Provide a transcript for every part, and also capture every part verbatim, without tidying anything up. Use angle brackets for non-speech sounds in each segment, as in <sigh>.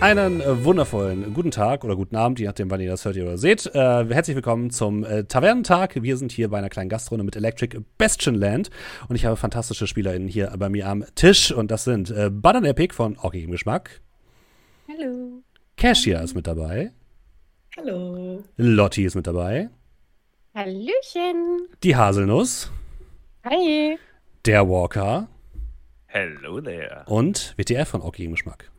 Einen wundervollen guten Tag oder guten Abend, je nachdem, wann ihr das hört oder seht. Äh, herzlich willkommen zum äh, Tavernentag. Wir sind hier bei einer kleinen Gastrunde mit Electric Bastionland. Und ich habe fantastische SpielerInnen hier bei mir am Tisch. Und das sind äh, Bananepic von OrkiG im Geschmack. Hallo. Keshia ist mit dabei. Hallo. Lotti ist mit dabei. Hallöchen. Die Haselnuuss. Hi. Der Walker. Hello there. Und W T F von OrkiG im Geschmack.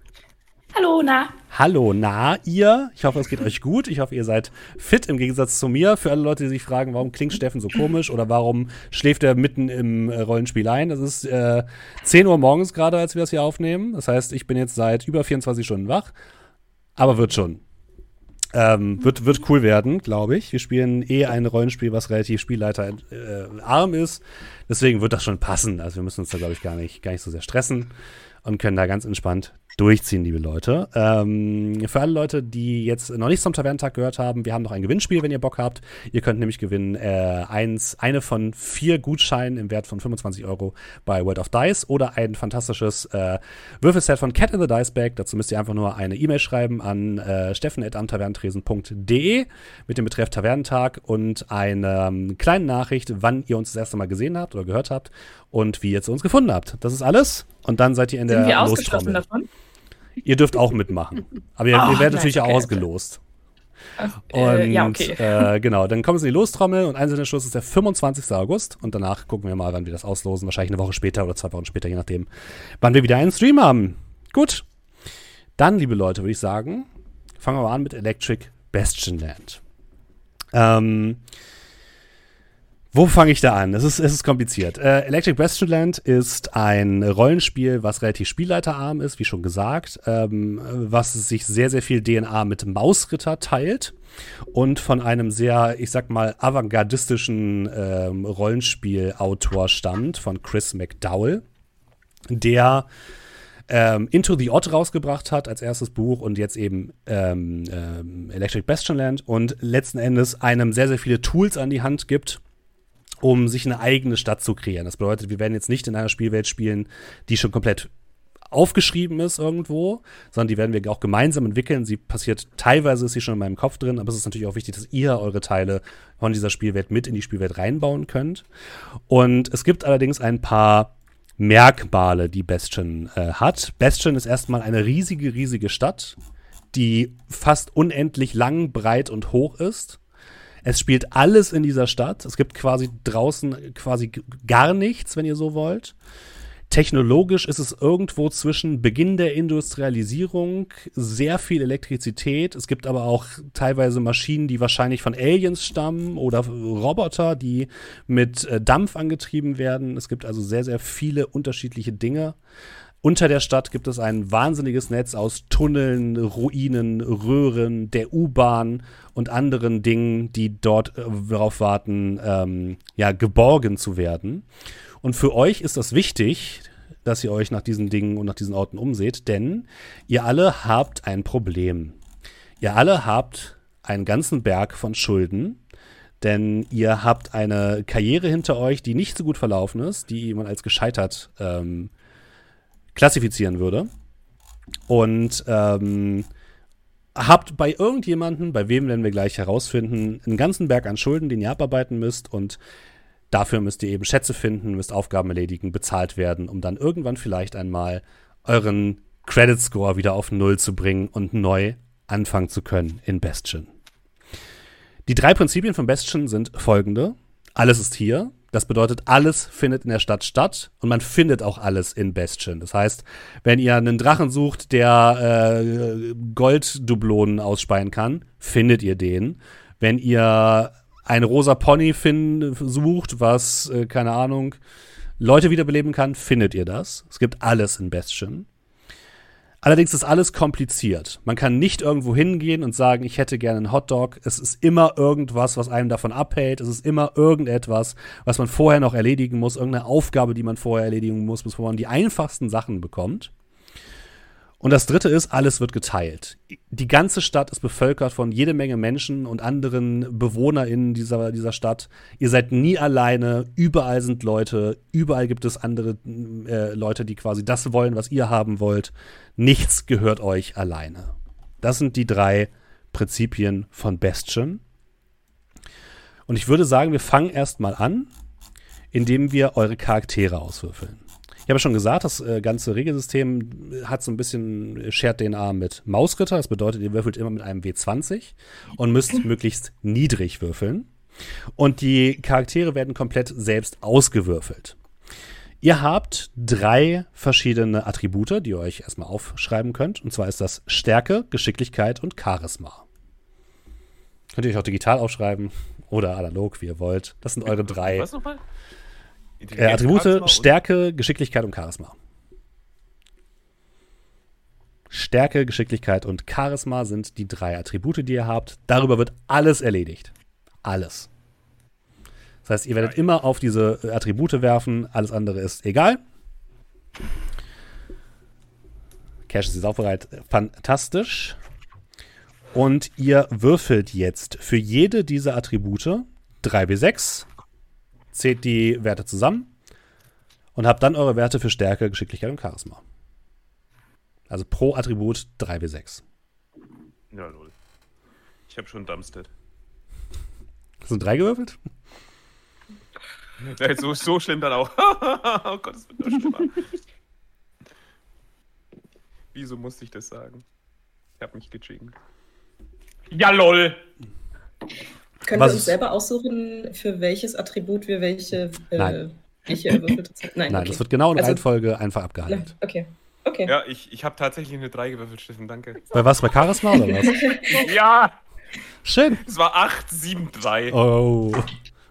Hallo, na. Hallo, na, ihr. Ich hoffe, es geht euch gut. Ich hoffe, ihr seid fit im Gegensatz zu mir. Für alle Leute, die sich fragen, warum klingt Steffen so komisch oder warum schläft er mitten im äh, Rollenspiel ein. Das ist äh, zehn Uhr morgens gerade, als wir das hier aufnehmen. Das heißt, ich bin jetzt seit über vierundzwanzig Stunden wach. Aber wird schon. Ähm, wird, wird cool werden, glaube ich. Wir spielen eh ein Rollenspiel, was relativ spielleiterarm äh, ist. Deswegen wird das schon passen. Also wir müssen uns da, glaube ich, gar nicht, gar nicht so sehr stressen und können da ganz entspannt durchziehen, liebe Leute. Ähm, für alle Leute, die jetzt noch nichts zum Tavernentag gehört haben, wir haben noch ein Gewinnspiel, wenn ihr Bock habt. Ihr könnt nämlich gewinnen äh, eins, eine von vier Gutscheinen im Wert von fünfundzwanzig Euro bei World of Dice oder ein fantastisches äh, Würfelset von Cat in the Dice Bag. Dazu müsst ihr einfach nur eine E-Mail schreiben an äh, steffen at am tavernentresen punkt de mit dem Betreff Tavernentag und einer ähm, kleinen Nachricht, wann ihr uns das erste Mal gesehen habt oder gehört habt und wie ihr zu uns gefunden habt. Das ist alles. Und dann seid ihr in der Lostrommel. Sind wir ausgeschlossen davon? Ihr dürft auch mitmachen. Aber ihr, oh, ihr werdet nein, natürlich okay, auch ausgelost. Okay. Und, äh, ja, okay. Äh, genau, dann kommen sie in die Lostrommel und einzelner Schluss ist der fünfundzwanzigster August. Und danach gucken wir mal, wann wir das auslosen. Wahrscheinlich eine Woche später oder zwei Wochen später, je nachdem, wann wir wieder einen Stream haben. Gut. Dann, liebe Leute, würde ich sagen, fangen wir mal an mit Electric Bastionland. Ähm. Wo fange ich da an? Es ist, es ist kompliziert. Äh, Electric Bastionland ist ein Rollenspiel, was relativ spielleiterarm ist, wie schon gesagt, ähm, was sich sehr, sehr viel D N A mit Mausritter teilt und von einem sehr, ich sag mal, avantgardistischen ähm, Rollenspielautor stammt, von Chris McDowall, der ähm, Into the Odd rausgebracht hat als erstes Buch und jetzt eben ähm, ähm, Electric Bastionland und letzten Endes einem sehr, sehr viele Tools an die Hand gibt, um sich eine eigene Stadt zu kreieren. Das bedeutet, wir werden jetzt nicht in einer Spielwelt spielen, die schon komplett aufgeschrieben ist irgendwo, sondern die werden wir auch gemeinsam entwickeln. Sie passiert, teilweise ist sie schon in meinem Kopf drin, aber es ist natürlich auch wichtig, dass ihr eure Teile von dieser Spielwelt mit in die Spielwelt reinbauen könnt. Und es gibt allerdings ein paar Merkmale, die Bastion äh, hat. Bastion ist erstmal eine riesige, riesige Stadt, die fast unendlich lang, breit und hoch ist. Es spielt alles in dieser Stadt. Es gibt quasi draußen quasi gar nichts, wenn ihr so wollt. Technologisch ist es irgendwo zwischen Beginn der Industrialisierung, sehr viel Elektrizität. Es gibt aber auch teilweise Maschinen, die wahrscheinlich von Aliens stammen oder Roboter, die mit Dampf angetrieben werden. Es gibt also sehr, sehr viele unterschiedliche Dinge. Unter der Stadt gibt es ein wahnsinniges Netz aus Tunneln, Ruinen, Röhren, der U-Bahn und anderen Dingen, die dort äh, darauf warten, ähm, ja, geborgen zu werden. Und für euch ist das wichtig, dass ihr euch nach diesen Dingen und nach diesen Orten umseht, denn ihr alle habt ein Problem. Ihr alle habt einen ganzen Berg von Schulden. Denn ihr habt eine Karriere hinter euch, die nicht so gut verlaufen ist, die man als gescheitert ähm, klassifizieren würde und ähm, habt bei irgendjemanden, bei wem werden wir gleich herausfinden, einen ganzen Berg an Schulden, den ihr abarbeiten müsst und dafür müsst ihr eben Schätze finden, müsst Aufgaben erledigen, bezahlt werden, um dann irgendwann vielleicht einmal euren Credit Score wieder auf Null zu bringen und neu anfangen zu können in Bastion. Die drei Prinzipien von Bastion sind folgende: Alles ist hier. Das bedeutet, alles findet in der Stadt statt und man findet auch alles in Bastion. Das heißt, wenn ihr einen Drachen sucht, der äh, Golddublonen ausspeien kann, findet ihr den. Wenn ihr ein rosa Pony find, sucht, was, äh, keine Ahnung, Leute wiederbeleben kann, findet ihr das. Es gibt alles in Bastion. Allerdings ist alles kompliziert. Man kann nicht irgendwo hingehen und sagen, ich hätte gerne einen Hotdog. Es ist immer irgendwas, was einem davon abhält. Es ist immer irgendetwas, was man vorher noch erledigen muss. Irgendeine Aufgabe, die man vorher erledigen muss, bevor man die einfachsten Sachen bekommt. Und das Dritte ist, alles wird geteilt. Die ganze Stadt ist bevölkert von jede Menge Menschen und anderen BewohnerInnen dieser, dieser Stadt. Ihr seid nie alleine, überall sind Leute, überall gibt es andere äh, Leute, die quasi das wollen, was ihr haben wollt. Nichts gehört euch alleine. Das sind die drei Prinzipien von Bastion. Und ich würde sagen, wir fangen erstmal an, indem wir eure Charaktere auswürfeln. Ich habe schon gesagt, das äh, ganze Regelsystem hat so ein bisschen Shared D N A mit Mausritter. Das bedeutet, ihr würfelt immer mit einem W zwanzig und müsst möglichst niedrig würfeln. Und die Charaktere werden komplett selbst ausgewürfelt. Ihr habt drei verschiedene Attribute, die ihr euch erstmal aufschreiben könnt. Und zwar ist das Stärke, Geschicklichkeit und Charisma. Könnt ihr euch auch digital aufschreiben oder analog, wie ihr wollt. Das sind eure drei. Was nochmal? Äh, Attribute, Charisma Stärke, Geschicklichkeit und Charisma. Stärke, Geschicklichkeit und Charisma sind die drei Attribute, die ihr habt. Darüber wird alles erledigt. Alles. Das heißt, ihr werdet Nein. immer auf diese Attribute werfen. Alles andere ist egal. Cash ist jetzt auch bereit. Fantastisch. Und ihr würfelt jetzt für jede dieser Attribute drei W sechs. Zählt die Werte zusammen und habt dann eure Werte für Stärke, Geschicklichkeit und Charisma. Also pro Attribut drei W sechs. Ja, lol. Ich habe schon Dumpstead. Hast du drei gewürfelt? Ja, so, so schlimm dann auch. Oh Gott, das wird noch schlimmer. Wieso musste ich das sagen? Ich habe mich gejinkt. Ja, lol! Können Was? wir uns selber aussuchen, für welches Attribut wir welche äh, welche erwürfelt haben? Nein, Nein okay. das wird genau in also, Reihenfolge einfach abgehandelt. Na, okay. okay. Ja, ich, ich habe tatsächlich eine drei gewürfelt, Steffen, danke. Bei was? Bei Charisma oder was? Ja! Schön. Es war acht, sieben, drei. Oh,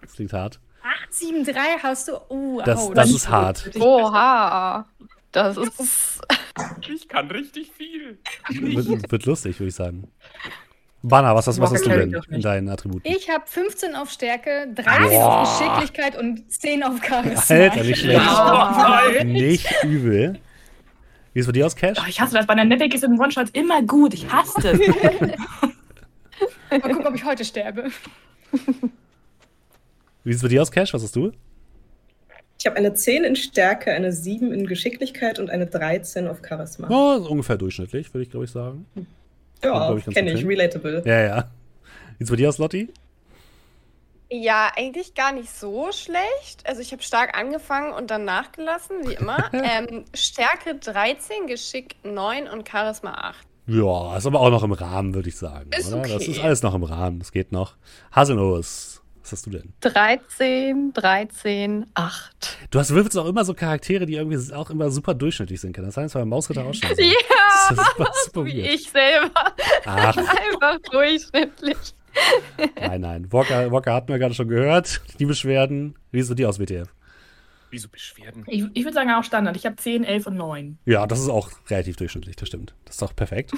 das klingt hart. acht, sieben, drei hast du. Oh, das, oh, das, das ist, ist hart. Oha! Das ist. Ich kann richtig viel. Wird, wird lustig, würde ich sagen. Banner, was hast, was hast du denn in deinen Attributen? Ich habe fünfzehn auf Stärke, dreizehn Boah. auf Geschicklichkeit und zehn auf Charisma. Alter, nicht schlecht. Oh, nicht übel. Wie ist bei dir aus, Cash? Oh, ich hasse das. Bananepic ist in One-Shots immer gut. Ich hasse das. Mal gucken, ob ich heute sterbe. Wie ist es bei dir aus, Cash? Was hast du? Ich habe eine zehn in Stärke, eine sieben in Geschicklichkeit und eine dreizehn auf Charisma. Oh, ungefähr durchschnittlich, würde ich, glaube ich, sagen. Hm. Ja, kenne ich, relatable. Ja, ja. Wie sieht's bei dir aus, Lotti? Ja, eigentlich gar nicht so schlecht. Also ich habe stark angefangen und dann nachgelassen, wie immer. ähm, Stärke dreizehn, Geschick neun und Charisma acht. Ja, ist aber auch noch im Rahmen, würde ich sagen. Ist oder? Okay. Das ist alles noch im Rahmen, das geht noch. Haselnuuss, was hast du denn? dreizehn, dreizehn, acht. Du hast würfelst auch immer so Charaktere, die irgendwie auch immer super durchschnittlich sind. Kann das sein, dass wir beim Mausritter auch schon sind? Ja! Das ist super, super wie weird. Ich selber. Ach. Einfach durchschnittlich. Nein, nein. Walker, Walker hatten wir gerade schon gehört. Die Beschwerden. Wie sieht die aus, W T F? Wieso Beschwerden? Ich, ich würde sagen, auch Standard. Ich habe zehn, elf und neun. Ja, das ist auch relativ durchschnittlich, das stimmt. Das ist doch perfekt.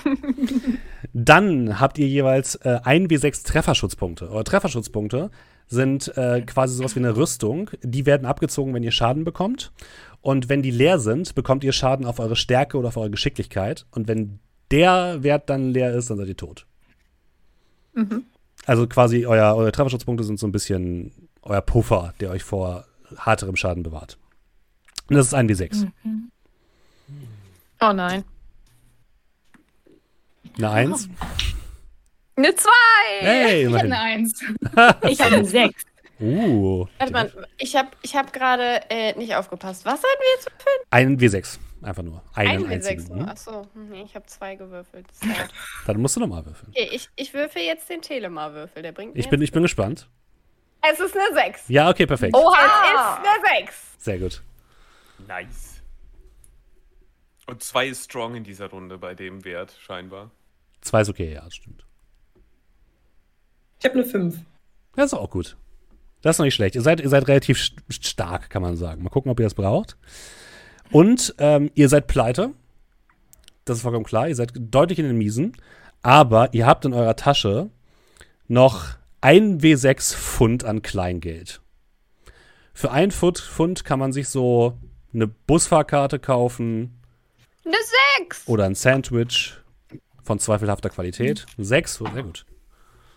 Dann habt ihr jeweils äh, ein W sechs Trefferschutzpunkte. Eure Trefferschutzpunkte sind äh, quasi sowas wie eine Rüstung. Die werden abgezogen, wenn ihr Schaden bekommt. Und wenn die leer sind, bekommt ihr Schaden auf eure Stärke oder auf eure Geschicklichkeit. Und wenn der Wert dann leer ist, dann seid ihr tot. Mhm. Also quasi euer, eure Trefferschutzpunkte sind so ein bisschen euer Puffer, der euch vor harterem Schaden bewahrt. Und das ist ein W sechs. Mhm. Oh nein. Eine eins. Oh. Eine zwei. Hey, ich habe eine eins. Ich habe eine sechs. Uh. Warte mal, ich habe ich hab gerade äh, nicht aufgepasst. Was hatten wir jetzt für einen? Ein W sechs, einfach nur. Einen ein W sechs, einzigen. Achso, nee, ich habe zwei gewürfelt. Dann musst du nochmal würfeln. Okay, ich, ich würfel jetzt den Telemar-Würfel, der bringt mir ich bin, ich bin gespannt. Es ist eine sechs. Ja, okay, perfekt. Oha. Es ist eine sechs. Sehr gut. Nice. Und zwei ist strong in dieser Runde bei dem Wert, scheinbar. zwei ist okay, ja, stimmt. Ich habe eine fünf. Das ist auch gut. Das ist noch nicht schlecht. Ihr seid, ihr seid relativ st- stark, kann man sagen. Mal gucken, ob ihr das braucht. Und ähm, ihr seid pleite. Das ist vollkommen klar. Ihr seid deutlich in den Miesen. Aber ihr habt in eurer Tasche noch ein W sechs Pfund an Kleingeld. Für ein Pfund kann man sich so eine Busfahrkarte kaufen. Eine sechs! Oder ein Sandwich von zweifelhafter Qualität. Eine sechs, sehr gut.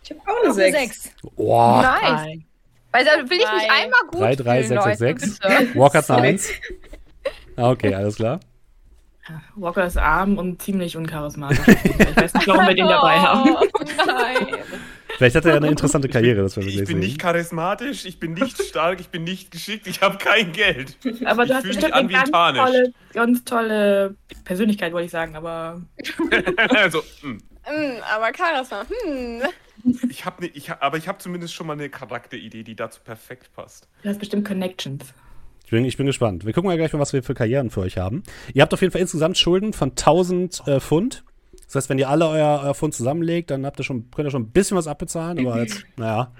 Ich habe auch eine sechs. Oh. Nice. Weil da will ich mich einmal gut drei, drei, fühlen, sechs, Leute. sechs, sechs. Walker hat eine eins. Okay, alles klar. Walker ist arm und ziemlich uncharismatisch. Ich weiß nicht, warum wir den dabei haben. Oh, nein. Vielleicht hat er ja eine interessante Karriere. Das wir ich bin sehen. Nicht charismatisch, ich bin nicht stark, ich bin nicht geschickt, ich habe kein Geld. Aber du hast bestimmt eine ganz tolle, ganz tolle Persönlichkeit, wollte ich sagen, aber... also, mm. Mm, aber Charisma, hm... Ich hab ne, ich, aber ich habe zumindest schon mal eine Charakteridee, die dazu perfekt passt. Du hast bestimmt Connections. Ich bin, ich bin gespannt. Wir gucken mal gleich mal, was wir für Karrieren für euch haben. Ihr habt auf jeden Fall insgesamt Schulden von tausend äh, Pfund. Das heißt, wenn ihr alle euer, euer Pfund zusammenlegt, dann habt ihr schon, könnt ihr schon ein bisschen was abbezahlen. Mhm. Aber jetzt, naja,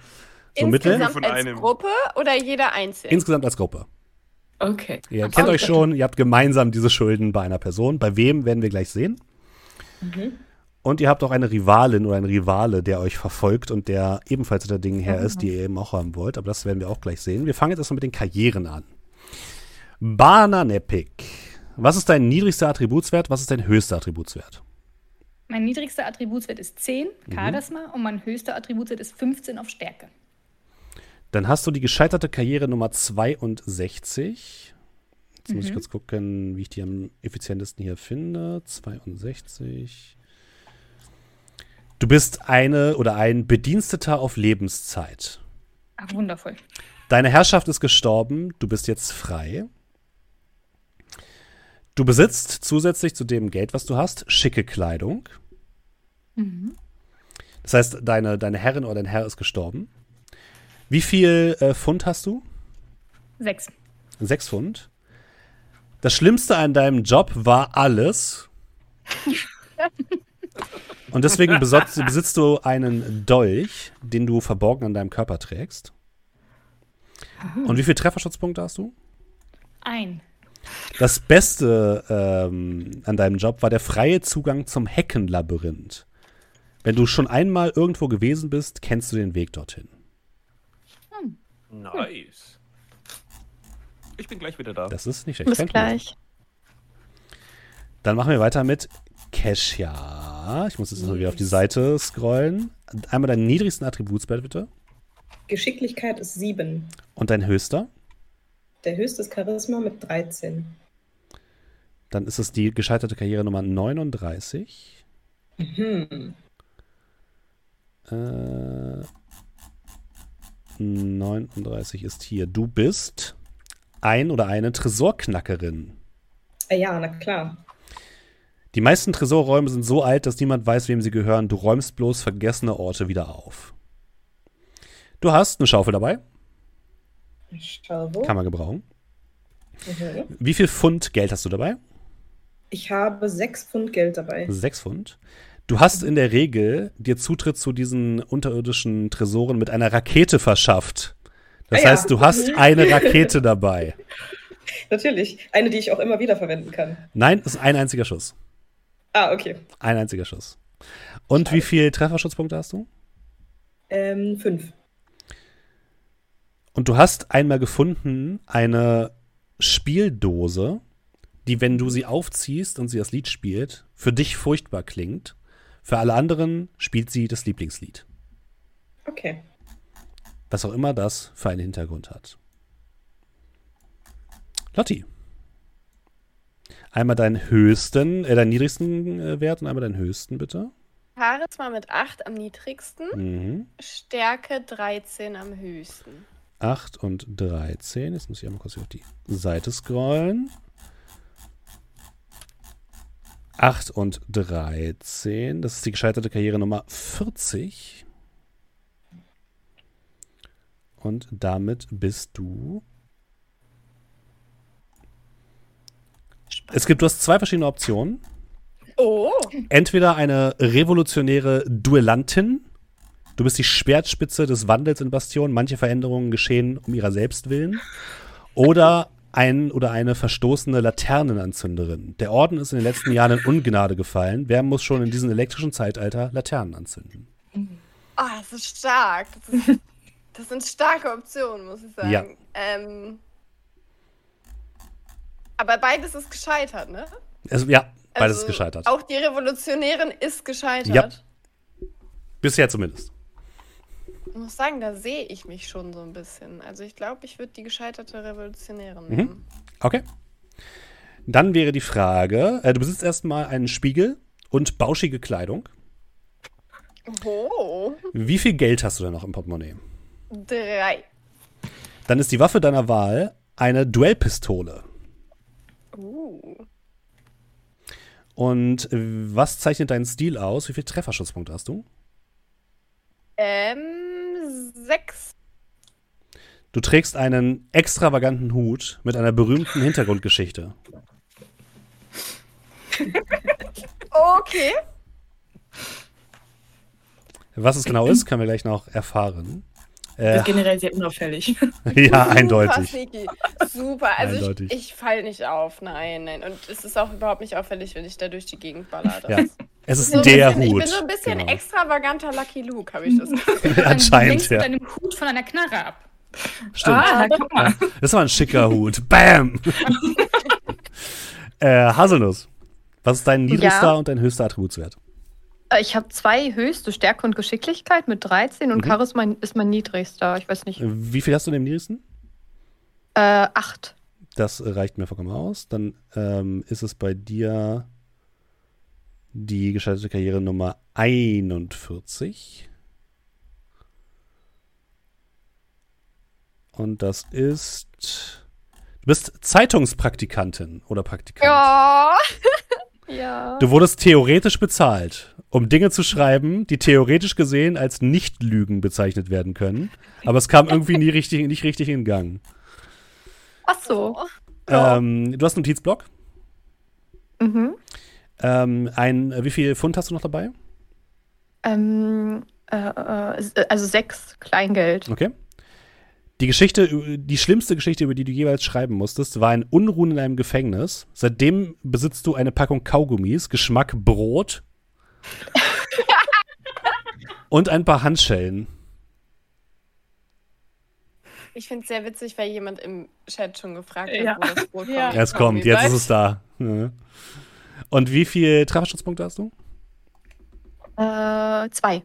so Mittel. Insgesamt als Gruppe oder jeder einzeln? Insgesamt als Gruppe. Okay. Ihr kennt euch schon, ihr habt gemeinsam diese Schulden bei einer Person. Bei wem, werden wir gleich sehen. Mhm. Und ihr habt auch eine Rivalin oder einen Rivale, der euch verfolgt und der ebenfalls hinter Dingen her ist, die ihr eben auch haben wollt. Aber das werden wir auch gleich sehen. Wir fangen jetzt erstmal mit den Karrieren an. Bananepic. Was ist dein niedrigster Attributswert? Was ist dein höchster Attributswert? Mein niedrigster Attributswert ist zehn, Charisma. Mhm. Und mein höchster Attributswert ist fünfzehn auf Stärke. Dann hast du die gescheiterte Karriere Nummer zweiundsechzig. Jetzt mhm. muss ich kurz gucken, wie ich die am effizientesten hier finde. zweiundsechzig... Du bist eine oder ein Bediensteter auf Lebenszeit. Ach, wundervoll. Deine Herrschaft ist gestorben, du bist jetzt frei. Du besitzt zusätzlich zu dem Geld, was du hast, schicke Kleidung. Mhm. Das heißt, deine, deine Herrin oder dein Herr ist gestorben. Wie viel äh, Pfund hast du? Sechs. Sechs Pfund. Das Schlimmste an deinem Job war alles. Und deswegen besitzt du einen Dolch, den du verborgen an deinem Körper trägst. Aha. Und wie viele Trefferschutzpunkte hast du? Ein. Das Beste ähm, an deinem Job war der freie Zugang zum Heckenlabyrinth. Wenn du schon einmal irgendwo gewesen bist, kennst du den Weg dorthin. Hm. Nice. Ich bin gleich wieder da. Das ist nicht schlecht. Bis gleich. Dann machen wir weiter mit Keshia. Ich muss jetzt mal wieder auf die Seite scrollen. Einmal deinen niedrigsten Attributswert, bitte. Geschicklichkeit ist sieben. Und dein höchster? Der höchste ist Charisma mit dreizehn. Dann ist es die gescheiterte Karriere Nummer neununddreißig. Mhm. Äh, neununddreißig ist hier. Du bist ein oder eine Tresorknackerin. Ja, na klar. Die meisten Tresorräume sind so alt, dass niemand weiß, wem sie gehören. Du räumst bloß vergessene Orte wieder auf. Du hast eine Schaufel dabei. Schaufel. Kann man gebrauchen. Mhm. Wie viel Pfund Geld hast du dabei? Ich habe sechs Pfund Geld dabei. Sechs Pfund. Du hast in der Regel dir Zutritt zu diesen unterirdischen Tresoren mit einer Rakete verschafft. Das ah, ja. heißt, du hast eine Rakete dabei. Natürlich. Eine, die ich auch immer wieder verwenden kann. Nein, es ist ein einziger Schuss. Ah, okay. Ein einziger Schuss. Und Scheiße. Wie viele Trefferschutzpunkte hast du? Ähm, fünf. Und du hast einmal gefunden eine Spieldose, die, wenn du sie aufziehst und sie das Lied spielt, für dich furchtbar klingt. Für alle anderen spielt sie das Lieblingslied. Okay. Was auch immer das für einen Hintergrund hat. Lotti. Einmal deinen höchsten, äh, deinen niedrigsten äh, Wert und einmal deinen höchsten, bitte. Charisma mit acht am niedrigsten, mhm. Stärke dreizehn am höchsten. acht und dreizehn, jetzt muss ich einmal kurz auf die Seite scrollen. acht und dreizehn, das ist die gescheiterte Karriere Nummer vierzig. Und damit bist du... Es gibt, du hast zwei verschiedene Optionen. Oh. Entweder eine revolutionäre Duellantin. Du bist die Speerspitze des Wandels in Bastion. Manche Veränderungen geschehen um ihrer selbst willen. Oder ein oder eine verstoßene Laternenanzünderin. Der Orden ist in den letzten Jahren in Ungnade gefallen. Wer muss schon in diesem elektrischen Zeitalter Laternen anzünden? Oh, das ist stark. Das, ist, das sind starke Optionen, muss ich sagen. Ja. Ähm... Aber beides ist gescheitert, ne? Also, ja, Beides also ist gescheitert. Auch die Revolutionärin ist gescheitert. Ja. Bisher zumindest. Ich muss sagen, da sehe ich mich schon so ein bisschen. Also ich glaube, ich würde die gescheiterte Revolutionärin nehmen. Mhm. Okay. Dann wäre die Frage, äh, du besitzt erstmal einen Spiegel und bauschige Kleidung. Oh. Wie viel Geld hast du denn noch im Portemonnaie? Drei. Dann ist die Waffe deiner Wahl eine Duellpistole. Uh. Und was zeichnet deinen Stil aus? Wie viele Trefferschutzpunkte hast du? Ähm, sechs. Du trägst einen extravaganten Hut mit einer berühmten Hintergrundgeschichte. Okay. Was es genau ist, können wir gleich noch erfahren. Äh, ist generell sehr unauffällig. Ja, eindeutig. Sneaky. Super, also eindeutig. ich, ich falle nicht auf, nein, nein. Und es ist auch überhaupt nicht auffällig, wenn ich da durch die Gegend ballere. Ja. Es ist so der bisschen, Hut. Ich bin so ein bisschen genau. extravaganter Lucky Luke, habe ich das Gefühl. Anscheinend, ja. Du hängst mit deinem Hut von einer Knarre ab. Stimmt. Ah, guck mal. Das ist mal ein schicker Hut. Bam! äh, Haselnuuss, was ist dein niedrigster ja. und dein höchster Attributswert? Ich habe zwei höchste, Stärke und Geschicklichkeit mit dreizehn und mhm. Charisma ist mein niedrigster. Ich weiß nicht. Wie viel hast du in dem niedrigsten? Äh, acht. Das reicht mir vollkommen aus. Dann ähm, ist es bei dir die gescheiterte Karriere Nummer einundvierzig. Und das ist. Du bist Zeitungspraktikantin oder Praktikant. Ja. Ja. Du wurdest theoretisch bezahlt, um Dinge zu schreiben, die theoretisch gesehen als Nicht-Lügen bezeichnet werden können. Aber es kam irgendwie nie richtig, nicht richtig in Gang. Ach so. Ähm, du hast einen Notizblock. Mhm. Ähm, ein, wie viel Pfund hast du noch dabei? Ähm, äh, also sechs Kleingeld. Okay. Die Geschichte, die schlimmste Geschichte, über die du jeweils schreiben musstest, war ein Unruhen in einem Gefängnis. Seitdem besitzt du eine Packung Kaugummis, Geschmack Brot und ein paar Handschellen. Ich finde es sehr witzig, weil jemand im Chat schon gefragt hat, ja. wo das Brot ja. kommt. Ja, es kommt, jetzt ist es da. Und wie viele Trefferschutzpunkte hast du? Äh, zwei.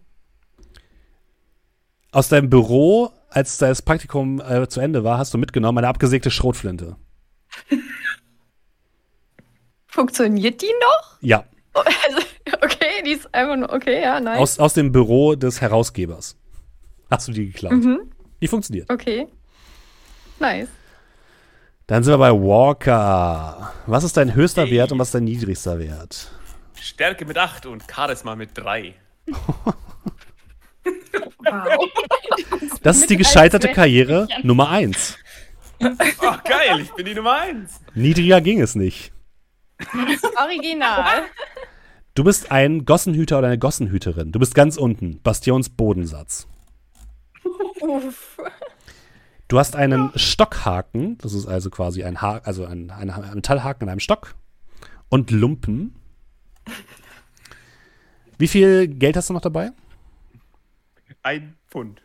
Aus deinem Büro, als das Praktikum äh, zu Ende war, hast du mitgenommen eine abgesägte Schrotflinte. Funktioniert die noch? Ja. Also, okay, die ist einfach nur, okay, ja, nein. Aus, aus dem Büro des Herausgebers hast du die geklaut. Mhm. Die funktioniert. Okay. Nice. Dann sind wir bei Walker. Was ist dein höchster hey. Wert und was ist dein niedrigster Wert? Stärke mit acht und Charisma mit drei. Wow. Das ist die gescheiterte Karriere Nummer eins. Ach geil, ich bin die Nummer eins. Niedriger ging es nicht. Original. Du bist ein Gossenhüter oder eine Gossenhüterin. Du bist ganz unten, Bastions Bodensatz. Uff. Du hast einen Stockhaken, das ist also quasi ein, ha- also ein, ein, ein Metallhaken an einem Stock und Lumpen. Wie viel Geld hast du noch dabei? Ein Pfund.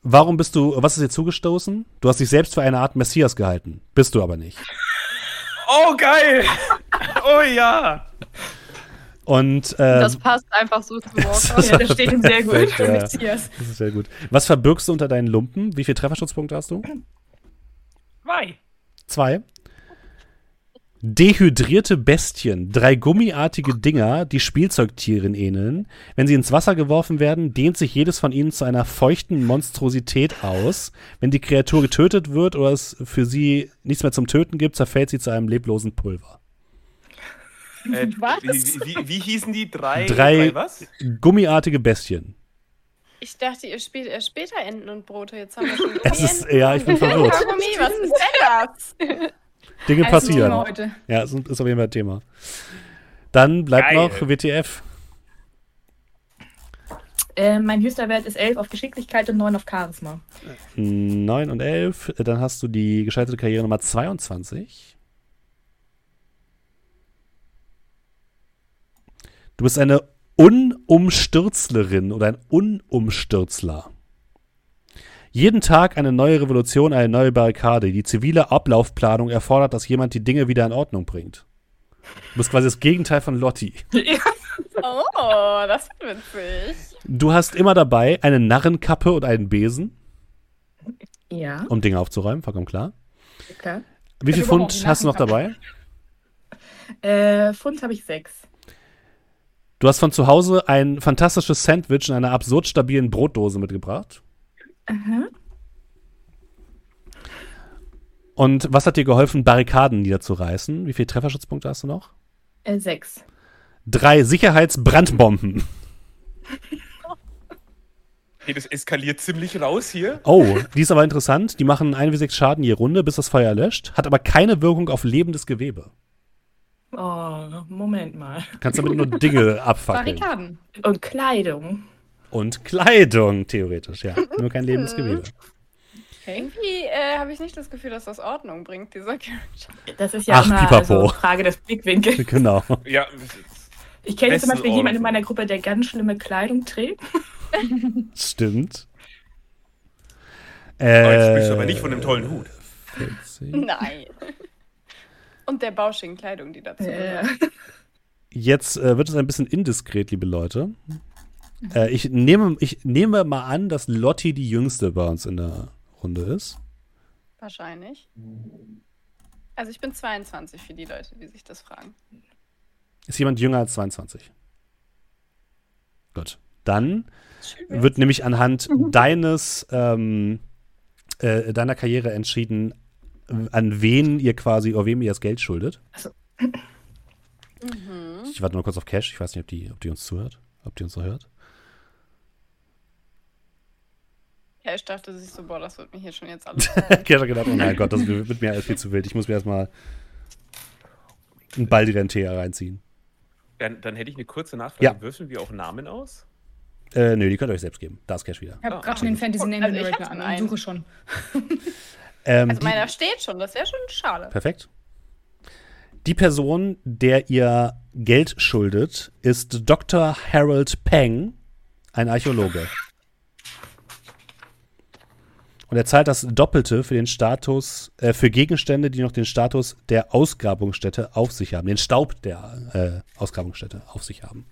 Warum bist du, was ist dir zugestoßen? Du hast dich selbst für eine Art Messias gehalten. Bist du aber nicht. Oh, geil! Oh ja! Und, ähm, das passt einfach so zu Walker. Ja, das steht ihm sehr gut. Ja, Messias. Das ist sehr gut. Was verbirgst du unter deinen Lumpen? Wie viele Trefferschutzpunkte hast du? Zwei. Zwei? Dehydrierte Bestien, drei gummiartige Dinger, die Spielzeugtieren ähneln. Wenn sie ins Wasser geworfen werden, dehnt sich jedes von ihnen zu einer feuchten Monstrosität aus. Wenn die Kreatur getötet wird oder es für sie nichts mehr zum Töten gibt, zerfällt sie zu einem leblosen Pulver. Äh, was? Wie, wie, wie hießen die? Drei, drei, drei was? Gummiartige Bestien. Ich dachte, ihr spielt erst später Enten und Brote. Jetzt haben wir schon es ist, ja, ich bin verwirrt. Was ist denn das? Dinge also passieren. Heute. Ja, ist, ist auf jeden Fall ein Thema. Dann bleibt Geil. Noch W T F. Äh, mein höchster Wert ist elf auf Geschicklichkeit und neun auf Charisma. neun und elf. Dann hast du die gescheiterte Karriere Nummer zweiundzwanzig. Du bist eine Unumstürzlerin oder ein Unumstürzler. Jeden Tag eine neue Revolution, eine neue Barrikade. Die zivile Ablaufplanung erfordert, dass jemand die Dinge wieder in Ordnung bringt. Du bist quasi das Gegenteil von Lotti. Ja. Oh, das ist witzig. Du hast immer dabei eine Narrenkappe und einen Besen. Ja. Um Dinge aufzuräumen, vollkommen klar. Okay. Wie viel Pfund hast du noch dabei? Äh, Pfund habe ich sechs. Du hast von zu Hause ein fantastisches Sandwich in einer absurd stabilen Brotdose mitgebracht. Aha. Und was hat dir geholfen, Barrikaden niederzureißen? Wie viele Trefferschutzpunkte hast du noch? Äh, sechs. Drei Sicherheitsbrandbomben. Hey, das eskaliert ziemlich raus hier. Oh, die ist aber interessant. Die machen eins W sechs Schaden je Runde, bis das Feuer erlöscht. Hat aber keine Wirkung auf lebendes Gewebe. Oh, Moment mal. Kannst damit nur Dinge abfackeln. Barrikaden. Und Kleidung. Und Kleidung, theoretisch, ja. Nur kein lebendes Gewebe. Okay. Irgendwie äh, habe ich nicht das Gefühl, dass das Ordnung bringt, dieser Charakter. Das ist ja Ach, immer eine so Frage des Blickwinkels. Genau. Ja, ich kenne zum Beispiel jemanden in meiner Gruppe, der ganz schlimme Kleidung trägt. Stimmt. Äh, ich spreche aber nicht von dem tollen Hut. vierzig. Nein. Und der bauschigen Kleidung, die dazu gehört. Äh. Jetzt äh, wird es ein bisschen indiskret, liebe Leute. Äh, ich, nehme, ich nehme mal an, dass Lotti die Jüngste bei uns in der Runde ist. Wahrscheinlich. Also ich bin zweiundzwanzig für die Leute, die sich das fragen. Ist jemand jünger als zweiundzwanzig? Gut. Dann wird nämlich anhand deines ähm, äh, deiner Karriere entschieden, an wen ihr quasi, oder wem ihr das Geld schuldet. Also. Mhm. Ich warte nur kurz auf Cash. Ich weiß nicht, ob die, ob die uns zuhört. Ob die uns so hört. Ja, ich dachte sich so, boah, das wird mir hier schon jetzt alles. Cash hat gedacht, oh mein Gott, das wird mir alles viel zu wild. Ich muss mir erstmal einen Baldrian-Tee reinziehen. Dann, dann hätte ich eine kurze Nachfrage. Ja. Würfeln wir auch Namen aus? Äh, nö, die könnt ihr euch selbst geben. Da ist Cash wieder. Ich habe ah, gerade schon den Fantasy-Name-Generator an. Ich suche schon. Ähm, also meiner steht schon, das wäre schon schade. Perfekt. Die Person, der ihr Geld schuldet, ist Doktor Harold Peng, ein Archäologe. Und er zahlt das Doppelte für den Status, äh, für Gegenstände, die noch den Status der Ausgrabungsstätte auf sich haben. Den Staub der äh, Ausgrabungsstätte auf sich haben.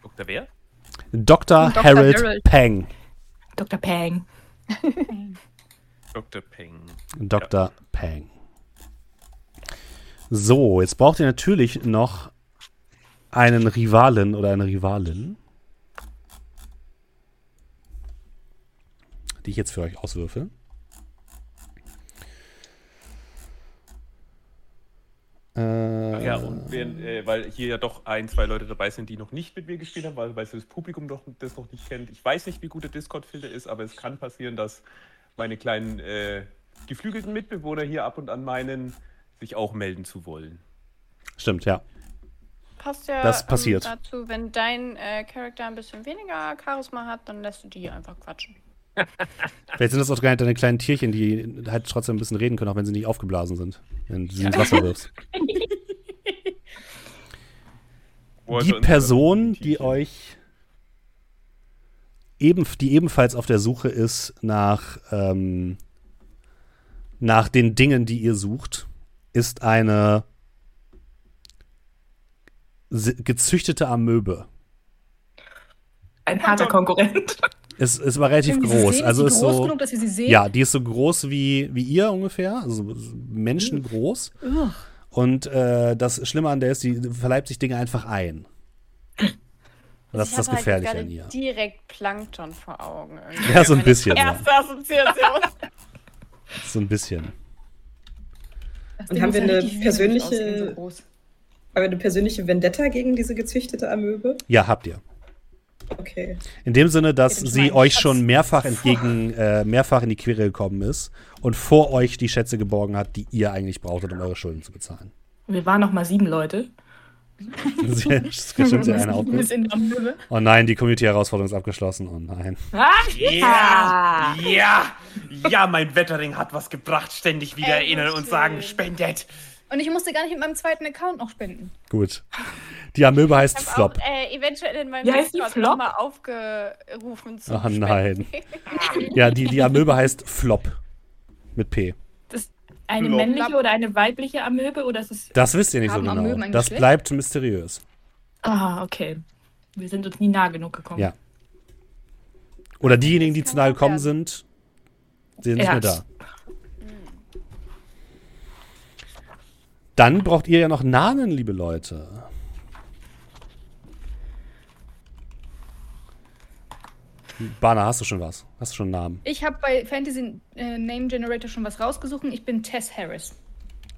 Doktor wer? Doktor Harold, Harold Peng. Doktor Peng. Doktor Peng. Doktor ja. Peng. So, jetzt braucht ihr natürlich noch einen Rivalen oder eine Rivalin, die ich jetzt für euch auswürfel. Äh, Ach ja, und wenn, äh, weil hier ja doch ein, zwei Leute dabei sind, die noch nicht mit mir gespielt haben, weil, weil das Publikum doch, das noch nicht kennt. Ich weiß nicht, wie gut der Discord-Filter ist, aber es kann passieren, dass meine kleinen äh, geflügelten Mitbewohner hier ab und an meinen, sich auch melden zu wollen. Stimmt, ja. Passt ja das passiert. Ähm, dazu, wenn dein äh, Charakter ein bisschen weniger Charisma hat, dann lässt du die hier einfach quatschen. Vielleicht sind das auch gar nicht deine kleinen Tierchen, die halt trotzdem ein bisschen reden können, auch wenn sie nicht aufgeblasen sind, wenn du sie ins Wasser wirfst. Die Person, die euch eben, die ebenfalls auf der Suche ist nach, ähm, nach den Dingen, die ihr sucht, ist eine gezüchtete Amöbe. Ein harter Konkurrent. Es ist aber relativ groß. Sehen, also ist groß so, genug, dass wir sie sehen? Ja, die ist so groß wie, wie ihr ungefähr, also menschengroß. Ugh. Und äh, das Schlimme an der ist, die verleibt sich Dinge einfach ein. Und das ich ist das Gefährliche halt an ihr. Direkt Plankton vor Augen. Irgendwie. Ja, so ein bisschen. Erste ja. Assoziation. So ein bisschen. Und haben wir eine persönliche, so haben wir eine persönliche Vendetta gegen diese gezüchtete Amöbe? Ja, habt ihr. Okay. In dem Sinne, dass ja, sie euch Schatz. schon mehrfach entgegen, äh, mehrfach in die Quere gekommen ist und vor euch die Schätze geborgen hat, die ihr eigentlich brauchtet, um eure Schulden zu bezahlen. Wir waren noch mal sieben Leute. Das ist bestimmt ja eine Aufgabe. Oh nein, die Community-Herausforderung ist abgeschlossen. Oh nein. Ja, ja, ja, mein Wettering hat was gebracht. Ständig wieder Ey, erinnern und sagen, spendet. Und ich musste gar nicht mit meinem zweiten Account noch spenden. Gut. Die Amöbe heißt ich Flop. Auch, äh, eventuell in meinem ja, Discord nochmal aufgerufen zu Ach nein. ja, die, die Amöbe heißt Flop. Mit P. Das, Eine Flop. männliche oder eine weibliche Amöbe? Oder ist es das wisst ihr nicht so genau. Das bleibt mysteriös. Ah, okay. Wir sind uns nie nah genug gekommen. Ja. Oder diejenigen, die zu nah gekommen werden. sind, sind ja. nicht mehr da. Dann braucht ihr ja noch Namen, liebe Leute. Bana, hast du schon was? Hast du schon einen Namen? Ich habe bei Fantasy äh, Name Generator schon was rausgesucht. Ich bin Tess Harris.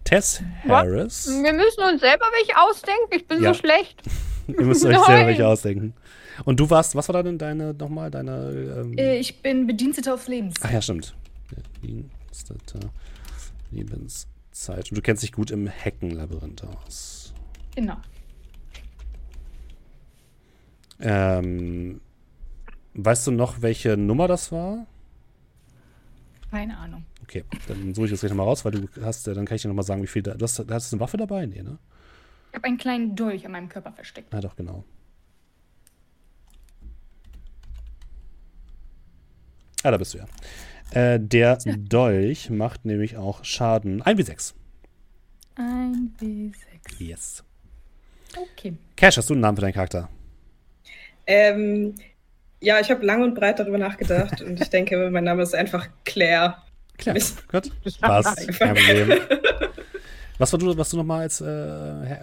Tess Harris? What? Wir müssen uns selber welche ausdenken. Ich bin ja. so schlecht. Ihr müsst euch selber welche ausdenken. Und du warst, was war da denn deine, nochmal, deine... Ähm ich bin Bedienstete aufs Lebens. Ach ja, stimmt. Bedienstete Lebenszeit. Und du kennst dich gut im Heckenlabyrinth aus. Genau. Ähm... Weißt du noch, welche Nummer das war? Keine Ahnung. Okay, dann suche ich das gleich nochmal raus, weil du hast, dann kann ich dir nochmal sagen, wie viel da. Du hast, hast du eine Waffe dabei? Nee, ne? Ich habe einen kleinen Dolch an meinem Körper versteckt. Ah, doch, genau. Ah, da bist du ja. Äh, der ja. Dolch macht nämlich auch Schaden. eins W sechs. eins W sechs. Yes. Okay. Cash, hast du einen Namen für deinen Charakter? Ähm. Ja, ich habe lang und breit darüber nachgedacht und ich denke, mein Name ist einfach Claire. Claire, gut. Passt, kein Problem. Was war du, was du nochmal als... Äh,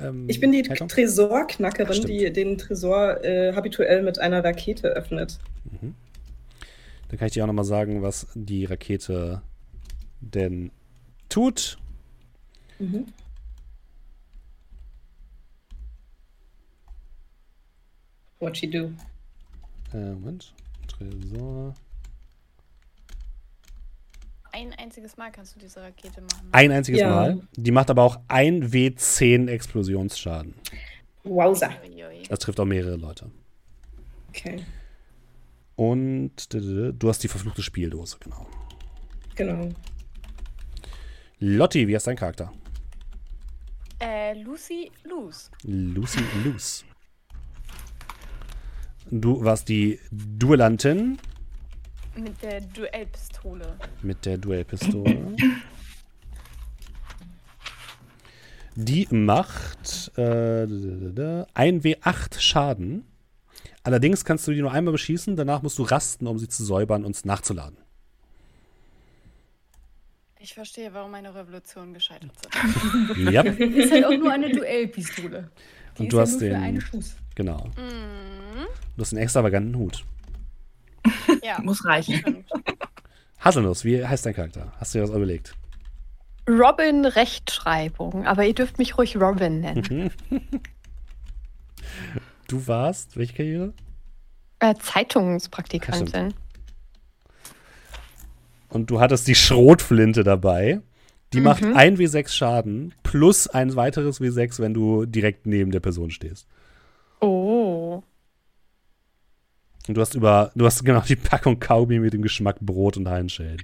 ähm, ich bin die Haltung? Tresorknackerin, Ach, die den Tresor äh, habituell mit einer Rakete öffnet. Mhm. Dann kann ich dir auch nochmal sagen, was die Rakete denn tut. Mhm. What she do? Moment, Tresor. Ein einziges Mal kannst du diese Rakete machen. Ne? Ein einziges ja. Mal. Die macht aber auch ein W zehn Explosionsschaden. Wowza. Das trifft auch mehrere Leute. Okay. Und du hast die verfluchte Spieldose, genau. Genau. Lotti, wie heißt dein Charakter? Äh, Lucy Luce. Lucy Luce. Du warst die Duellantin. Mit der Duellpistole. Mit der Duellpistole. Die macht äh, ein W acht Schaden. Allerdings kannst du die nur einmal beschießen. Danach musst du rasten, um sie zu säubern und nachzuladen. Ich verstehe, warum meine Revolution gescheitert ist. Ja. Das ist halt auch nur eine Duellpistole. Die und ist du hast ja nur den, für einen Schuss. Genau. Mm. Du hast einen extravaganten Hut. Ja. Muss reichen. Haselnuuss, wie heißt dein Charakter? Hast du dir was überlegt? Robin Rechtschreibung, aber ihr dürft mich ruhig Robin nennen. Du warst, welche Karriere? Äh, Zeitungspraktikantin. Und du hattest die Schrotflinte dabei. Die mhm. macht ein W sechs Schaden plus ein weiteres W sechs, wenn du direkt neben der Person stehst. Oh. Und du hast über, du hast genau die Packung Kaugummi mit dem Geschmack Brot und Heinschellen.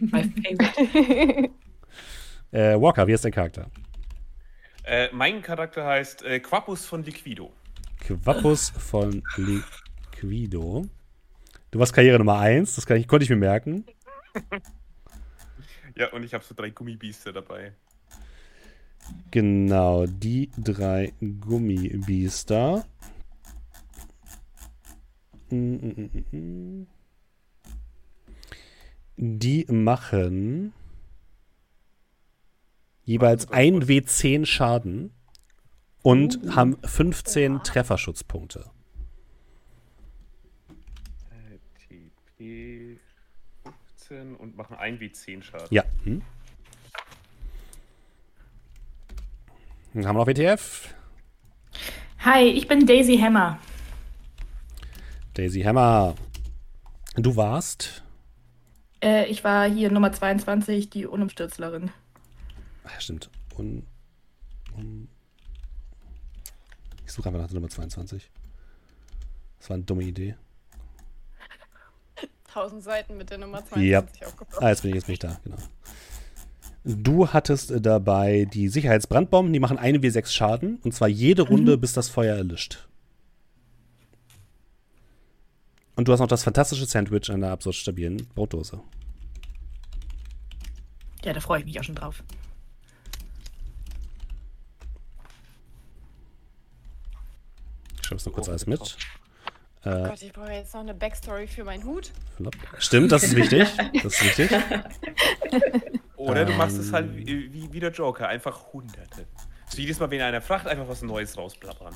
My favorite. äh, Walker, wie heißt dein Charakter? Äh, mein Charakter heißt äh, Quapus von Liquido. Quapus von Liquido. Du warst Karriere Nummer eins, das kann ich, konnte ich mir merken. Ja, und ich habe so drei Gummibiester dabei. Genau, die drei Gummibiester. Die machen jeweils ein W zehn Schaden und uh, haben fünfzehn ja. Trefferschutzpunkte. T P fünfzehn und machen ein W zehn Schaden. Ja. Hm. Dann haben wir noch W T F. Hi, ich bin Daisy Hammer. Daisy Hammer. Du warst? Äh, ich war hier Nummer zweiundzwanzig, die Unumstürzlerin. Ach, stimmt. Un, un, ich suche einfach nach der Nummer zweiundzwanzig. Das war eine dumme Idee. Tausend Seiten mit der Nummer zweiundzwanzig ja. aufgebaut. Ah, jetzt bin ich, jetzt bin ich da, genau. Du hattest dabei die Sicherheitsbrandbomben, die machen ein W sechs Schaden, und zwar jede Runde, mhm. bis das Feuer erlischt. Und du hast noch das fantastische Sandwich an der absolut stabilen Brotdose. Ja, da freue ich mich auch schon drauf. Ich schreib's noch kurz oh, alles mit. Drauf. Oh Gott, ich brauche jetzt noch eine Backstory für meinen Hut. Flop. Stimmt, das ist wichtig. Das ist wichtig. Oder ähm. du machst es halt wie, wie, wie der Joker, einfach Hunderte. So jedes Mal, wenn einer fragt, einfach was Neues rausplappern.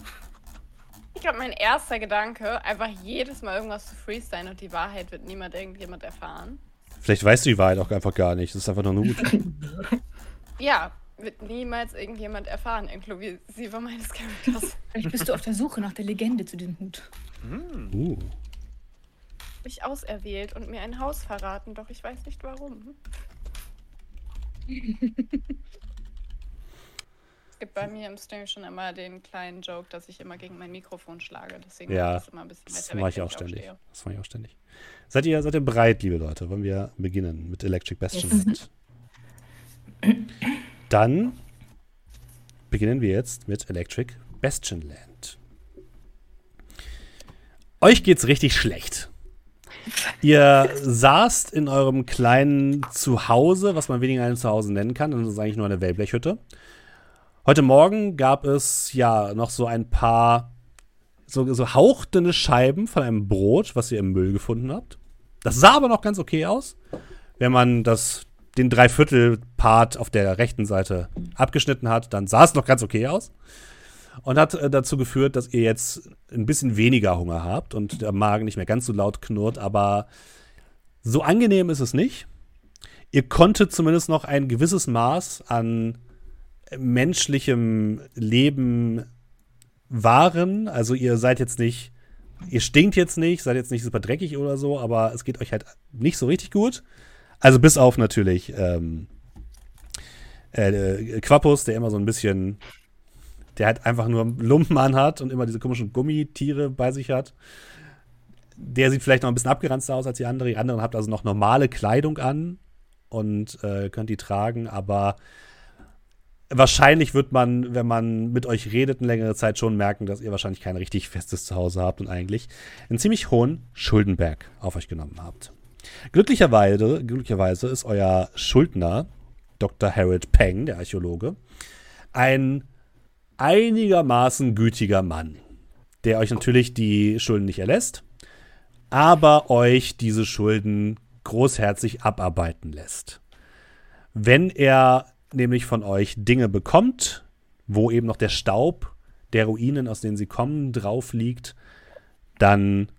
Ich glaube, mein erster Gedanke, einfach jedes Mal irgendwas zu freestylen und die Wahrheit wird niemand irgendjemand erfahren. Vielleicht weißt du die Wahrheit auch einfach gar nicht, das ist einfach nur ein Hut. Ja, wird niemals irgendjemand erfahren, inklusive meines Charakters. Vielleicht bist du auf der Suche nach der Legende zu diesem Hut. Mm. Uh. Mich auserwählt und mir ein Haus verraten, doch ich weiß nicht warum. Es gibt bei mir im Stream schon immer den kleinen Joke, dass ich immer gegen mein Mikrofon schlage. Deswegen ja, das immer ein bisschen das mache ich auch ständig. Das mache ich auch ständig. Seid ihr, seid ihr bereit, liebe Leute? Wollen wir beginnen mit Electric Bastionland? Yes. Dann beginnen wir jetzt mit Electric Bastionland. Euch geht's richtig schlecht. Ihr saßt in eurem kleinen Zuhause, was man weniger ein Zuhause nennen kann, denn das ist eigentlich nur eine Wellblechhütte. Heute Morgen gab es ja noch so ein paar so, so hauchdünne Scheiben von einem Brot, was ihr im Müll gefunden habt. Das sah aber noch ganz okay aus, wenn man das, den Dreiviertel-Part auf der rechten Seite abgeschnitten hat, dann sah es noch ganz okay aus. Und hat äh, dazu geführt, dass ihr jetzt ein bisschen weniger Hunger habt und der Magen nicht mehr ganz so laut knurrt, aber so angenehm ist es nicht. Ihr konntet zumindest noch ein gewisses Maß an menschlichem Leben wahren. Also ihr seid jetzt nicht, ihr stinkt jetzt nicht, seid jetzt nicht super dreckig oder so, aber es geht euch halt nicht so richtig gut. Also bis auf natürlich ähm, äh, Quapus, der immer so ein bisschen... der halt einfach nur Lumpen anhat und immer diese komischen Gummitiere bei sich hat. Der sieht vielleicht noch ein bisschen abgeranzter aus als die anderen. Die anderen habt also noch normale Kleidung an und äh, könnt die tragen, aber wahrscheinlich wird man, wenn man mit euch redet, eine längere Zeit schon merken, dass ihr wahrscheinlich kein richtig festes Zuhause habt und eigentlich einen ziemlich hohen Schuldenberg auf euch genommen habt. Glücklicherweise, glücklicherweise ist euer Schuldner, Doktor Harold Peng, der Archäologe, ein einigermaßen gütiger Mann, der euch natürlich die Schulden nicht erlässt, aber euch diese Schulden großherzig abarbeiten lässt. Wenn er nämlich von euch Dinge bekommt, wo eben noch der Staub der Ruinen, aus denen sie kommen, drauf liegt, dann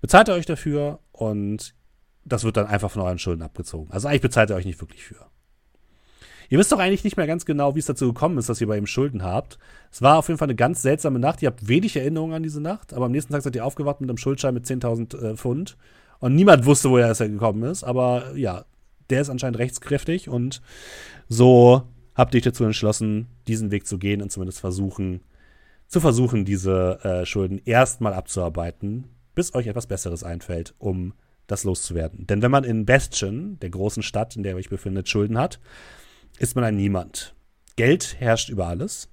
bezahlt er euch dafür und das wird dann einfach von euren Schulden abgezogen. Also eigentlich bezahlt er euch nicht wirklich für. Ihr wisst doch eigentlich nicht mehr ganz genau, wie es dazu gekommen ist, dass ihr bei ihm Schulden habt. Es war auf jeden Fall eine ganz seltsame Nacht. Ihr habt wenig Erinnerungen an diese Nacht, aber am nächsten Tag seid ihr aufgewacht mit einem Schuldschein mit zehntausend äh, Pfund. Und niemand wusste, woher er gekommen ist. Aber ja, der ist anscheinend rechtskräftig. Und so habt ihr euch dazu entschlossen, diesen Weg zu gehen und zumindest versuchen, zu versuchen, diese äh, Schulden erstmal abzuarbeiten, bis euch etwas Besseres einfällt, um das loszuwerden. Denn wenn man in Bastion, der großen Stadt, in der ihr euch befindet, Schulden hat, ist man ein Niemand. Geld herrscht über alles.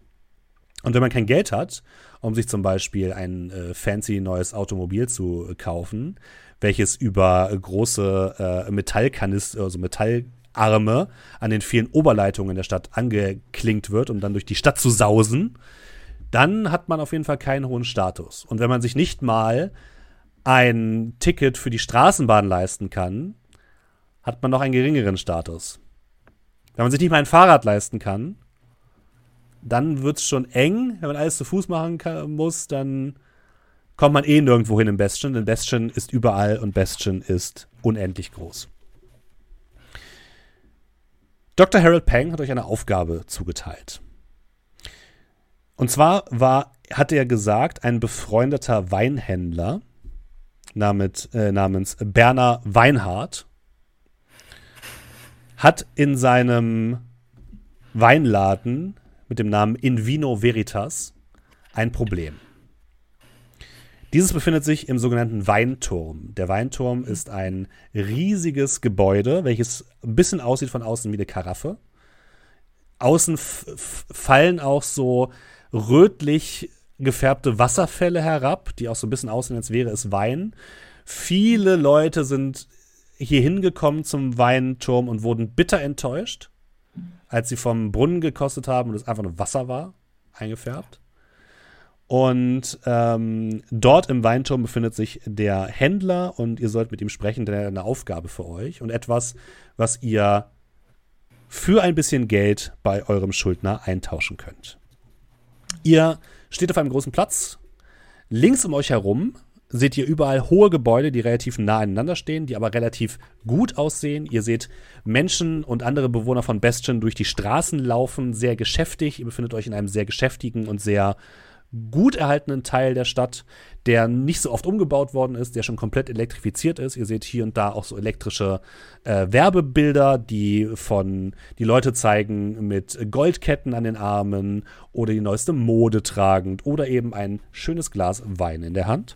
Und wenn man kein Geld hat, um sich zum Beispiel ein äh, fancy neues Automobil zu äh, kaufen, welches über äh, große äh, Metallkanister, also Metallarme an den vielen Oberleitungen der Stadt angeklinkt wird, um dann durch die Stadt zu sausen, dann hat man auf jeden Fall keinen hohen Status. Und wenn man sich nicht mal ein Ticket für die Straßenbahn leisten kann, hat man noch einen geringeren Status. Wenn man sich nicht mal ein Fahrrad leisten kann, dann wird es schon eng. Wenn man alles zu Fuß machen kann, muss, dann kommt man eh nirgendwo hin in Bastion. Denn Bastion ist überall und Bastion ist unendlich groß. Doktor Harold Peng hat euch eine Aufgabe zugeteilt. Und zwar war, hatte er gesagt, ein befreundeter Weinhändler namens, äh, namens Berner Weinhardt hat in seinem Weinladen mit dem Namen In Vino Veritas ein Problem. Dieses befindet sich im sogenannten Weinturm. Der Weinturm ist ein riesiges Gebäude, welches ein bisschen aussieht von außen wie eine Karaffe. Außen f- f- fallen auch so rötlich gefärbte Wasserfälle herab, die auch so ein bisschen aussehen, als wäre es Wein. Viele Leute sind hier hingekommen zum Weinturm und wurden bitter enttäuscht, als sie vom Brunnen gekostet haben und es einfach nur Wasser war, eingefärbt. Und ähm, dort im Weinturm befindet sich der Händler und ihr sollt mit ihm sprechen, denn er hat eine Aufgabe für euch und etwas, was ihr für ein bisschen Geld bei eurem Schuldner eintauschen könnt. Ihr steht auf einem großen Platz. Links um euch herum seht ihr überall hohe Gebäude, die relativ nah aneinander stehen, die aber relativ gut aussehen. Ihr seht Menschen und andere Bewohner von Bastion durch die Straßen laufen, sehr geschäftig. Ihr befindet euch in einem sehr geschäftigen und sehr gut erhaltenen Teil der Stadt, der nicht so oft umgebaut worden ist, der schon komplett elektrifiziert ist. Ihr seht hier und da auch so elektrische äh, Werbebilder, die von die Leute zeigen mit Goldketten an den Armen oder die neueste Mode tragend oder eben ein schönes Glas Wein in der Hand.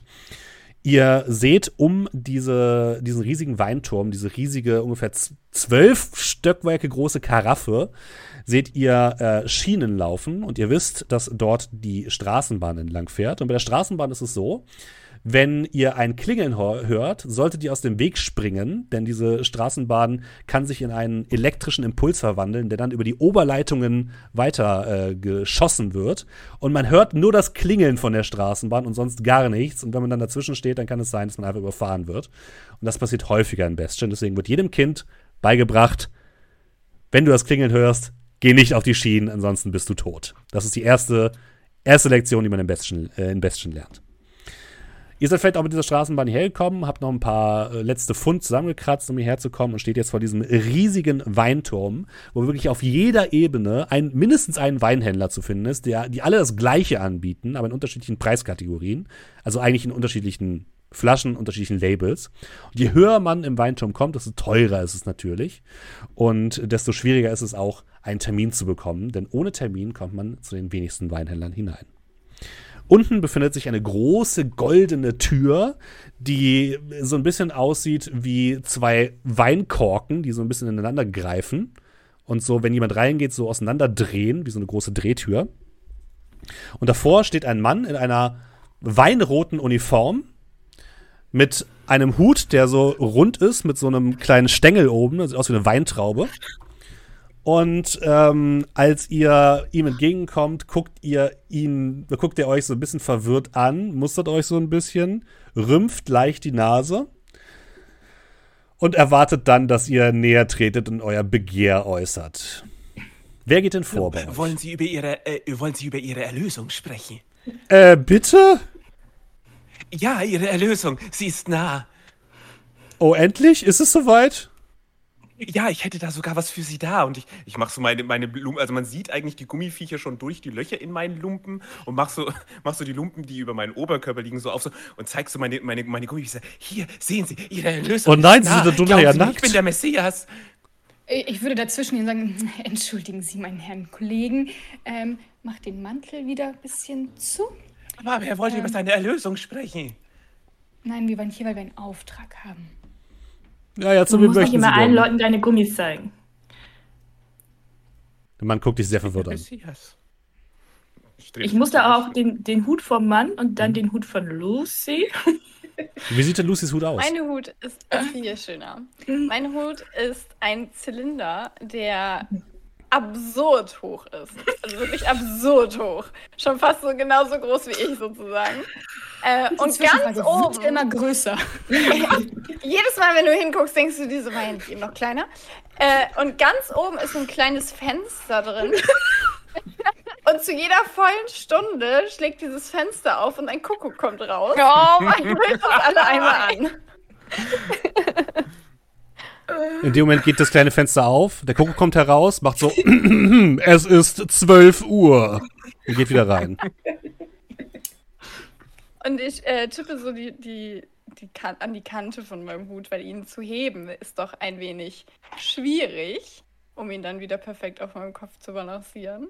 Ihr seht um diese, diesen riesigen Weinturm, diese riesige, ungefähr zwölf Stockwerke große Karaffe, seht ihr äh, Schienen laufen und ihr wisst, dass dort die Straßenbahn entlang fährt. Und bei der Straßenbahn ist es so, wenn ihr ein Klingeln hört, solltet ihr aus dem Weg springen, denn diese Straßenbahn kann sich in einen elektrischen Impuls verwandeln, der dann über die Oberleitungen weiter äh, geschossen wird. Und man hört nur das Klingeln von der Straßenbahn und sonst gar nichts. Und wenn man dann dazwischen steht, dann kann es sein, dass man einfach überfahren wird. Und das passiert häufiger in Bastion. Deswegen wird jedem Kind beigebracht, wenn du das Klingeln hörst, geh nicht auf die Schienen, ansonsten bist du tot. Das ist die erste, erste Lektion, die man in Bastion, äh, in Bastion lernt. Ihr seid vielleicht auch mit dieser Straßenbahn hierher gekommen, habt noch ein paar letzte Pfund zusammengekratzt, um hierher zu kommen und steht jetzt vor diesem riesigen Weinturm, wo wirklich auf jeder Ebene ein, mindestens einen Weinhändler zu finden ist, der, die alle das Gleiche anbieten, aber in unterschiedlichen Preiskategorien, also eigentlich in unterschiedlichen Flaschen, unterschiedlichen Labels. Und je höher man im Weinturm kommt, desto teurer ist es natürlich und desto schwieriger ist es auch, einen Termin zu bekommen, denn ohne Termin kommt man zu den wenigsten Weinhändlern hinein. Unten befindet sich eine große goldene Tür, die so ein bisschen aussieht wie zwei Weinkorken, die so ein bisschen ineinander greifen und so, wenn jemand reingeht, so auseinander drehen, wie so eine große Drehtür. Und davor steht ein Mann in einer weinroten Uniform mit einem Hut, der so rund ist, mit so einem kleinen Stängel oben, das sieht aus wie eine Weintraube. Und ähm, als ihr ihm entgegenkommt, guckt ihr ihn, guckt ihr euch so ein bisschen verwirrt an, mustert euch so ein bisschen, rümpft leicht die Nase und erwartet dann, dass ihr näher tretet und euer Begehr äußert. Wer geht denn vor bei euch? Wollen Sie über Ihre, äh, wollen Sie über Ihre Erlösung sprechen? Äh, bitte? Ja, Ihre Erlösung, sie ist nah. Oh, endlich? Ist es soweit? Ja, ich hätte da sogar was für Sie da und ich, ich mache so meine, meine Lumpen, also man sieht eigentlich die Gummiviecher schon durch die Löcher in meinen Lumpen und mach so, mach so die Lumpen, die über meinen Oberkörper liegen, so auf so und zeig so meine, meine, meine Gummiviecher. Hier, sehen Sie, Ihre Erlösung. Oh nein, Sie sind da drunter ja nackt. Ich bin der Messias. Ich würde dazwischen Ihnen sagen, entschuldigen Sie, meinen Herrn Kollegen, ähm, mach den Mantel wieder ein bisschen zu. Aber er wollte ähm, über seine Erlösung sprechen. Nein, wir waren hier, weil wir einen Auftrag haben. Ja, ja, zu mir möchten Sie immer allen Leuten deine Gummis zeigen. Der Mann guckt dich sehr verwirrt an. Ich musste auch den, den Hut vom Mann und dann mhm. den Hut von Lucy. Wie sieht denn Lucys Hut aus? Meine Hut ist viel schöner. Mein Hut ist ein Zylinder, der absurd hoch ist. Also wirklich absurd hoch. Schon fast so genauso groß wie ich sozusagen. Äh, und ganz oben immer größer. Jedes Mal, wenn du hinguckst, denkst du, diese Weine sind noch kleiner. Äh, und ganz oben ist ein kleines Fenster drin. Und zu jeder vollen Stunde schlägt dieses Fenster auf und ein Kuckuck kommt raus. Oh mein Gott, das alle einmal an. In dem Moment geht das kleine Fenster auf, der Kuckuck kommt heraus, macht so, es ist zwölf Uhr und geht wieder rein. Und ich äh, tippe so die, die, die kan- an die Kante von meinem Hut, weil ihn zu heben ist doch ein wenig schwierig, um ihn dann wieder perfekt auf meinem Kopf zu balancieren.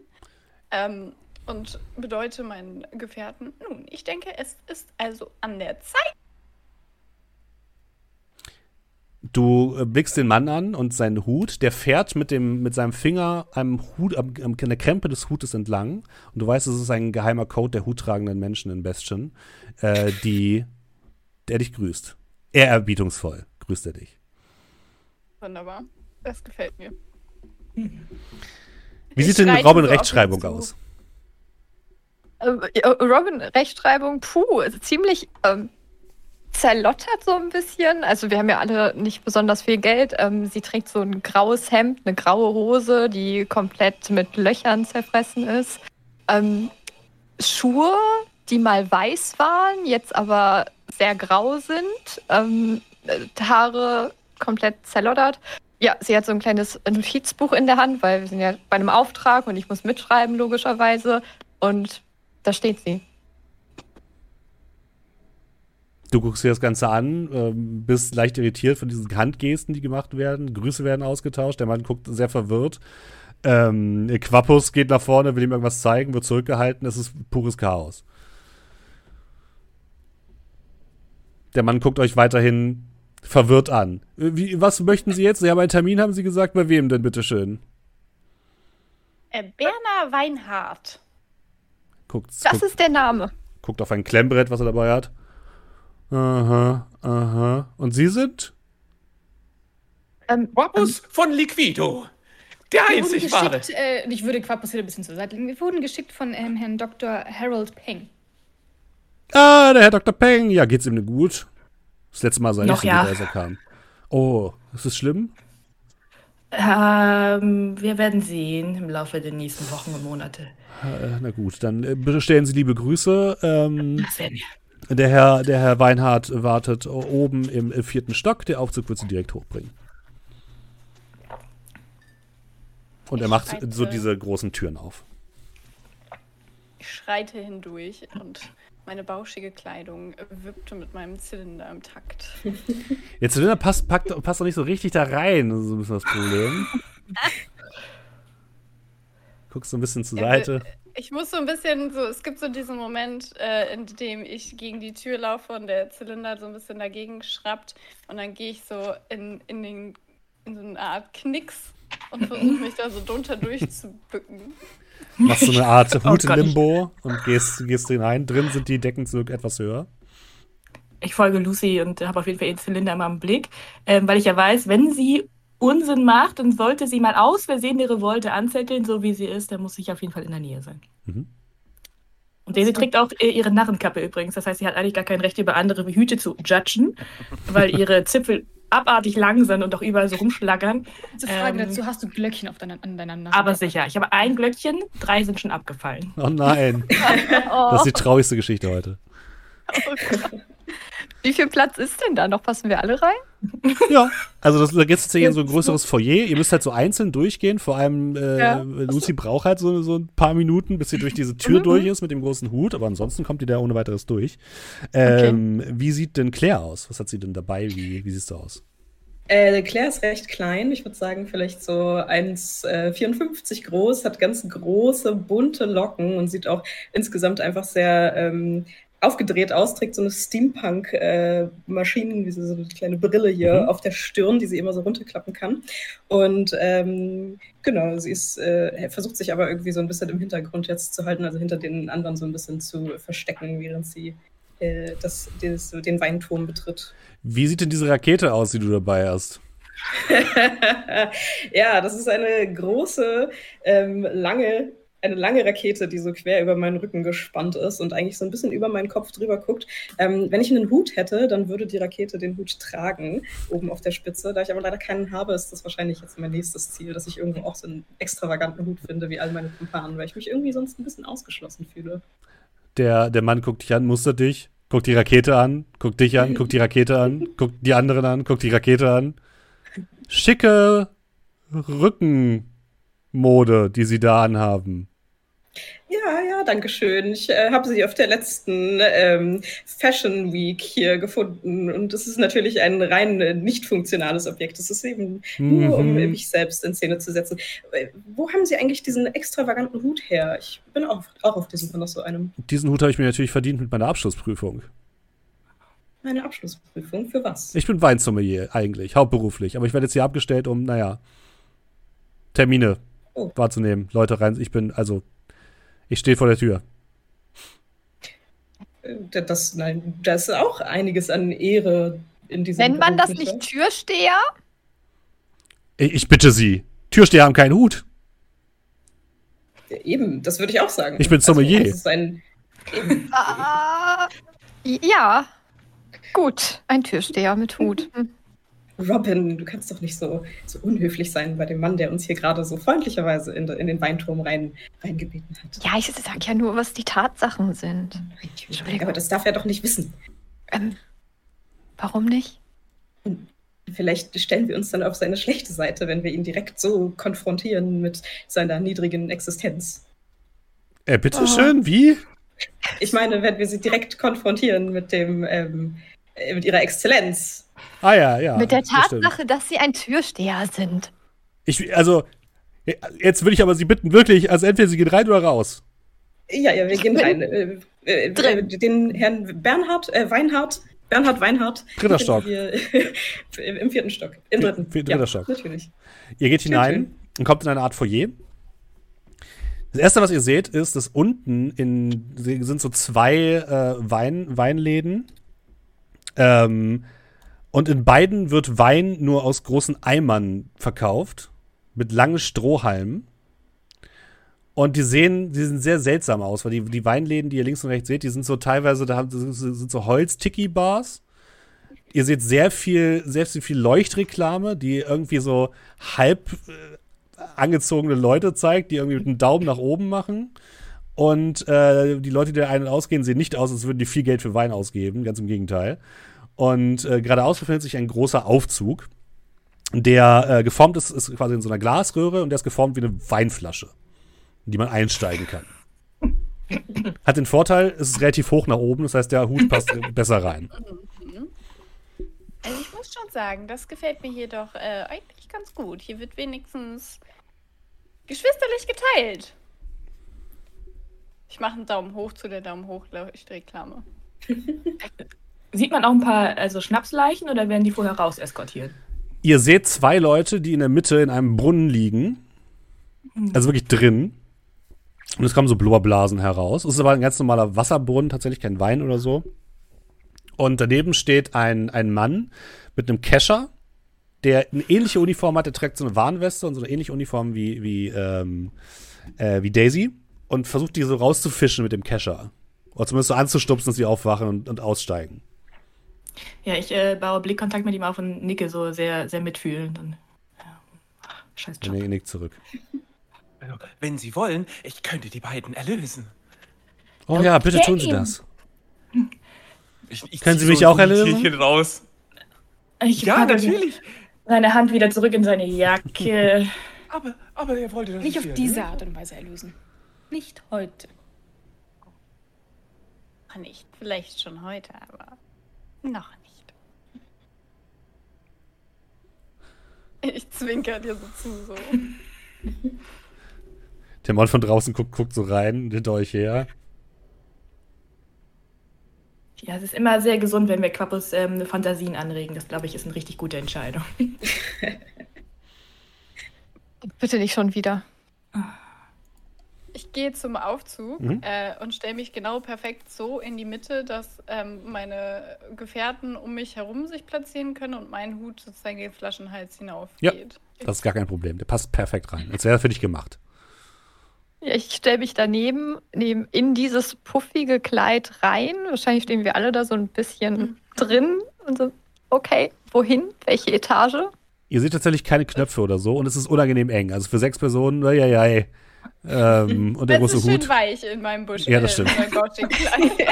Ähm, und bedeute meinen Gefährten, nun, ich denke, es ist also an der Zeit. Du blickst den Mann an und seinen Hut, der fährt mit dem mit seinem Finger am Hut, am, am, an der Krempe des Hutes entlang. Und du weißt, es ist ein geheimer Code der huttragenden Menschen in Bastion, äh, die, der dich grüßt. Ehrerbietungsvoll grüßt er dich. Wunderbar. Das gefällt mir. Wie sieht denn Robin Rechtschreibung aus? Robin Rechtschreibung, puh, also ziemlich ähm, zerlottert so ein bisschen. Also wir haben ja alle nicht besonders viel Geld. Ähm, sie trägt so ein graues Hemd, eine graue Hose, die komplett mit Löchern zerfressen ist. Ähm, Schuhe, die mal weiß waren, jetzt aber sehr grau sind. Ähm, Haare komplett zerlottert. Ja, sie hat so ein kleines Notizbuch in der Hand, weil wir sind ja bei einem Auftrag und ich muss mitschreiben, logischerweise. Und da steht sie. Du guckst dir das Ganze an, bist leicht irritiert von diesen Handgesten, die gemacht werden. Grüße werden ausgetauscht, der Mann guckt sehr verwirrt. Ähm, Quapus geht nach vorne, will ihm irgendwas zeigen, wird zurückgehalten. Es ist pures Chaos. Der Mann guckt euch weiterhin verwirrt an. Wie, was möchten Sie jetzt? Sie haben einen Termin, haben Sie gesagt. Bei wem denn, bitteschön? Äh, Berner Weinhardt. Guckt's, das guckt, ist der Name. Guckt auf ein Klemmbrett, was er dabei hat. Aha, aha. Und Sie sind? Ähm, Quapus ähm, von Liquido. Der einzig wahre. Äh, ich würde Quapus hier ein bisschen zur Seite legen. Wir wurden geschickt von ähm, Herrn Doktor Harold Peng. Ah, der Herr Doktor Peng. Ja, geht's ihm denn gut? Das letzte Mal, sein er ja. nicht kam. Oh, ist das schlimm? Ähm, wir werden sehen im Laufe der nächsten Wochen und Monate. Äh, na gut, dann bestellen Sie liebe Grüße. Ähm, das werden wir. Der Herr, der Herr Weinhardt wartet oben im vierten Stock. Der Aufzug wird Sie direkt hochbringen. Und ich er macht schreite, so diese großen Türen auf. Ich schreite hindurch und meine bauschige Kleidung wippte mit meinem Zylinder im Takt. Der Zylinder passt, packt, passt doch nicht so richtig da rein. Das ist ein bisschen das Problem. Guckst so ein bisschen zur Seite. Ich muss so ein bisschen, so, es gibt so diesen Moment, äh, in dem ich gegen die Tür laufe und der Zylinder so ein bisschen dagegen schrappt. Und dann gehe ich so in, in, den, in so eine Art Knicks und versuche mich da so drunter durchzubücken. Machst du eine Art Hut-Limbo oh und gehst, gehst hinein. Drin sind die Decken zurück etwas höher. Ich folge Lucy und habe auf jeden Fall den Zylinder immer im Blick, ähm, weil ich ja weiß, wenn sie Unsinn macht, dann sollte sie mal aus Versehen ihre Revolte anzetteln, so wie sie ist, dann muss ich auf jeden Fall in der Nähe sein. Mhm. Und Daisy trägt auch ihre Narrenkappe übrigens. Das heißt, sie hat eigentlich gar kein Recht, über andere Hüte zu judgen, weil ihre Zipfel abartig lang sind und auch überall so rumschlagern. Zur Frage ähm, dazu, hast du Glöckchen auf deiner, an deiner Nase? Aber sicher. Ich habe ein Glöckchen, drei sind schon abgefallen. Oh nein. Oh. Das ist die traurigste Geschichte heute. Oh Gott. Wie viel Platz ist denn da noch? Passen wir alle rein? Ja, also das, da geht es jetzt hier in so ein größeres Foyer. Ihr müsst halt so einzeln durchgehen. Vor allem äh, ja. Lucy braucht halt so, so ein paar Minuten, bis sie durch diese Tür mhm. durch ist mit dem großen Hut. Aber ansonsten kommt die da ohne weiteres durch. Ähm, okay. Wie sieht denn Claire aus? Was hat sie denn dabei? Wie, wie siehst du aus? Äh, Claire ist recht klein. Ich würde sagen, vielleicht so eins Komma vierundfünfzig groß. Hat ganz große, bunte Locken und sieht auch insgesamt einfach sehr Ähm, aufgedreht aus, trägt so eine Steampunk-Maschinen, äh, wie so eine kleine Brille hier mhm. auf der Stirn, die sie immer so runterklappen kann. Und ähm, genau, sie ist, äh, versucht sich aber irgendwie so ein bisschen im Hintergrund jetzt zu halten, also hinter den anderen so ein bisschen zu verstecken, während sie äh, das, dieses, den Weinturm betritt. Wie sieht denn diese Rakete aus, die du dabei hast? Ja, das ist eine große, ähm, lange eine lange Rakete, die so quer über meinen Rücken gespannt ist und eigentlich so ein bisschen über meinen Kopf drüber guckt. Ähm, wenn ich einen Hut hätte, dann würde die Rakete den Hut tragen, oben auf der Spitze. Da ich aber leider keinen habe, ist das wahrscheinlich jetzt mein nächstes Ziel, dass ich irgendwo auch so einen extravaganten Hut finde, wie all meine Kumpanen, weil ich mich irgendwie sonst ein bisschen ausgeschlossen fühle. Der, der Mann guckt dich an, mustert dich, guckt die Rakete an, guckt dich an, guckt die Rakete an, guckt die anderen an, guckt die Rakete an. Schicke Rückenmode, die sie da anhaben. Ja, ja, danke schön. Ich äh, habe sie auf der letzten ähm, Fashion Week hier gefunden und es ist natürlich ein rein äh, nicht funktionales Objekt. Es ist eben mhm. nur, um mich selbst in Szene zu setzen. Wo haben Sie eigentlich diesen extravaganten Hut her? Ich bin auch, auch auf der Suche nach so einem. Diesen Hut habe ich mir natürlich verdient mit meiner Abschlussprüfung. Meine Abschlussprüfung? Für was? Ich bin Weinsommelier eigentlich, hauptberuflich. Aber ich werde jetzt hier abgestellt, um, naja, Termine oh. wahrzunehmen. Leute rein, ich bin, also Ich stehe vor der Tür. Das, nein, da ist auch einiges an Ehre in diesem Nennt man Beruf, das nicht Türsteher? Ich bitte Sie. Türsteher haben keinen Hut. Eben, das würde ich auch sagen. Ich bin Sommelier. Also, das ist ein äh, ja, gut. Ein Türsteher mit Hut. Robin, du kannst doch nicht so, so unhöflich sein bei dem Mann, der uns hier gerade so freundlicherweise in, in den Weinturm rein, reingebeten hat. Ja, ich sage ja nur, was die Tatsachen sind. Entschuldigung. Aber das darf er doch nicht wissen. Ähm, warum nicht? Vielleicht stellen wir uns dann auf seine schlechte Seite, wenn wir ihn direkt so konfrontieren mit seiner niedrigen Existenz. Äh, bitteschön, oh. Wie? Ich meine, wenn wir sie direkt konfrontieren mit dem, ähm, mit ihrer Exzellenz. Ah ja, ja. Mit der Tatsache, dass sie ein Türsteher sind. Ich, also, jetzt würde ich aber Sie bitten, wirklich, also entweder Sie gehen rein oder raus. Ja, ja, wir gehen rein. Äh, äh, drin. Den Herrn Bernhard, äh, Weinhardt, Bernhard Weinhardt. Dritter Stock. Wir, im vierten Stock, im dritten. Dritter ja, Stock. Natürlich. Ihr geht hinein schön, schön. Und kommt in eine Art Foyer. Das Erste, was ihr seht, ist, dass unten in, sind so zwei äh, Wein, Weinläden. Ähm, und in beiden wird Wein nur aus großen Eimern verkauft, mit langen Strohhalmen. Und die sehen, die sehen sehr seltsam aus, weil die, die Weinläden, die ihr links und rechts seht, die sind so teilweise, da haben, sind so Holz-Tiki-Bars. Ihr seht sehr viel, sehr viel Leuchtreklame, die irgendwie so halb äh, angezogene Leute zeigt, die irgendwie mit dem Daumen nach oben machen. Und äh, die Leute, die da ein- und ausgehen, sehen nicht aus, als würden die viel Geld für Wein ausgeben, ganz im Gegenteil. Und äh, geradeaus befindet sich ein großer Aufzug, der äh, geformt ist, ist quasi in so einer Glasröhre und der ist geformt wie eine Weinflasche, in die man einsteigen kann. Hat den Vorteil, es ist relativ hoch nach oben, das heißt, der Hut passt besser rein. Also ich muss schon sagen, das gefällt mir hier doch äh, eigentlich ganz gut. Hier wird wenigstens geschwisterlich geteilt. Ich mache einen Daumen hoch zu der Daumen hoch Reklame. Sieht man auch ein paar also Schnapsleichen oder werden die vorher raus eskortiert? Ihr seht zwei Leute, die in der Mitte in einem Brunnen liegen. Also wirklich drin. Und es kommen so Blubberblasen heraus. Es ist aber ein ganz normaler Wasserbrunnen, tatsächlich kein Wein oder so. Und daneben steht ein, ein Mann mit einem Kescher, der eine ähnliche Uniform hat. Der trägt so eine Warnweste und so eine ähnliche Uniform wie, wie, ähm, äh, wie Daisy. Und versucht, die so rauszufischen mit dem Kescher. Oder zumindest so anzustupsen, dass sie aufwachen und, und aussteigen. Ja, ich äh, baue Blickkontakt mit ihm auf und nicke so sehr, sehr mitfühlend. Und, ja. Ach, scheiß Job. Nee, nick zurück. Wenn Sie wollen, ich könnte die beiden erlösen. Oh ja, bitte tun Sie das. Ich, ich Können Sie mich so auch erlösen? Tierchen raus. Ich ja, natürlich. Seine Hand wieder zurück in seine Jacke. aber, aber er wollte das nicht. Nicht auf hier, diese ne? Art und Weise erlösen. Nicht heute. Nicht, vielleicht schon heute, aber noch nicht. Ich zwinker dir so zu, so. Der Mann von draußen guckt, guckt so rein, hinter euch her. Ja, es ist immer sehr gesund, wenn wir Quapus ähm, Fantasien anregen. Das, glaube ich, ist eine richtig gute Entscheidung. Bitte nicht schon wieder. Ich gehe zum Aufzug mhm. äh, und stelle mich genau perfekt so in die Mitte, dass ähm, meine Gefährten um mich herum sich platzieren können und mein Hut sozusagen den Flaschenhals hinaufgeht. Ja, das ist gar kein Problem. Der passt perfekt rein. Als wäre er für dich gemacht. Ja, ich stelle mich daneben, neben in dieses puffige Kleid rein. Wahrscheinlich stehen wir alle da so ein bisschen mhm. drin. Und so, okay, wohin? Welche Etage? Ihr seht tatsächlich keine Knöpfe oder so und es ist unangenehm eng. Also für sechs Personen, ja, ja, ja. Ähm, und der das große ist schön Hut. Weich in meinem Busch. Ja, das stimmt. Äh,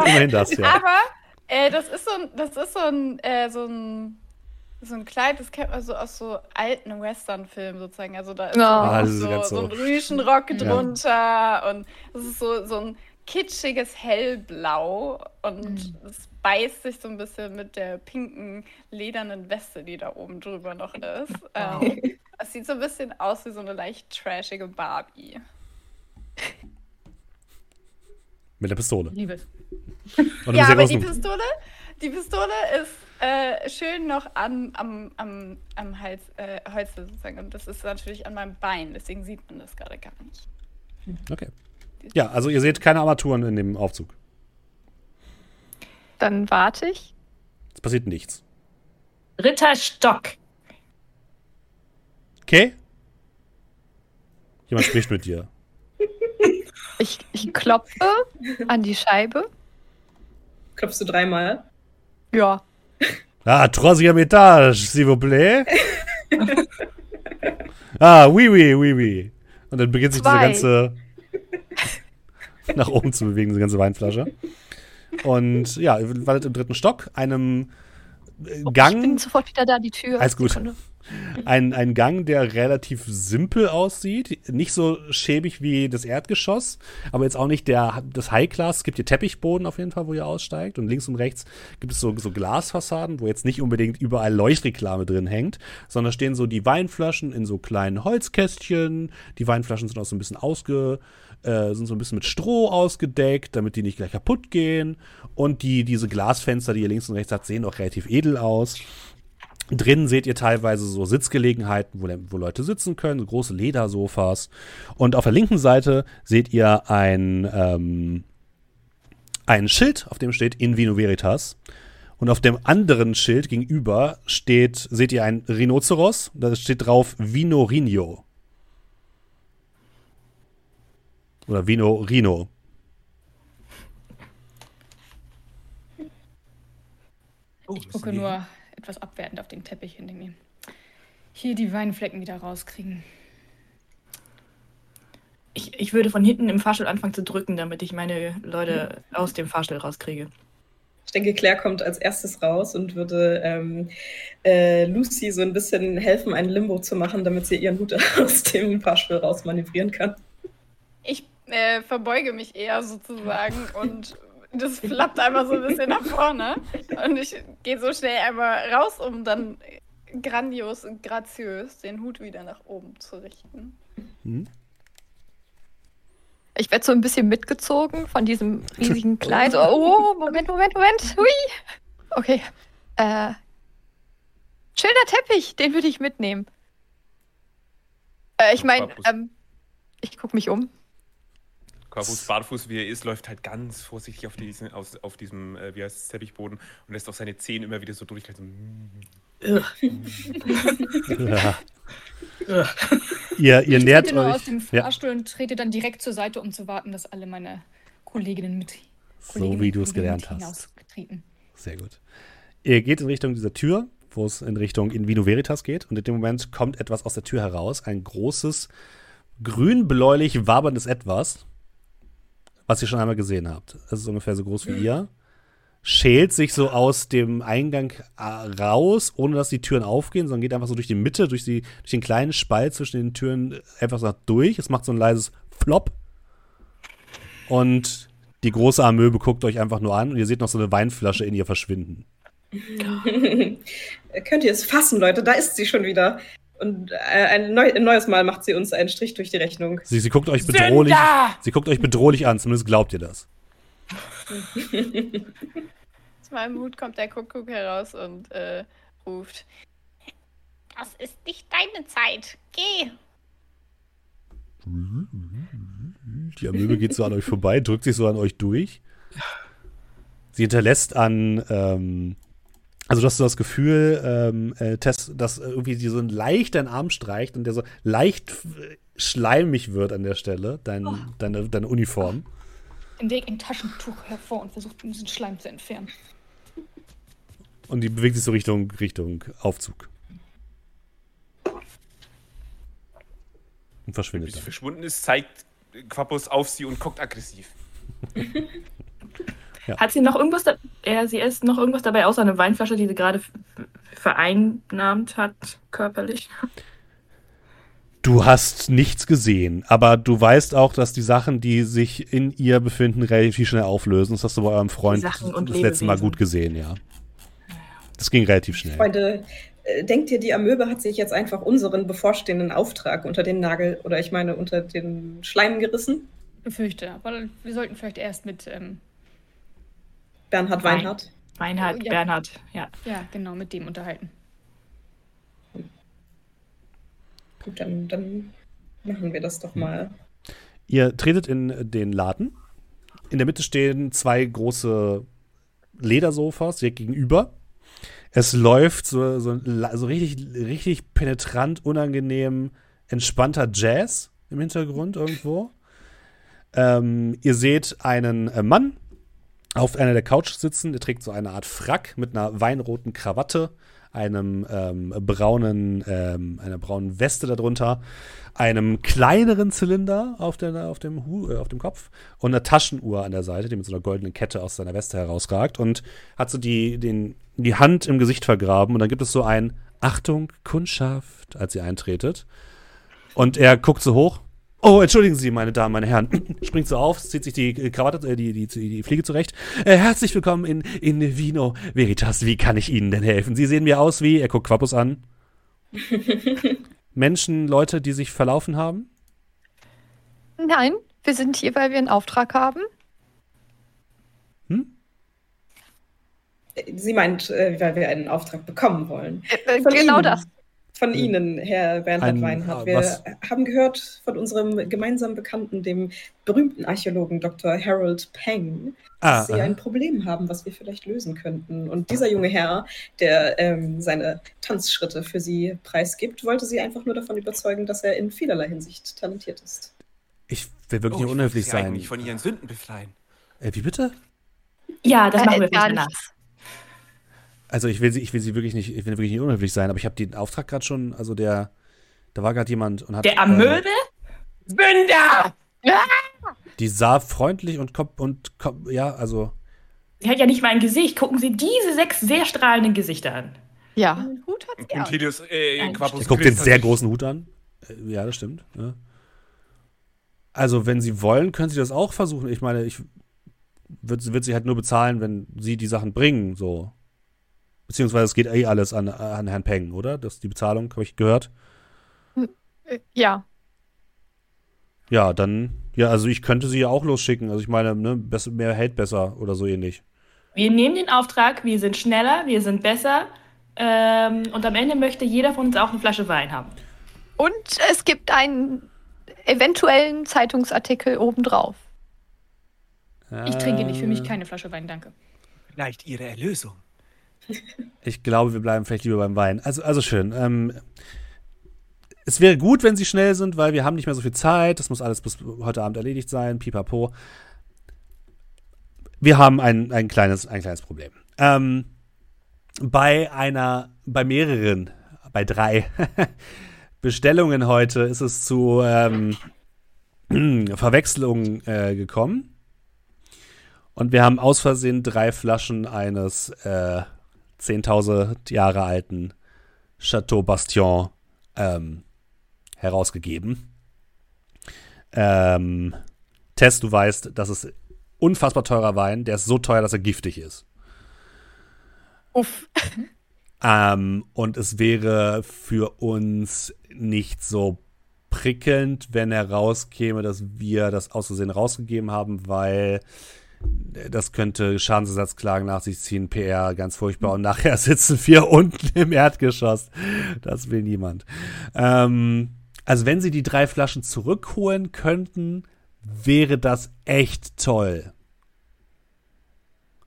Immerhin das, ja. Aber äh, das ist so ein, das ist so ein, äh, so ein, so ein Kleid, das kennt man so aus so alten Western-Filmen sozusagen. Also da ist, no. ah, das so, ist so. so ein Rüschenrock drunter ja. und es ist so, so ein kitschiges Hellblau und es mhm. beißt sich so ein bisschen mit der pinken ledernen Weste, die da oben drüber noch ist. Wow. Ähm, es sieht so ein bisschen aus wie so eine leicht trashige Barbie. Mit der Pistole. Liebe. Ja, aber die Pistole, die Pistole ist äh, schön noch an, am, am, am Hals, äh, Holzel sozusagen. Und das ist natürlich an meinem Bein, deswegen sieht man das gerade gar nicht. Okay. Ja, also ihr seht keine Armaturen in dem Aufzug. Dann warte ich. Es passiert nichts. Ritterstock. Okay? Jemand spricht mit dir. Ich, ich klopfe an die Scheibe. Klopfst du dreimal? Ja. Ah, troisième étage, s'il vous plaît. Ah, oui, oui, oui, oui. Und dann beginnt sich Zwei. diese ganze... nach oben zu bewegen, diese ganze Weinflasche. Und ja, ihr wartet im dritten Stock, einem Gang... Ich bin sofort wieder da, die Tür. Alles gut. Ein, ein Gang, der relativ simpel aussieht, nicht so schäbig wie das Erdgeschoss, aber jetzt auch nicht der, das High-Class. Es gibt hier Teppichboden auf jeden Fall, wo ihr aussteigt, und links und rechts gibt es so, so Glasfassaden, wo jetzt nicht unbedingt überall Leuchtreklame drin hängt, sondern stehen so die Weinflaschen in so kleinen Holzkästchen. Die Weinflaschen sind auch so ein bisschen ausge... Äh, sind so ein bisschen mit Stroh ausgedeckt, damit die nicht gleich kaputt gehen. Und die, diese Glasfenster, die ihr links und rechts habt, sehen auch relativ edel aus. Drinnen seht ihr teilweise so Sitzgelegenheiten, wo, wo Leute sitzen können, so große Ledersofas. Und auf der linken Seite seht ihr ein, ähm, ein Schild, auf dem steht In Vino Veritas. Und auf dem anderen Schild gegenüber steht, seht ihr einen Rhinoceros, da steht drauf Vino Rinio. Oder Vino Rinio. Oh, ich gucke nur etwas abwertend auf den Teppich, indem wir hier die Weinflecken wieder rauskriegen. Ich, ich würde von hinten im Fahrstuhl anfangen zu drücken, damit ich meine Leute aus dem Fahrstuhl rauskriege. Ich denke, Claire kommt als erstes raus und würde ähm, äh, Lucy so ein bisschen helfen, ein Limbo zu machen, damit sie ihren Hut aus dem Fahrstuhl rausmanövrieren kann. Ich äh, verbeuge mich eher sozusagen und das flappt einfach so ein bisschen nach vorne. Und ich gehe so schnell einmal raus, um dann grandios und graziös den Hut wieder nach oben zu richten. Hm? Ich werde so ein bisschen mitgezogen von diesem riesigen Kleid. Oh, Moment, Moment, Moment. Hui. Okay. Äh, schöner Teppich, den würde ich mitnehmen. Äh, ich meine, ähm, ich gucke mich um. Quapus, barfuß wie er ist, läuft halt ganz vorsichtig auf, diesen, aus, auf diesem, äh, wie heißt es, Teppichboden und lässt auch seine Zehen immer wieder so durch. Halt so, ja. Ja. Ihr, ihr nähert euch. Ich trete aus dem Fahrstuhl ja. und trete dann direkt zur Seite, um zu warten, dass alle meine Kolleginnen mit Kolleginnen, so wie du es gelernt hast. Sehr gut. Ihr geht in Richtung dieser Tür, wo es in Richtung In Vino Veritas geht, und in dem Moment kommt etwas aus der Tür heraus, ein großes, grün-bläulich waberndes Etwas, was ihr schon einmal gesehen habt. Das ist ungefähr so groß wie ihr. Schält sich so aus dem Eingang raus, ohne dass die Türen aufgehen, sondern geht einfach so durch die Mitte, durch, die, durch den kleinen Spalt zwischen den Türen einfach so durch. Es macht so ein leises Flop. Und die große Amöbe guckt euch einfach nur an und ihr seht noch so eine Weinflasche in ihr verschwinden. Könnt ihr es fassen, Leute? Da ist sie schon wieder. Und ein neues Mal macht sie uns einen Strich durch die Rechnung. Sie, sie, guckt euch bedrohlich, sie guckt euch bedrohlich an, zumindest glaubt ihr das. Aus meinem Hut kommt der Kuckuck heraus und äh, ruft: Das ist nicht deine Zeit, geh! Die Amöbe geht so an euch vorbei, drückt sich so an euch durch. Sie hinterlässt an... Ähm, Also, dass du das Gefühl, ähm, äh, Tess, dass irgendwie die so einen leichten Arm streicht und der so leicht schleimig wird an der Stelle, dein, oh. deine, deine Uniform. Im Weg ein Taschentuch hervor und versucht, diesen Schleim zu entfernen. Und die bewegt sich so Richtung, Richtung Aufzug. Und verschwindet dann. Bis sie verschwunden ist, zeigt Quapus auf sie und guckt aggressiv. Ja. Hat sie noch irgendwas da- ja, sie ist noch irgendwas dabei, außer eine Weinflasche, die sie gerade f- vereinnahmt hat, körperlich? Du hast nichts gesehen, aber du weißt auch, dass die Sachen, die sich in ihr befinden, relativ schnell auflösen. Das hast du bei eurem Freund das Lebewesen. letzte Mal gut gesehen, ja. Das ging relativ schnell. Freunde, denkt ihr, die Amöbe hat sich jetzt einfach unseren bevorstehenden Auftrag unter den Nagel, oder ich meine unter den Schleim gerissen? Ich befürchte, aber wir sollten vielleicht erst mit... Ähm Bernhard Weinhardt. Weinhardt, oh, ja. Bernhard, ja. Ja, genau, mit dem unterhalten. Gut, dann, dann machen wir das doch mal. Ihr tretet in den Laden. In der Mitte stehen zwei große Ledersofas direkt gegenüber. Es läuft so, so, so richtig, richtig penetrant, unangenehm, entspannter Jazz im Hintergrund irgendwo. Ähm, ihr seht einen Mann auf einer der Couch sitzen. Der trägt so eine Art Frack mit einer weinroten Krawatte, einem ähm, braunen, ähm, einer braunen Weste darunter, einem kleineren Zylinder auf, der, auf, dem Hu, äh, auf dem Kopf und einer Taschenuhr an der Seite, die mit so einer goldenen Kette aus seiner Weste herausragt, und hat so die, den, die Hand im Gesicht vergraben, und dann gibt es so ein Achtung, Kundschaft, als ihr eintretet. Und er guckt so hoch. Oh, entschuldigen Sie, meine Damen, meine Herren. Springt so auf, zieht sich die Krawatte, äh, die, die, die Fliege zurecht. Äh, herzlich willkommen in, in Vino Veritas. Wie kann ich Ihnen denn helfen? Sie sehen mir aus wie, er guckt Quapus an. Menschen, Leute, die sich verlaufen haben? Nein, wir sind hier, weil wir einen Auftrag haben. Hm? Sie meint, äh, weil wir einen Auftrag bekommen wollen. Äh, äh, genau Ihnen. Das. Von Ihnen, Herr Bernhard Weinhardt. Wir was? haben gehört von unserem gemeinsamen Bekannten, dem berühmten Archäologen Doktor Harold Peng, ah, dass Sie ah. ein Problem haben, was wir vielleicht lösen könnten. Und dieser junge Herr, der ähm, seine Tanzschritte für Sie preisgibt, wollte Sie einfach nur davon überzeugen, dass er in vielerlei Hinsicht talentiert ist. Ich will wirklich oh, nicht unhöflich sein. Eigentlich von Ihren Sünden befreien. Äh, wie bitte? Ja, das äh, machen wir gar nicht. Anders. Also ich will sie, ich will sie wirklich nicht, ich will wirklich nicht unhöflich sein, aber ich habe den Auftrag gerade schon, also der, da war gerade jemand und hat. Der Amöbe? Äh, Bünder! Die sah freundlich und kommt und kommt, ja, also. Sie hat ja nicht mal ein Gesicht. Gucken Sie diese sechs sehr strahlenden Gesichter an. Ja. Hut hat sie. Und Tilius, äh, ja, Quapus. Guckt den sehr großen Hut an. Ja, das stimmt. Ja. Also wenn Sie wollen, können Sie das auch versuchen. Ich meine, ich wird, wird sie halt nur bezahlen, wenn Sie die Sachen bringen, so. Beziehungsweise es geht eh alles an, an Herrn Peng, oder? Das, die Bezahlung, habe ich gehört. Ja. Ja, dann, ja, also ich könnte sie ja auch losschicken. Also ich meine, ne, besser, mehr hält besser oder so ähnlich. Wir nehmen den Auftrag, wir sind schneller, wir sind besser. Ähm, und am Ende möchte jeder von uns auch eine Flasche Wein haben. Und es gibt einen eventuellen Zeitungsartikel obendrauf. Äh, ich trinke nicht, für mich keine Flasche Wein, danke. Vielleicht Ihre Erlösung. Ich glaube, wir bleiben vielleicht lieber beim Wein. Also, also schön. Ähm, es wäre gut, wenn Sie schnell sind, weil wir haben nicht mehr so viel Zeit. Das muss alles bis heute Abend erledigt sein. Pipapo. Wir haben ein, ein, kleines, ein kleines Problem. Ähm, bei einer, bei mehreren, bei drei Bestellungen heute ist es zu ähm, Verwechslungen äh, gekommen. Und wir haben aus Versehen drei Flaschen eines äh, zehntausend Jahre alten Chateau Bastion ähm, herausgegeben. Ähm, Tess, du weißt, das ist unfassbar teurer Wein. Der ist so teuer, dass er giftig ist. Uff. Ähm, und es wäre für uns nicht so prickelnd, wenn herauskäme, dass wir das aus Versehen rausgegeben haben, weil das könnte Schadensersatzklagen nach sich ziehen, P R, ganz furchtbar. Und nachher sitzen wir unten im Erdgeschoss. Das will niemand. Ähm, also wenn Sie die drei Flaschen zurückholen könnten, wäre das echt toll.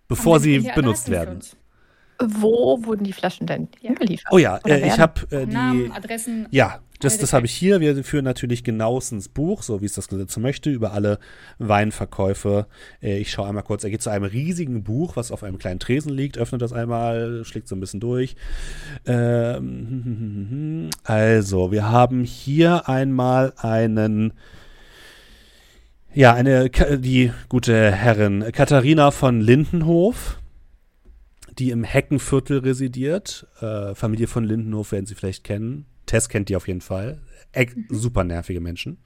Bevor sie benutzt werden. Wo wurden die Flaschen denn geliefert? Oh ja, äh, ich habe äh, die Namen, Adressen. Ja, das, das habe ich hier. Wir führen natürlich genauestens Buch, so wie es das Gesetz möchte, über alle Weinverkäufe. Äh, ich schaue einmal kurz. Er geht zu einem riesigen Buch, was auf einem kleinen Tresen liegt, öffnet das einmal, schlägt so ein bisschen durch. Ähm, also, wir haben hier einmal einen. Ja, eine die gute Herrin Katharina von Lindenhof, die im Heckenviertel residiert. Äh, Familie von Lindenhof werden Sie vielleicht kennen. Tess kennt die auf jeden Fall. E- mhm. Super nervige Menschen.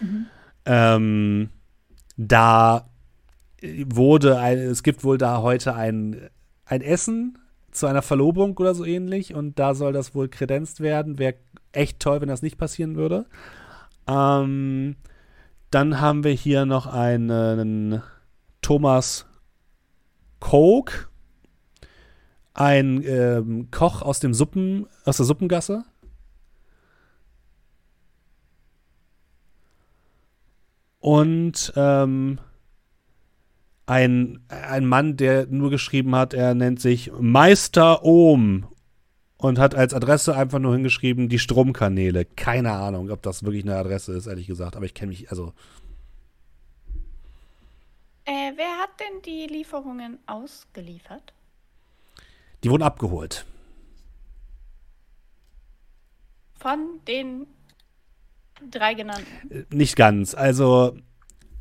Mhm. Ähm, da wurde, ein, es gibt wohl da heute ein, ein Essen zu einer Verlobung oder so ähnlich, und da soll das wohl kredenzt werden. Wäre echt toll, wenn das nicht passieren würde. Ähm, dann haben wir hier noch einen Thomas Koch, ein ähm, Koch aus dem Suppen, aus der Suppengasse. Und ähm, ein, ein Mann, der nur geschrieben hat, er nennt sich Meister Ohm und hat als Adresse einfach nur hingeschrieben, die Stromkanäle. Keine Ahnung, ob das wirklich eine Adresse ist, ehrlich gesagt. Aber ich kenne mich, also Äh, wer hat denn die Lieferungen ausgeliefert? Die wurden abgeholt. Von den drei genannten? Nicht ganz. Also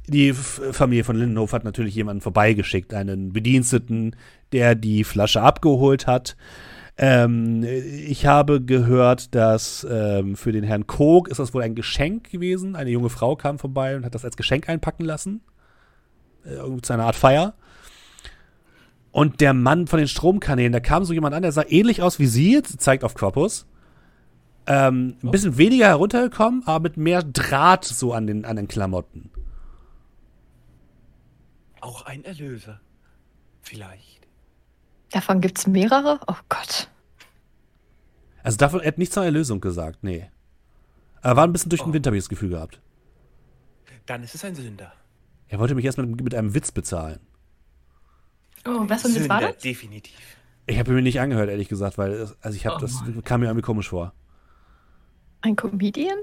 die Familie von Lindenhof hat natürlich jemanden vorbeigeschickt, einen Bediensteten, der die Flasche abgeholt hat. Ähm, ich habe gehört, dass ähm, für den Herrn Kog ist das wohl ein Geschenk gewesen. Eine junge Frau kam vorbei und hat das als Geschenk einpacken lassen. Irgendwie zu einer Art Feier. Und der Mann von den Stromkanälen, da kam so jemand an, der sah ähnlich aus wie sie, zeigt auf Quapus. Ähm, ein bisschen weniger heruntergekommen, aber mit mehr Draht so an den, an den Klamotten. Auch ein Erlöser. Vielleicht. Davon gibt's mehrere? Oh Gott. Also davon, er hat nichts zur Erlösung gesagt, nee. Er war ein bisschen durch den oh. Wind, habe ich das Gefühl gehabt. Dann ist es ein Sünder. Er wollte mich erst mit, mit einem Witz bezahlen. Oh, was für ein Witz war das? Definitiv. Ich habe ihn mir nicht angehört, ehrlich gesagt, weil also ich hab, oh, das Mann. kam mir irgendwie komisch vor. Ein Comedian?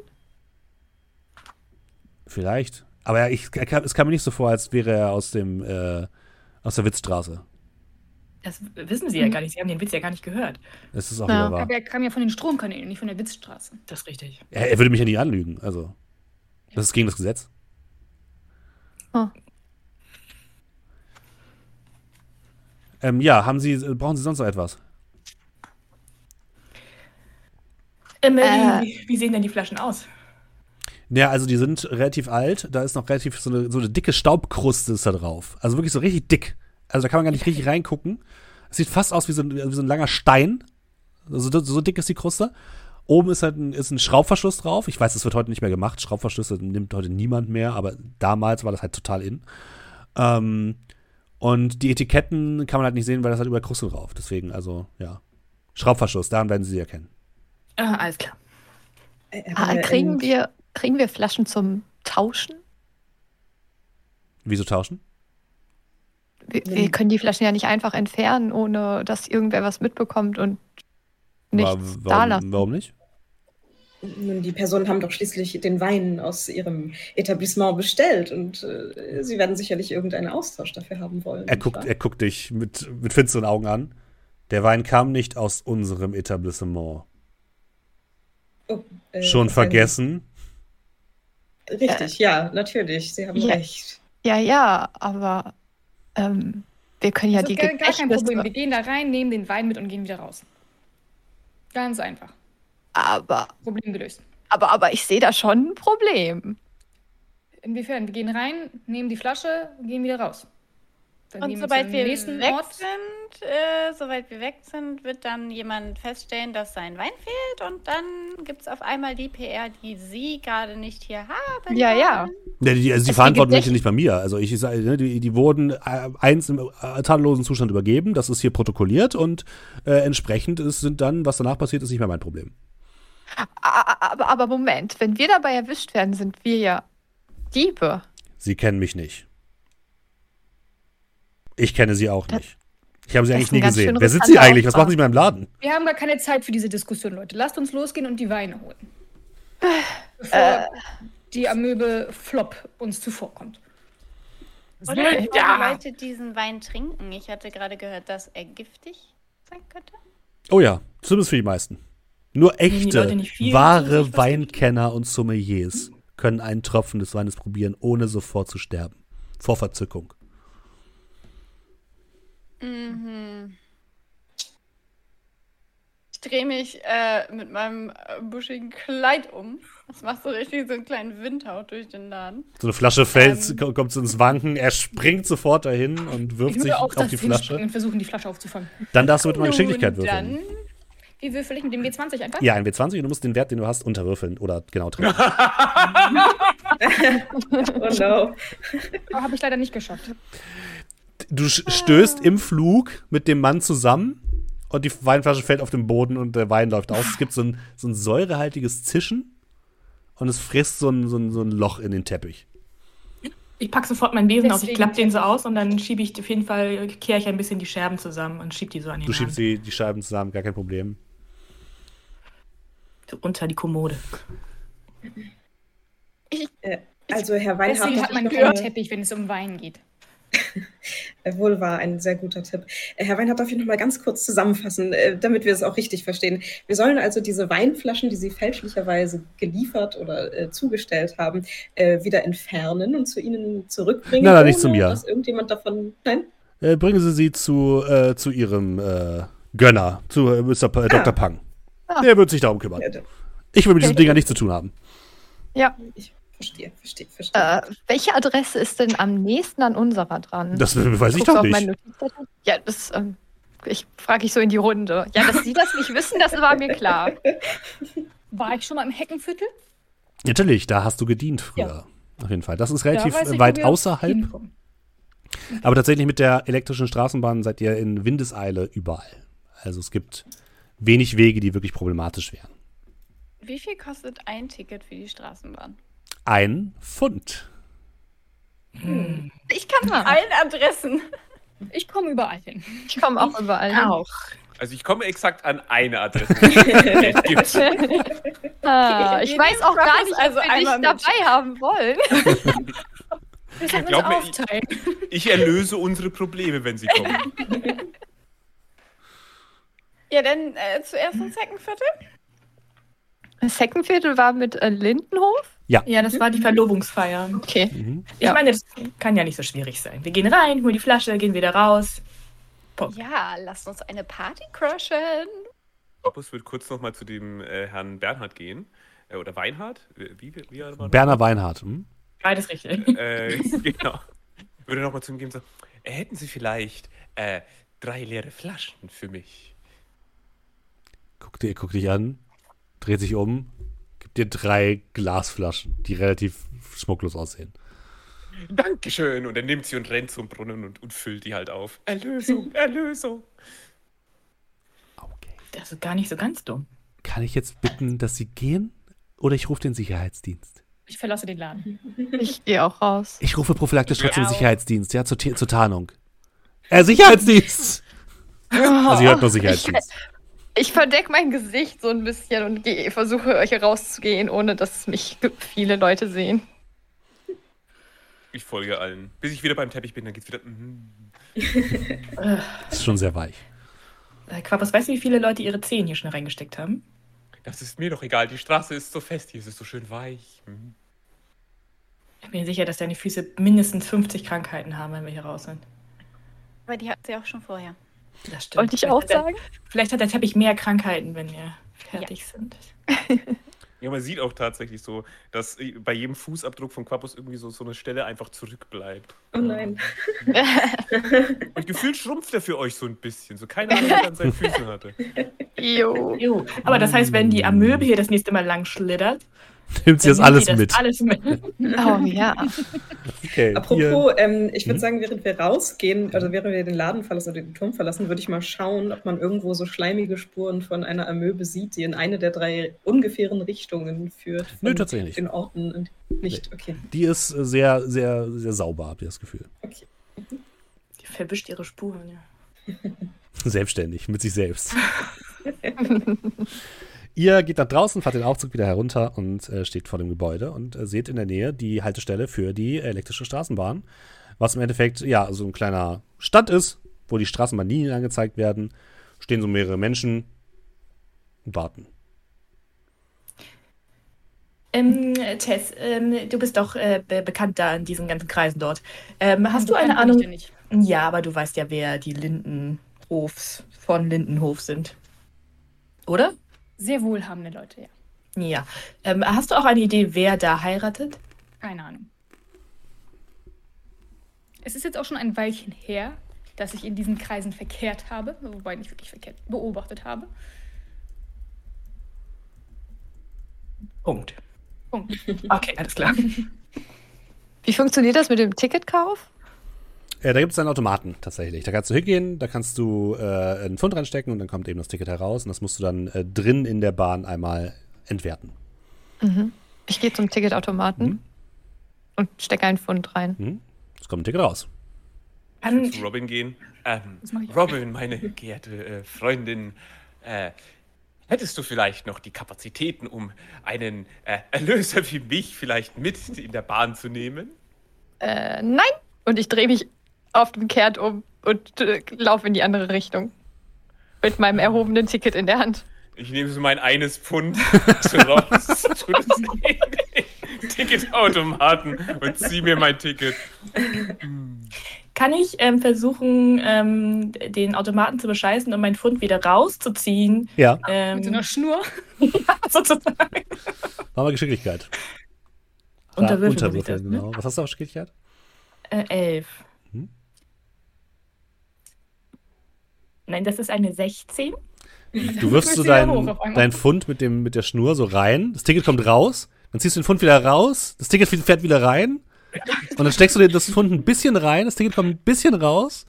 Vielleicht. Aber ich, es kam mir nicht so vor, als wäre er aus, dem, äh, aus der Witzstraße. Das wissen Sie ja gar nicht. Sie haben den Witz ja gar nicht gehört. Das ist auch wieder wahr. Aber er kam ja von den Stromkanälen, nicht von der Witzstraße. Das ist richtig. Er, er würde mich ja nicht anlügen. Also, das ist gegen das Gesetz. Oh. Ähm, ja, haben Sie, brauchen Sie sonst noch etwas? Ähm, äh. wie, wie sehen denn die Flaschen aus? Ja, also die sind relativ alt. Da ist noch relativ so eine, so eine dicke Staubkruste ist da drauf. Also wirklich so richtig dick. Also da kann man gar nicht richtig reingucken. Es sieht fast aus wie so ein, wie so ein langer Stein. Also so, so dick ist die Kruste. Oben ist halt ein, ist ein Schraubverschluss drauf. Ich weiß, das wird heute nicht mehr gemacht. Schraubverschlüsse nimmt heute niemand mehr, aber damals war das halt total in. Ähm, und die Etiketten kann man halt nicht sehen, weil das halt über Kruste drauf. Deswegen, also, ja. Schraubverschluss, daran werden Sie sie erkennen. Ah, alles klar. Äh, ah, kriegen, wir, kriegen wir Flaschen zum Tauschen? Wieso tauschen? Wir, wir können die Flaschen ja nicht einfach entfernen, ohne dass irgendwer was mitbekommt und nichts da lassen. Warum nicht? Die Personen haben doch schließlich den Wein aus ihrem Etablissement bestellt und äh, sie werden sicherlich irgendeinen Austausch dafür haben wollen. Er guckt, er guckt dich mit, mit finsteren Augen an. Der Wein kam nicht aus unserem Etablissement. Oh, äh, Schon vergessen? Richtig, äh, ja, natürlich. Sie haben ja, recht. Ja, ja, aber ähm, wir können ja das die... Das ist gar, gar kein Problem. Wir gehen da rein, nehmen den Wein mit und gehen wieder raus. Ganz einfach. Aber. Problem gelöst. Aber, aber ich sehe da schon ein Problem. Inwiefern? Wir gehen rein, nehmen die Flasche und gehen wieder raus. Dann und sobald wir, weg sind, äh, sobald wir weg sind, wird dann jemand feststellen, dass sein Wein fehlt. Und dann gibt es auf einmal die P R, die Sie gerade nicht hier haben. Ja, ja. ja die, also die Verantwortung liegt nicht bei mir. Also ich sage, die, die wurden eins im tadellosen Zustand übergeben. Das ist hier protokolliert. Und äh, entsprechend ist, sind dann, was danach passiert, ist nicht mehr mein Problem. Aber, aber Moment, wenn wir dabei erwischt werden, sind wir ja Diebe. Sie kennen mich nicht. Ich kenne sie auch nicht. Ich habe sie das eigentlich nie gesehen. Wer sind sie eigentlich? Was machen sie mit meinem Laden? Wir haben gar keine Zeit für diese Diskussion, Leute. Lasst uns losgehen und die Weine holen. Bevor äh. die Amöbe Flop uns zuvorkommt. Oder wollen ja. Leute diesen Wein trinken? Ich hatte gerade gehört, dass er giftig sein könnte. Oh ja, zumindest für die meisten. Nur echte, nee, wahre nicht, Weinkenner und Sommeliers können einen Tropfen des Weines probieren, ohne sofort zu sterben. Vor Verzückung. Mhm. Ich drehe mich äh, mit meinem äh, buschigen Kleid um. Das macht so richtig so einen kleinen Windhauch durch den Laden. So eine Flasche fällt, ähm, kommt so ins Wanken. Er springt sofort dahin und wirft sich auf die Flasche. Und versuchen, die Flasche aufzufangen. Dann darfst du mit meiner Geschicklichkeit würfeln. Wie würfel ich mit dem W zwanzig einfach? Ja, ein W zwanzig und du musst den Wert, den du hast, unterwürfeln. Oder genau treffen. Oh no. Habe ich leider nicht geschafft. Du stößt im Flug mit dem Mann zusammen und die Weinflasche fällt auf den Boden und der Wein läuft aus. Es gibt so ein, so ein säurehaltiges Zischen und es frisst so ein, so ein, so ein Loch in den Teppich. Ich packe sofort meinen Besen Deswegen auf, ich klappe den so aus und dann schiebe ich auf jeden Fall, kehre ich ein bisschen die Scherben zusammen und schiebe die so an den Du schiebst die, die Scherben zusammen, gar kein Problem. So unter die Kommode. Ich, äh, also Herr Weinhardt... Deswegen hat man einen Teppich, wenn es um Wein geht. Wohl war ein sehr guter Tipp. Herr Weinhardt, darf ich noch mal ganz kurz zusammenfassen, damit wir es auch richtig verstehen. Wir sollen also diese Weinflaschen, die Sie fälschlicherweise geliefert oder äh, zugestellt haben, äh, wieder entfernen und zu Ihnen zurückbringen? Nein, nein, nicht zu mir. Dass irgendjemand davon... Nein? Äh, bringen Sie sie zu, äh, zu Ihrem äh, Gönner, zu äh, Mister P- ah. Doktor Peng. Ah. Der wird sich darum kümmern. Ja, ich will mit okay. diesen Dingern nichts zu tun haben. Ja, ich... Verstehe, verstehe, verstehe. Äh, welche Adresse ist denn am nächsten an unserer dran? Das weiß ich, ich doch nicht. Ja, das ähm, ich frage ich so in die Runde. Ja, dass Sie das nicht wissen, das war mir klar. War ich schon mal im Heckenviertel? Natürlich, da hast du gedient früher. Ja. Auf jeden Fall. Das ist relativ ich, weit außerhalb. Okay. Aber tatsächlich mit der elektrischen Straßenbahn seid ihr in Windeseile überall. Also es gibt wenig Wege, die wirklich problematisch wären. Wie viel kostet ein Ticket für die Straßenbahn? Ein Pfund. Hm. Ich kann mal allen Adressen. Ich komme überall hin. Ich komme auch überall hin. Auch. Also ich komme exakt an eine Adresse. ah, ich weiß auch gar nicht, also ob wir dich dabei haben wollen. Wir können uns aufteilen. Ich, ich erlöse unsere Probleme, wenn sie kommen. Ja, dann äh, zuerst ins Heckenviertel. Das Heckenviertel war mit äh, Lindenhof? Ja. ja, das war die Verlobungsfeier. Okay. Mhm. Ich ja. meine, das kann ja nicht so schwierig sein. Wir gehen rein, holen die Flasche, gehen wieder raus. Pop. Ja, lasst uns eine Party crushen. Quapus wird kurz nochmal zu dem äh, Herrn Bernhard gehen. Äh, oder Weinhardt? Wie, wie, wie war Berner Weinhardt. Hm? Beides richtig. Äh, genau. Ich würde nochmal zu ihm gehen und sagen, hätten Sie vielleicht äh, drei leere Flaschen für mich? Guck, dir, guck dich an, dreht sich um. Dir drei Glasflaschen, die relativ schmucklos aussehen. Dankeschön. Und er nimmt sie und rennt zum Brunnen und, und füllt die halt auf. Erlösung, Erlösung. Okay. Das ist gar nicht so ganz dumm. Kann ich jetzt bitten, dass sie gehen? Oder ich rufe den Sicherheitsdienst? Ich verlasse den Laden. Ich gehe auch raus. Ich rufe prophylaktisch trotzdem den Sicherheitsdienst, ja, zur, zur Tarnung. Äh, Sicherheitsdienst! Also ihr hört nur Sicherheitsdienst. Ich, Ich verdecke mein Gesicht so ein bisschen und geh, versuche, hier rauszugehen, ohne dass mich viele Leute sehen. Ich folge allen. Bis ich wieder beim Teppich bin, dann geht's wieder... Das ist schon sehr weich. Quapus, weißt du, wie viele Leute ihre Zehen hier schon reingesteckt haben? Das ist mir doch egal. Die Straße ist so fest, hier ist es so schön weich. Hm. Ich bin sicher, dass deine Füße mindestens fünfzig Krankheiten haben, wenn wir hier raus sind. Aber die hatten sie auch schon vorher. Das stimmt. Wollte ich auch vielleicht sagen? Hat der, vielleicht hat der Teppich mehr Krankheiten, wenn wir fertig ja. sind. Ja, man sieht auch tatsächlich so, dass bei jedem Fußabdruck von Quapus irgendwie so, so eine Stelle einfach zurückbleibt. Oh nein. Und gefühlt schrumpft er für euch so ein bisschen. So keine Ahnung, was er an seinen Füßen hatte. Jo. Jo. Aber das heißt, wenn die Amöbe hier das nächste Mal lang schlittert, nimmt sie das, alles, das mit. alles mit. Oh ja. Okay, apropos, ähm, ich würde mhm. sagen, während wir rausgehen, also während wir den Laden verlassen oder den Turm verlassen, würde ich mal schauen, ob man irgendwo so schleimige Spuren von einer Amöbe sieht, die in eine der drei ungefähren Richtungen führt. Nö, tatsächlich nicht. In Orten und nicht, nee. Okay. Die ist sehr, sehr, sehr sauber, habt ihr das Gefühl. Okay. Mhm. Die verwischt ihre Spuren, ja. Selbstständig, mit sich selbst. Ihr geht nach draußen, fahrt den Aufzug wieder herunter und äh, steht vor dem Gebäude und äh, seht in der Nähe die Haltestelle für die elektrische Straßenbahn, was im Endeffekt ja so ein kleiner Stand ist, wo die Straßenbahnlinien angezeigt werden, stehen so mehrere Menschen und warten. Ähm, Tess, ähm, du bist doch äh, be- bekannt da in diesen ganzen Kreisen dort. Ähm, hast du eine Ahnung? Nicht. Ja, aber du weißt ja, wer die Lindenhofs von Lindenhof sind, oder? Sehr wohlhabende Leute, ja. Ja. Ähm, hast du auch eine Idee, wer da heiratet? Keine Ahnung. Es ist jetzt auch schon ein Weilchen her, dass ich in diesen Kreisen verkehrt habe, wobei ich nicht wirklich verkehrt beobachtet habe. Punkt. Punkt. Okay, alles klar. Wie funktioniert das mit dem Ticketkauf? Ja, da gibt es einen Automaten tatsächlich. Da kannst du hingehen, da kannst du äh, einen Pfund reinstecken und dann kommt eben das Ticket heraus und das musst du dann äh, drin in der Bahn einmal entwerten. Mhm. Ich gehe zum Ticketautomaten. Mhm. und stecke einen Pfund rein. Hm? Das kommt ein Tick raus. Kann ich zu Robin gehen? Ähm, Robin, meine geehrte äh, Freundin, äh, hättest du vielleicht noch die Kapazitäten, um einen äh, Erlöser wie mich vielleicht mit in der Bahn zu nehmen? Äh, nein. Und ich drehe mich auf den Kehrt um und äh, laufe in die andere Richtung. Mit meinem erhobenen Ticket in der Hand. Ich nehme so mein eines Pfund raus, tue das in Ticketautomaten und ziehe mir mein Ticket. Kann ich ähm, versuchen, ähm, den Automaten zu bescheißen, um meinen Pfund wieder rauszuziehen? Ja. Ähm, mit so einer Schnur? Ja, sozusagen. Mach mal Geschicklichkeit. Unterwürfeln. Unterwürfeln, genau. Ne? Was hast du auf Geschicklichkeit? Äh, elf. Hm? Nein, das ist eine sechzehn. Du wirfst so deinen dein Pfund mit, dem, mit der Schnur so rein, das Ticket kommt raus, dann ziehst du den Pfund wieder raus, das Ticket fährt wieder rein und dann steckst du dir das Pfund ein bisschen rein, das Ticket kommt ein bisschen raus,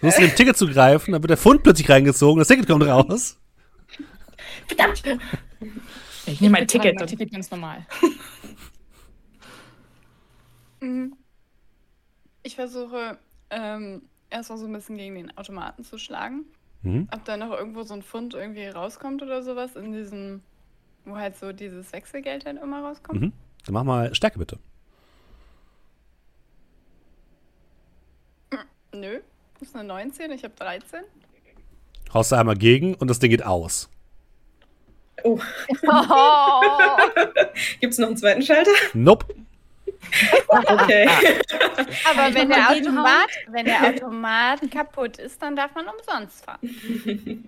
du musst dem Ticket zugreifen, dann wird der Pfund plötzlich reingezogen, das Ticket kommt raus. Verdammt! Ich nehme mein Ticket. Mein Ticket ganz normal. Ich versuche ähm, erstmal so ein bisschen gegen den Automaten zu schlagen. Mhm. Ob da noch irgendwo so ein Pfund irgendwie rauskommt oder sowas in diesem, wo halt so dieses Wechselgeld dann immer rauskommt. Mhm. Dann mach mal Stärke bitte. Nö, das ist eine neunzehn, ich habe dreizehn. Haust du einmal gegen und das Ding geht aus. Oh. Oh. Gibt's noch einen zweiten Schalter? Nope. Okay. Aber wenn der, Automat, wenn der Automat kaputt ist, dann darf man umsonst fahren.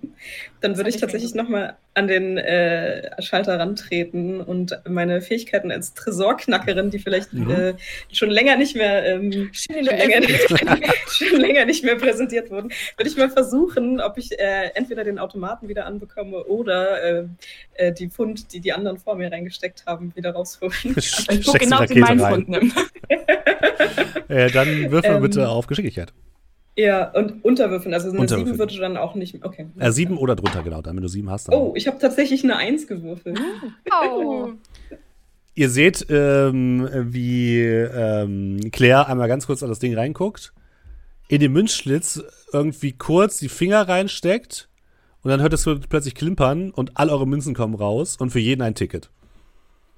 Dann würde ich tatsächlich nochmal an den äh, Schalter rantreten und meine Fähigkeiten als Tresorknackerin, die vielleicht mhm. äh, schon länger nicht mehr ähm, schon, länger nicht, schon länger nicht mehr präsentiert wurden, würde ich mal versuchen, ob ich äh, entweder den Automaten wieder anbekomme oder äh, die Pfund, die die anderen vor mir reingesteckt haben, wieder rausholen. Aber ich gucke genau, wie mein Pfund nimmt. äh, dann wirf mal ähm, bitte auf Geschicklichkeit. Ja, und unterwürfeln. Also eine sieben würde dann auch nicht... Okay. Äh, sieben oder drunter, genau. Dann, wenn du sieben hast. Dann. Oh, ich habe tatsächlich eine eins gewürfelt. Oh. Ihr seht, ähm, wie ähm, Claire einmal ganz kurz an das Ding reinguckt, in den Münzschlitz irgendwie kurz die Finger reinsteckt und dann hört es plötzlich klimpern und all eure Münzen kommen raus und für jeden ein Ticket.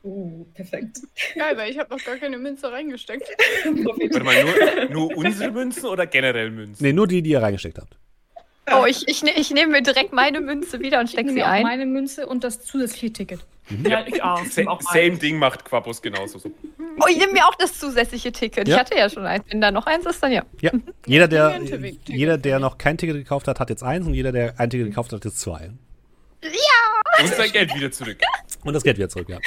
Uh, perfekt. Geil, weil ich habe noch gar keine Münze reingesteckt. Warte mal, nur, nur unsere Münzen oder generell Münzen? Nee, nur die, die ihr reingesteckt habt. Oh, ich, ich, ne, ich nehme mir direkt meine Münze wieder und stecke sie ein. Meine Münze und das zusätzliche Ticket. Mhm. Ja, ich auch. Sa- auch same Ding macht Quapus genauso. So. Oh, ich nehme mir auch das zusätzliche Ticket. Ja. Ich hatte ja schon eins. Wenn da noch eins ist, dann ja. ja. Jeder, der, jeder, der noch kein Ticket gekauft hat, hat jetzt eins und jeder, der ein Ticket gekauft hat, hat jetzt zwei. Ja! Und sein Geld wieder zurück. Und das Geld wieder zurück, ja.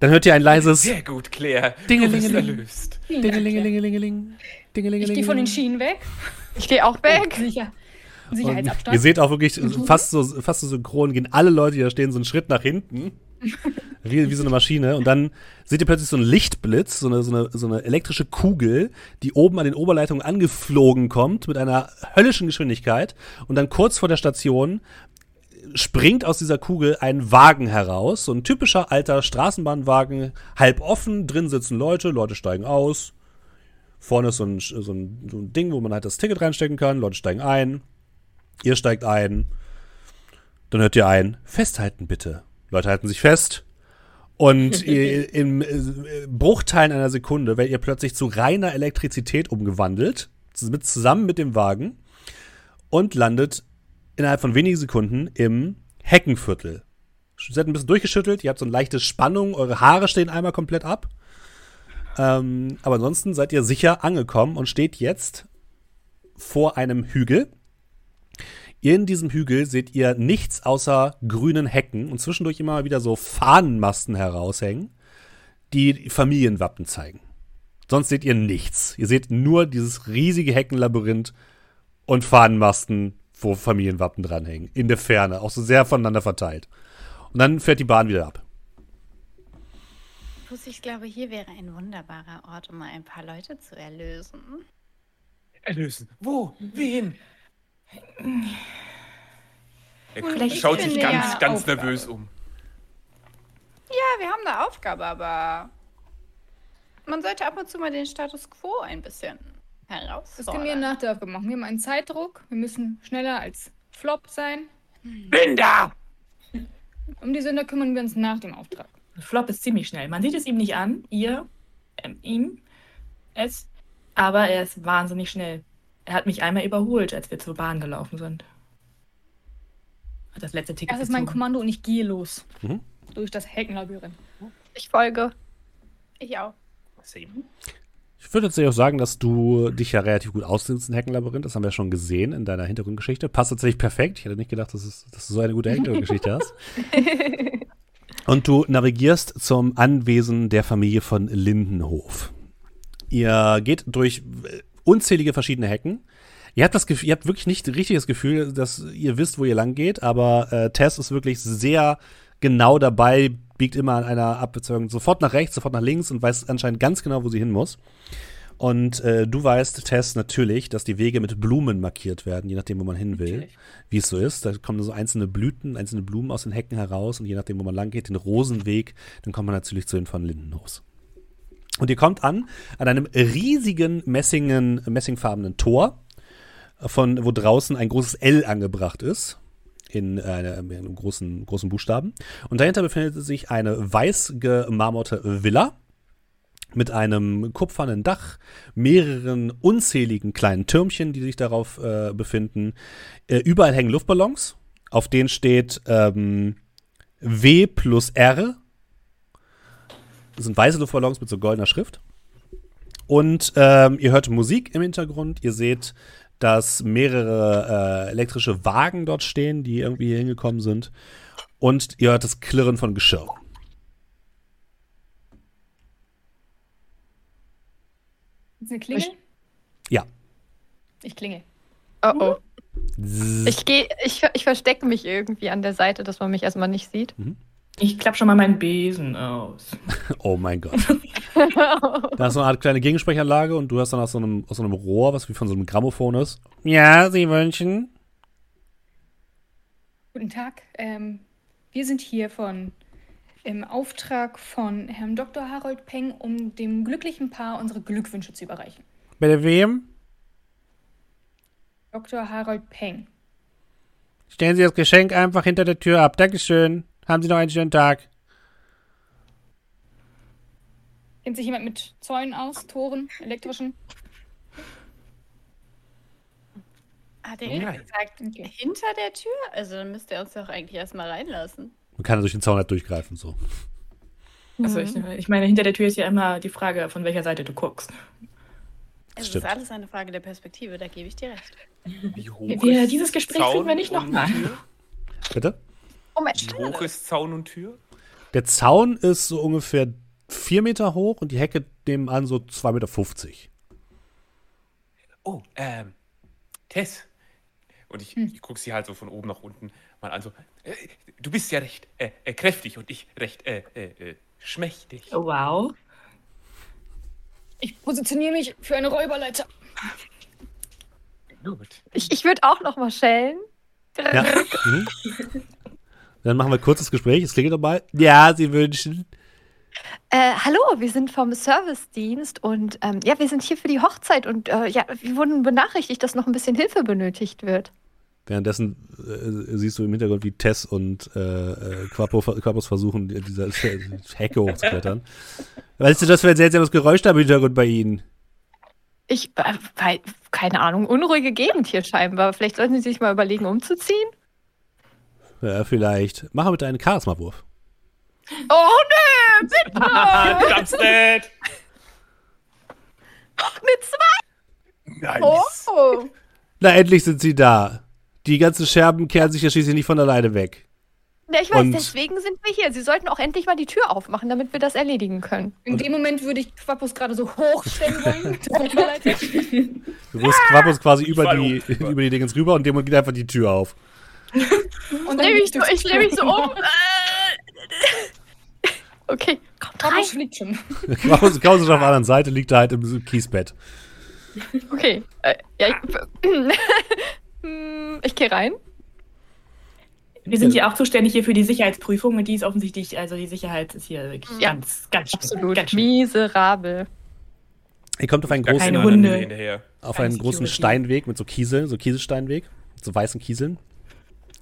Dann hört ihr ein leises... Sehr gut, Claire. Dingelingeling. Dingelingelingeling. Dingelingeling. Ich gehe von den Schienen weg. Ich gehe auch weg. Sicher. Sicherheitsabstand. Ihr seht auch wirklich fast so, fast so synchron gehen alle Leute, die da stehen, so einen Schritt nach hinten. Wie, wie so eine Maschine. Und dann seht ihr plötzlich so einen Lichtblitz, so eine, so eine, so eine elektrische Kugel, die oben an den Oberleitungen angeflogen kommt mit einer höllischen Geschwindigkeit. Und dann kurz vor der Station... springt aus dieser Kugel ein Wagen heraus, so ein typischer alter Straßenbahnwagen, halb offen, drin sitzen Leute, Leute steigen aus, vorne ist so ein, so ein, so ein Ding, wo man halt das Ticket reinstecken kann, Leute steigen ein, ihr steigt ein, dann hört ihr ein, festhalten bitte, Leute halten sich fest und ihr, im Bruchteil einer Sekunde werdet ihr plötzlich zu reiner Elektrizität umgewandelt, zusammen mit dem Wagen und landet innerhalb von wenigen Sekunden im Heckenviertel. Ihr seid ein bisschen durchgeschüttelt, ihr habt so eine leichte Spannung, eure Haare stehen einmal komplett ab. Ähm, aber ansonsten seid ihr sicher angekommen und steht jetzt vor einem Hügel. In diesem Hügel seht ihr nichts außer grünen Hecken und zwischendurch immer mal wieder so Fahnenmasten heraushängen, die Familienwappen zeigen. Sonst seht ihr nichts. Ihr seht nur dieses riesige Heckenlabyrinth und Fahnenmasten, wo Familienwappen dranhängen. In der Ferne. Auch so sehr voneinander verteilt. Und dann fährt die Bahn wieder ab. Ich glaube, hier wäre ein wunderbarer Ort, um mal ein paar Leute zu erlösen. Erlösen? Wo? Wen? Er schaut sich ganz, ganz nervös um. Ja, wir haben eine Aufgabe, aber Man sollte ab und zu mal den Status Quo ein bisschen herausfordern. Das können wir nach der Aufgabe machen. Wir haben einen Zeitdruck. Wir müssen schneller als Flop sein. Bin da! Um die Sünder kümmern wir uns nach dem Auftrag. Flop ist ziemlich schnell. Man sieht es ihm nicht an. Ihr, ähm, ihm, es. Aber er ist wahnsinnig schnell. Er hat mich einmal überholt, als wir zur Bahn gelaufen sind. Hat das letzte Ticket. Das ist mein Kommando und ich gehe los. Mhm. Durch das Heckenlabyrinth. Ich folge. Ich auch. Sieben. Ich würde tatsächlich auch sagen, dass du dich ja relativ gut auskennst in Heckenlabyrinth. Das haben wir ja schon gesehen in deiner Hintergrundgeschichte. Passt tatsächlich perfekt. Ich hätte nicht gedacht, dass, es, dass du so eine gute Hintergrundgeschichte hast. Und du navigierst zum Anwesen der Familie von Lindenhof. Ihr geht durch unzählige verschiedene Hecken. Ihr habt, das Gefühl, ihr habt wirklich nicht richtig das Gefühl, dass ihr wisst, wo ihr lang geht. Aber äh, Tess ist wirklich sehr genau dabei, biegt immer an einer Abbezirkung sofort nach rechts, sofort nach links und weiß anscheinend ganz genau, wo sie hin muss. Und äh, du weißt, Tess, natürlich, dass die Wege mit Blumen markiert werden, je nachdem, wo man hin will, natürlich. Wie es so ist. Da kommen so einzelne Blüten, einzelne Blumen aus den Hecken heraus und je nachdem, wo man lang geht, den Rosenweg, dann kommt man natürlich zu den von Lindenhof. Und ihr kommt an, an einem riesigen messingen, messingfarbenen Tor, von wo draußen ein großes L angebracht ist. In, äh, in einem großen, großen Buchstaben. Und dahinter befindet sich eine weiß gemarmorte Villa mit einem kupfernen Dach, mehreren unzähligen kleinen Türmchen, die sich darauf äh, befinden. Äh, überall hängen Luftballons, auf denen steht ähm, W plus R. Das sind weiße Luftballons mit so goldener Schrift. Und ähm, ihr hört Musik im Hintergrund, ihr seht, dass mehrere äh, elektrische Wagen dort stehen, die irgendwie hier hingekommen sind. Und ihr hört das Klirren von Geschirr. Ist eine Klingel? Ja. Ich klingel. Oh oh. Ich gehe, ich, ich verstecke mich irgendwie an der Seite, dass man mich erstmal nicht sieht. Mhm. Ich klappe schon mal meinen Besen aus. Oh mein Gott. Da ist so eine Art kleine Gegensprechanlage und du hörst dann aus so einem, aus so einem Rohr, was wie von so einem Grammophon ist. Ja, Sie wünschen. Guten Tag. Ähm, wir sind hier von im Auftrag von Herrn Doktor Harold Peng, um dem glücklichen Paar unsere Glückwünsche zu überreichen. Bei wem? Doktor Harold Peng. Stellen Sie das Geschenk einfach hinter der Tür ab. Dankeschön. Haben Sie noch einen schönen Tag. Kennt sich jemand mit Zäunen aus, Toren, elektrischen? Hat er gesagt, okay. Hinter der Tür? Also dann müsste er uns doch eigentlich erstmal reinlassen. Man kann ja durch den Zaun halt durchgreifen, so. Mhm. Also ich, ich meine, hinter der Tür ist ja immer die Frage, von welcher Seite du guckst. Es ist alles eine Frage der Perspektive, da gebe ich dir recht. Wie hoch wir, ist dieses Gespräch Zaun führen wir nicht nochmal. Bitte? Oh, wie hoch ist Zaun und Tür? Der Zaun ist so ungefähr vier Meter hoch und die Hecke nebenan so zwei Meter fünfzig. Oh, ähm, Tess. Und ich, hm. ich gucke sie halt so von oben nach unten mal an. So, äh, du bist ja recht äh, äh, kräftig und ich recht äh, äh, schmächtig. Oh, wow. Ich positioniere mich für eine Räuberleiter. Gut. Ich, ich würde auch noch mal schellen. Ja. Mhm. Dann machen wir kurz das Gespräch. Es klingelt dabei. Ja, Sie wünschen. Äh, hallo, wir sind vom Servicedienst und ähm, ja, wir sind hier für die Hochzeit und äh, ja, wir wurden benachrichtigt, dass noch ein bisschen Hilfe benötigt wird. Währenddessen äh, siehst du im Hintergrund, wie Tess und äh, Quapus versuchen, diese Hecke hochzuklettern. Weißt du, das für ein seltsames Geräusch da im Hintergrund bei Ihnen? Ich, äh, keine Ahnung, unruhige Gegend hier scheinbar. Vielleicht sollten Sie sich mal überlegen, umzuziehen? Ja, vielleicht. Machen wir mit einem Charisma-Wurf. Oh, nö, bitte! Jumpstead! Ach, mit zwei! Nice! Oh. Na, endlich sind sie da. Die ganzen Scherben kehren sich ja schließlich nicht von alleine weg. Na, ich weiß, und deswegen sind wir hier. Sie sollten auch endlich mal die Tür aufmachen, damit wir das erledigen können. In dem Moment würde ich Quapus gerade so hochstellen wollen. Du wirst Quapus quasi über die, über die Dingens rüber und dem geht einfach die Tür auf. Und dann ich, so, ich drehe mich so um. Okay, kommt rein. Liegt schon. Kaus, Kaus ist auf der anderen Seite, liegt da halt im Kiesbett. Okay, äh, ja, ich, ich gehe rein. Wir sind ja auch zuständig hier für die Sicherheitsprüfung und die ist offensichtlich, also die Sicherheit ist hier wirklich ja, ganz, ganz schlimm. Absolut, ganz schlimm. Miserabel. Ihr kommt auf einen großen, Hunde, auf einen großen Steinweg mit so Kiesel, so Kieselsteinweg, so weißen Kieseln,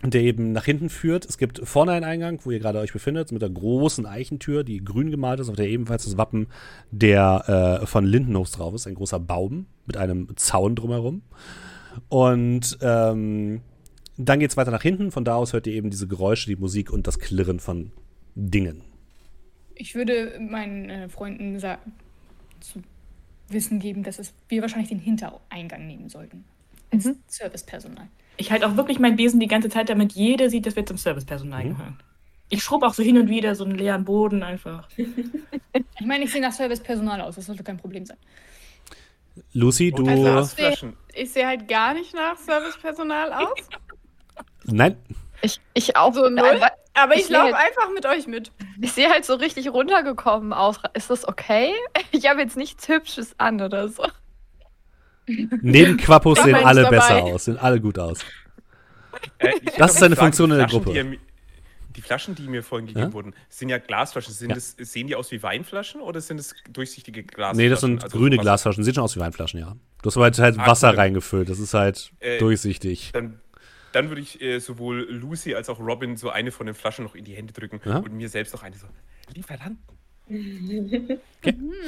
der eben nach hinten führt. Es gibt vorne einen Eingang, wo ihr gerade euch befindet, mit einer großen Eichentür, die grün gemalt ist, auf der ebenfalls das Wappen der äh, von Lindenhof drauf ist, ein großer Baum mit einem Zaun drumherum. Und ähm, dann geht's weiter nach hinten. Von da aus hört ihr eben diese Geräusche, die Musik und das Klirren von Dingen. Ich würde meinen äh, Freunden sagen, zu Wissen geben, dass es, wir wahrscheinlich den Hintereingang nehmen sollten. Als mhm. Servicepersonal. Ich halte auch wirklich meinen Besen die ganze Zeit, damit jeder sieht, dass wir zum Servicepersonal mhm. gehören. Ich schrubbe auch so hin und wieder so einen leeren Boden einfach. Ich meine, ich sehe nach Servicepersonal aus. Das sollte kein Problem sein. Lucy, du... Also ich sehe, ich sehe halt gar nicht nach Servicepersonal aus. Nein. Ich, ich auch so null. Aber, aber ich, ich laufe halt, einfach mit euch mit. Ich sehe halt so richtig runtergekommen aus. Ist das okay? Ich habe jetzt nichts Hübsches an oder so. Neben Quapus sehen alle dabei. besser aus, sehen alle gut aus. Äh, das ist eine fragen, Funktion in der Gruppe. Die, ihr, die Flaschen, die mir vorhin gegeben ja? wurden, sind ja Glasflaschen. Sind ja. Das, sehen die aus wie Weinflaschen oder sind das durchsichtige Glasflaschen? Nee, das sind also grüne Glasflaschen. Sieht schon aus wie Weinflaschen, ja. Du hast aber halt, halt Wasser Ach, reingefüllt. Das ist halt äh, durchsichtig. Dann Dann würde ich äh, sowohl Lucy als auch Robin so eine von den Flaschen noch in die Hände drücken ja. und mir selbst noch eine so, Lieferanten. Okay. Mhm.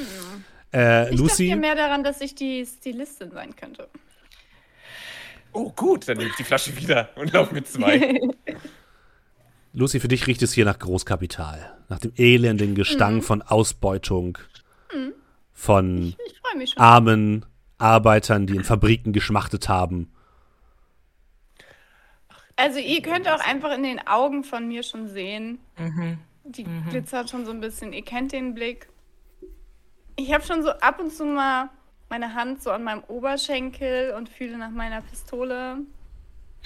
Äh, ich Lucy. dachte mehr daran, dass ich die Stylistin sein könnte. Oh gut, dann nehme ich die Flasche wieder und laufe mit zwei. Lucy, für dich riecht es hier nach Großkapital. Nach dem elenden Gestank mhm. von Ausbeutung. Mhm. Von ich, ich armen Arbeitern, die in Fabriken geschmachtet haben. Also ihr könnt auch einfach in den Augen von mir schon sehen, mhm. die mhm. glitzert schon so ein bisschen, ihr kennt den Blick. Ich habe schon so ab und zu mal meine Hand so an meinem Oberschenkel und fühle nach meiner Pistole.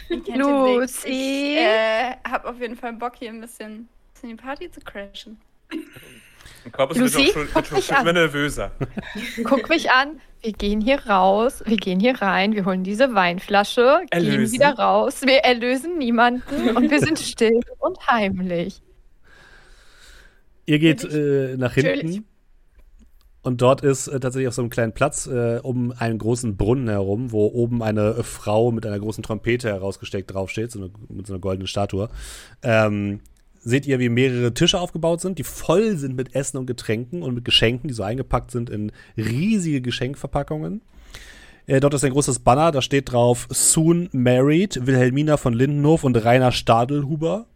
Ihr kennt Lucy. Den Blick. Ich äh, habe auf jeden Fall Bock, hier ein bisschen, bisschen die Party zu crashen. Mein Körper ist Lucy, schon, guck mich schon an. nervöser. Guck mich an. Wir gehen hier raus, wir gehen hier rein, wir holen diese Weinflasche, erlösen. gehen wieder raus, wir erlösen niemanden und wir sind still und heimlich. Ihr geht äh, nach hinten Natürlich. und dort ist äh, tatsächlich auf so einem kleinen Platz äh, um einen großen Brunnen herum, wo oben eine Frau mit einer großen Trompete herausgesteckt draufsteht, so eine, mit so einer goldenen Statue. Ähm, seht ihr, wie mehrere Tische aufgebaut sind, die voll sind mit Essen und Getränken und mit Geschenken, die so eingepackt sind in riesige Geschenkverpackungen. Äh, dort ist ein großes Banner, da steht drauf Soon Married, Wilhelmina von Lindenhof und Rainer Stadelhuber.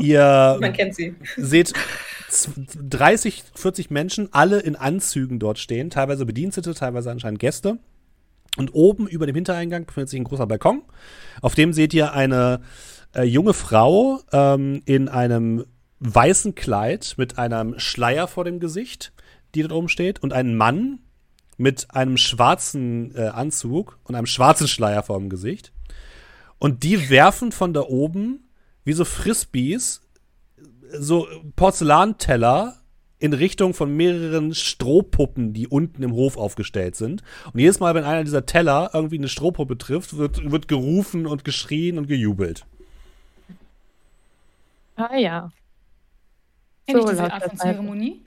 Ihr Man kennt sie. seht dreißig, vierzig Menschen, alle in Anzügen dort stehen, teilweise Bedienstete, teilweise anscheinend Gäste. Und oben über dem Hintereingang befindet sich ein großer Balkon. Auf dem seht ihr eine äh, junge Frau ähm, in einem weißen Kleid mit einem Schleier vor dem Gesicht, die dort oben steht. Und einen Mann mit einem schwarzen äh, Anzug und einem schwarzen Schleier vor dem Gesicht. Und die werfen von da oben wie so Frisbees so Porzellanteller in Richtung von mehreren Strohpuppen, die unten im Hof aufgestellt sind. Und jedes Mal, wenn einer dieser Teller irgendwie eine Strohpuppe trifft, wird, wird gerufen und geschrien und gejubelt. Ah ja. So ist das eine Art von Zeremonie?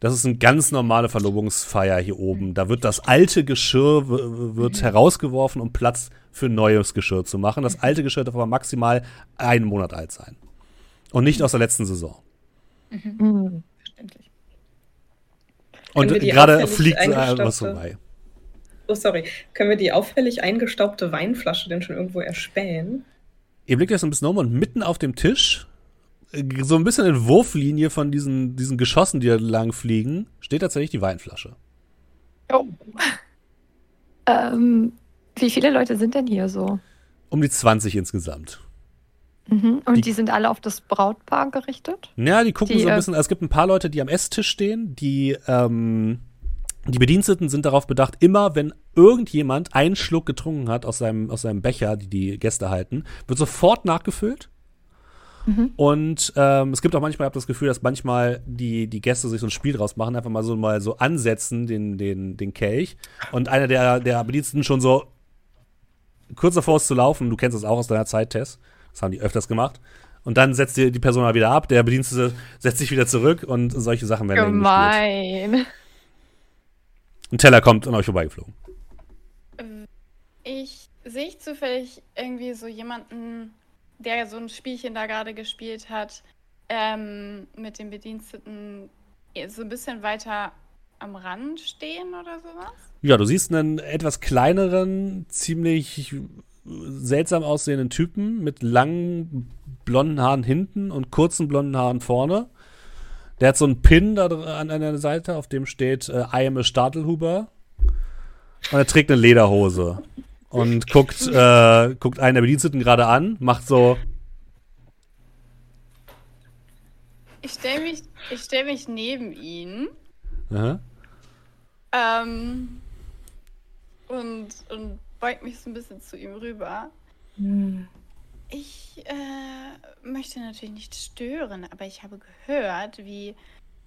Das ist eine ganz normale Verlobungsfeier hier oben. Da wird das alte Geschirr w- wird mhm. herausgeworfen, um Platz für neues Geschirr zu machen. Das alte Geschirr darf aber maximal einen Monat alt sein. Und nicht aus der letzten Saison. Mhm. mhm. Und gerade fliegt äh, was vorbei. Oh, sorry. Können wir die auffällig eingestaubte Weinflasche denn schon irgendwo erspähen? Ihr blickt jetzt so ein bisschen um und mitten auf dem Tisch, so ein bisschen in Wurflinie von diesen, diesen Geschossen, die da lang fliegen, steht tatsächlich die Weinflasche. Oh. ähm, wie viele Leute sind denn hier so? Um die zwanzig insgesamt. Mhm. Und die, die sind alle auf das Brautpaar gerichtet? Ja, die gucken die, so ein bisschen. Es gibt ein paar Leute, die am Esstisch stehen. Die, ähm, die Bediensteten sind darauf bedacht, immer wenn irgendjemand einen Schluck getrunken hat aus seinem, aus seinem Becher, die die Gäste halten, wird sofort nachgefüllt. Mhm. Und ähm, es gibt auch manchmal, ich habe das Gefühl, dass manchmal die, die Gäste sich so ein Spiel draus machen, einfach mal so, mal so ansetzen, den, den, den Kelch. Und einer der, der Bediensteten schon so kurz davor ist zu laufen, du kennst das auch aus deiner Zeit, Tess, das haben die öfters gemacht, und dann setzt die, die Person mal wieder ab, der Bedienstete setzt sich wieder zurück und solche Sachen werden dann gemein. Ein Teller kommt an euch vorbeigeflogen. Ich sehe ich zufällig irgendwie so jemanden, der so ein Spielchen da gerade gespielt hat, ähm, mit den Bediensteten so ein bisschen weiter am Rand stehen oder sowas? Ja, du siehst einen etwas kleineren, ziemlich seltsam aussehenden Typen mit langen blonden Haaren hinten und kurzen blonden Haaren vorne. Der hat so einen Pin da an einer Seite, auf dem steht äh, I am a Stadelhuber. Und er trägt eine Lederhose und guckt, äh, guckt einen der Bediensteten gerade an, macht so. Ich stelle mich, ich stell mich neben ihn. Aha. Ähm, und, und beug mich so ein bisschen zu ihm rüber. Hm. Ich äh, möchte natürlich nicht stören, aber ich habe gehört, wie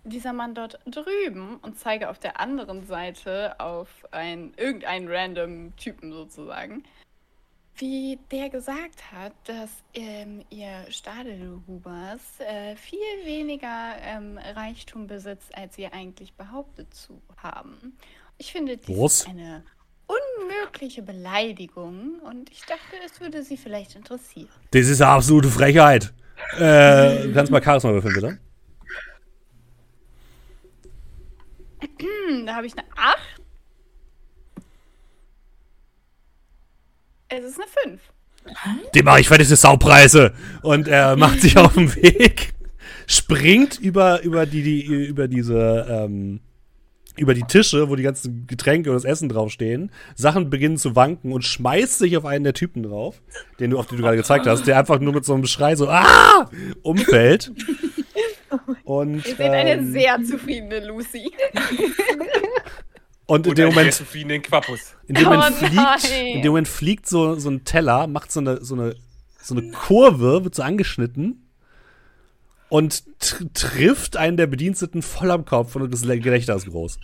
dieser Mann dort drüben, und zeige auf der anderen Seite auf ein, irgendeinen random Typen sozusagen, wie der gesagt hat, dass ähm, ihr Stadelhubers äh, viel weniger ähm, Reichtum besitzt, als ihr eigentlich behauptet zu haben. Ich finde, dies Was? ist eine unmögliche Beleidigung und ich dachte, es würde sie vielleicht interessieren. Das ist eine absolute Frechheit. Äh, kannst mal Charisma würfeln, bitte? Da habe ich eine acht. Es ist eine fünf. Den mache ich fertig, das ist Saupreise. Und er macht sich auf den Weg, springt über, über, die, die, über diese ähm, über die Tische, wo die ganzen Getränke und das Essen draufstehen. Sachen beginnen zu wanken und schmeißt sich auf einen der Typen drauf, den du, auf den du gerade gezeigt hast, der einfach nur mit so einem Schrei so ah! umfällt. Und, Ihr seht ähm, eine sehr zufriedene Lucy. Und, und in dem Moment, zufriedenen Quapus. In dem Moment, oh fliegt, in dem Moment fliegt so, so ein Teller, macht so eine, so eine, so eine Kurve, wird so angeschnitten und tr- trifft einen der Bediensteten voll am Kopf und das Gelächter ist groß.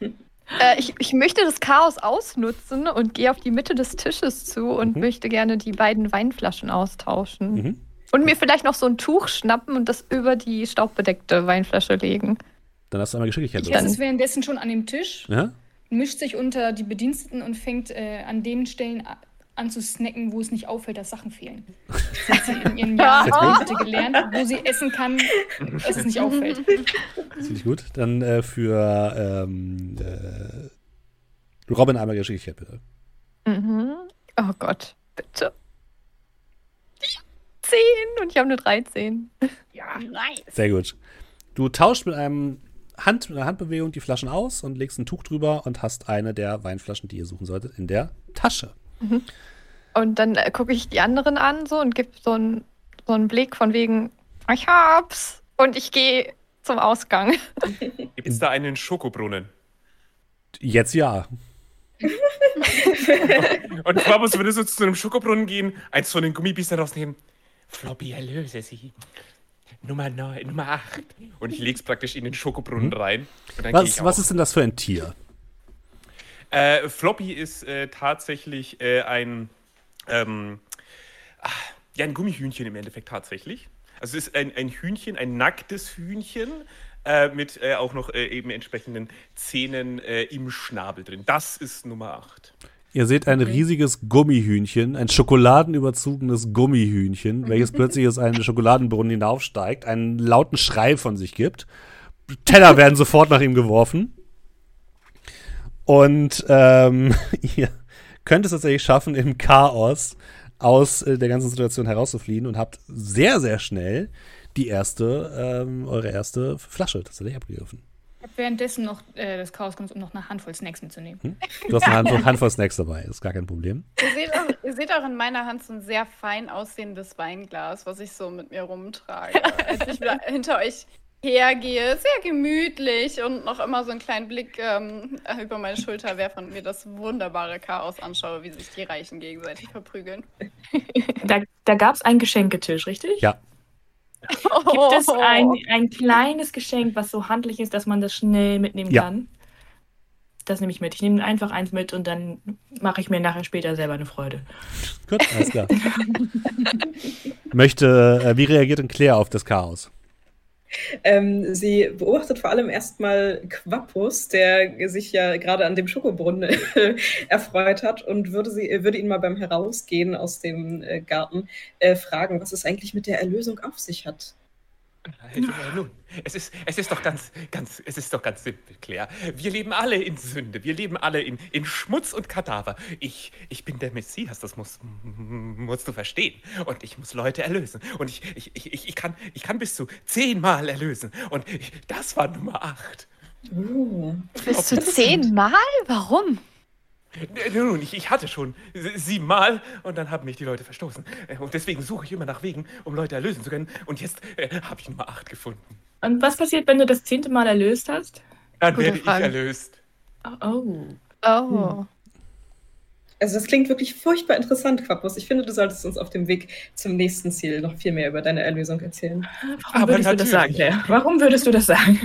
Äh, ich, ich möchte das Chaos ausnutzen und gehe auf die Mitte des Tisches zu und mhm. möchte gerne die beiden Weinflaschen austauschen. Mhm. Und mir vielleicht noch so ein Tuch schnappen und das über die staubbedeckte Weinflasche legen. Dann hast du einmal Geschicklichkeit. Das ist währenddessen schon an dem Tisch, ja? Mischt sich unter die Bediensteten und fängt äh, an den Stellen an zu snacken, wo es nicht auffällt, dass Sachen fehlen. Das hat sie in ihren Jahren gelernt, wo sie essen kann, dass es nicht auffällt. Das finde ich gut. Dann äh, für ähm, äh, Robin einmal Geschicklichkeit, bitte. Mhm. Oh Gott, bitte. Und ich habe eine dreizehn. Ja, nice. Sehr gut. Du tauschst mit, einem Hand, mit einer Handbewegung die Flaschen aus und legst ein Tuch drüber und hast eine der Weinflaschen, die ihr suchen solltet, in der Tasche. Mhm. Und dann äh, gucke ich die anderen an so und gebe so einen so einen Blick von wegen, ich hab's. Und ich gehe zum Ausgang. Gibt es da einen Schokobrunnen? Jetzt ja. Und Quapus würde so zu einem Schokobrunnen gehen, eins von den Gummibissern rausnehmen. Floppy, erlöse sie. Nummer neun, Nummer acht. Und ich leg's praktisch in den Schokobrunnen mhm. rein. Und dann was, was ist denn das für ein Tier? Äh, Floppy ist äh, tatsächlich äh, ein, ähm, ach, ja, ein Gummihühnchen im Endeffekt tatsächlich. Also es ist ein, ein Hühnchen, ein nacktes Hühnchen äh, mit äh, auch noch äh, eben entsprechenden Zähnen äh, im Schnabel drin. Das ist Nummer acht. Ihr seht ein riesiges Gummihühnchen, ein schokoladenüberzogenes Gummihühnchen, welches plötzlich aus einem Schokoladenbrunnen hinaufsteigt, einen lauten Schrei von sich gibt. Teller werden sofort nach ihm geworfen. Und ähm, ihr könnt es tatsächlich schaffen, im Chaos aus äh, der ganzen Situation herauszufliehen und habt sehr, sehr schnell die erste, ähm, eure erste Flasche tatsächlich abgegriffen. Ich habe währenddessen noch äh, das Chaos genutzt, um noch eine Handvoll Snacks mitzunehmen. Hm? Du hast eine Handvoll, Handvoll Snacks dabei, ist gar kein Problem. Ihr seht, auch, ihr seht auch in meiner Hand so ein sehr fein aussehendes Weinglas, was ich so mit mir rumtrage. Als ich wieder hinter euch hergehe, sehr gemütlich und noch immer so einen kleinen Blick ähm, über meine Schulter werfe und mir das wunderbare Chaos anschaue, wie sich die Reichen gegenseitig verprügeln. Da, da gab es einen Geschenketisch, richtig? Ja. Gibt es ein, ein kleines Geschenk, was so handlich ist, dass man das schnell mitnehmen ja. kann? das nehme ich mit. Ich nehme einfach eins mit und dann mache ich mir nachher später selber eine Freude. Gut, alles klar. Möchte, äh, wie reagiert denn Claire auf das Chaos? Ähm, sie beobachtet vor allem erstmal Quapus, der sich ja gerade an dem Schokobrunnen erfreut hat, und würde, sie, würde ihn mal beim Herausgehen aus dem äh, Garten äh, fragen, was es eigentlich mit der Erlösung auf sich hat. Nun, es ist, es ist doch ganz, ganz, es ist doch ganz simpel, Claire. Wir leben alle in Sünde, wir leben alle in, in Schmutz und Kadaver. Ich, ich bin der Messias, das musst, musst du verstehen. Und ich muss Leute erlösen. Und ich, ich, ich, ich, kann, ich kann bis zu zehnmal erlösen. Und ich, das war Nummer acht. Oh. Bis zu zehnmal? Warum? Nun, ich, ich hatte schon siebenmal und dann haben mich die Leute verstoßen. Und deswegen suche ich immer nach Wegen, um Leute erlösen zu können. Und jetzt äh, habe ich Nummer acht gefunden. Und was passiert, wenn du das zehnte Mal erlöst hast? Dann Gute werde Frage. Ich erlöst. Oh. Oh. Hm. Also das klingt wirklich furchtbar interessant, Quapus. Ich finde, du solltest uns auf dem Weg zum nächsten Ziel noch viel mehr über deine Erlösung erzählen. Warum Aber würdest natürlich. du das sagen, Claire? Warum würdest du das sagen?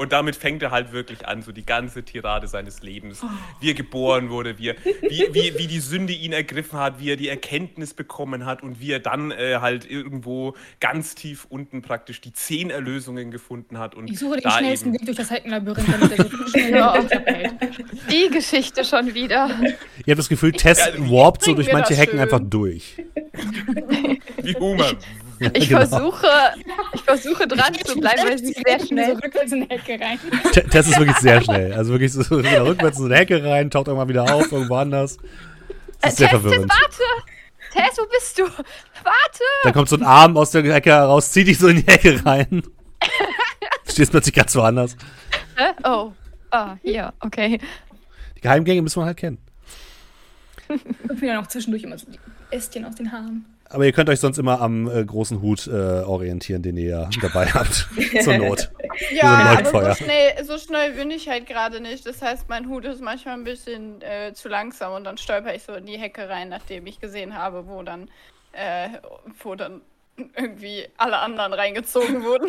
Und damit fängt er halt wirklich an, so die ganze Tirade seines Lebens. Wie er geboren wurde, wie, er, wie, wie, wie die Sünde ihn ergriffen hat, wie er die Erkenntnis bekommen hat und wie er dann äh, halt irgendwo ganz tief unten praktisch die zehn Erlösungen gefunden hat. Und ich suche den schnellsten Weg durch das Heckenlabyrinth, damit er so schnell aufhält. Die Geschichte schon wieder. Ihr habt das Gefühl, Tess ja, warpt so durch manche Hecken schön. einfach durch. Wie Homer. Ich, genau. versuche, ich versuche dran zu bleiben, weil sie sehr schnell so rückwärts in die Hecke rein. Tess ist wirklich sehr schnell. Also wirklich so rückwärts in die Hecke rein, taucht irgendwann wieder auf, irgendwo anders. Das ist äh, sehr Tess, verwirrend. Tess, warte! Tess, wo bist du? Warte! Dann kommt so ein Arm aus der Hecke heraus, zieht dich so in die Hecke rein. Stehst plötzlich ganz woanders. Äh? Oh. Ah, oh, hier, okay. Die Geheimgänge müssen wir halt kennen. Und wieder noch zwischendurch immer so die Ästchen aus den Haaren. Aber ihr könnt euch sonst immer am äh, großen Hut äh, orientieren, den ihr dabei habt. Zur Not. Ja, so aber so schnell, so schnell bin ich halt gerade nicht. Das heißt, mein Hut ist manchmal ein bisschen äh, zu langsam und dann stolper ich so in die Hecke rein, nachdem ich gesehen habe, wo dann, äh, wo dann irgendwie alle anderen reingezogen wurden.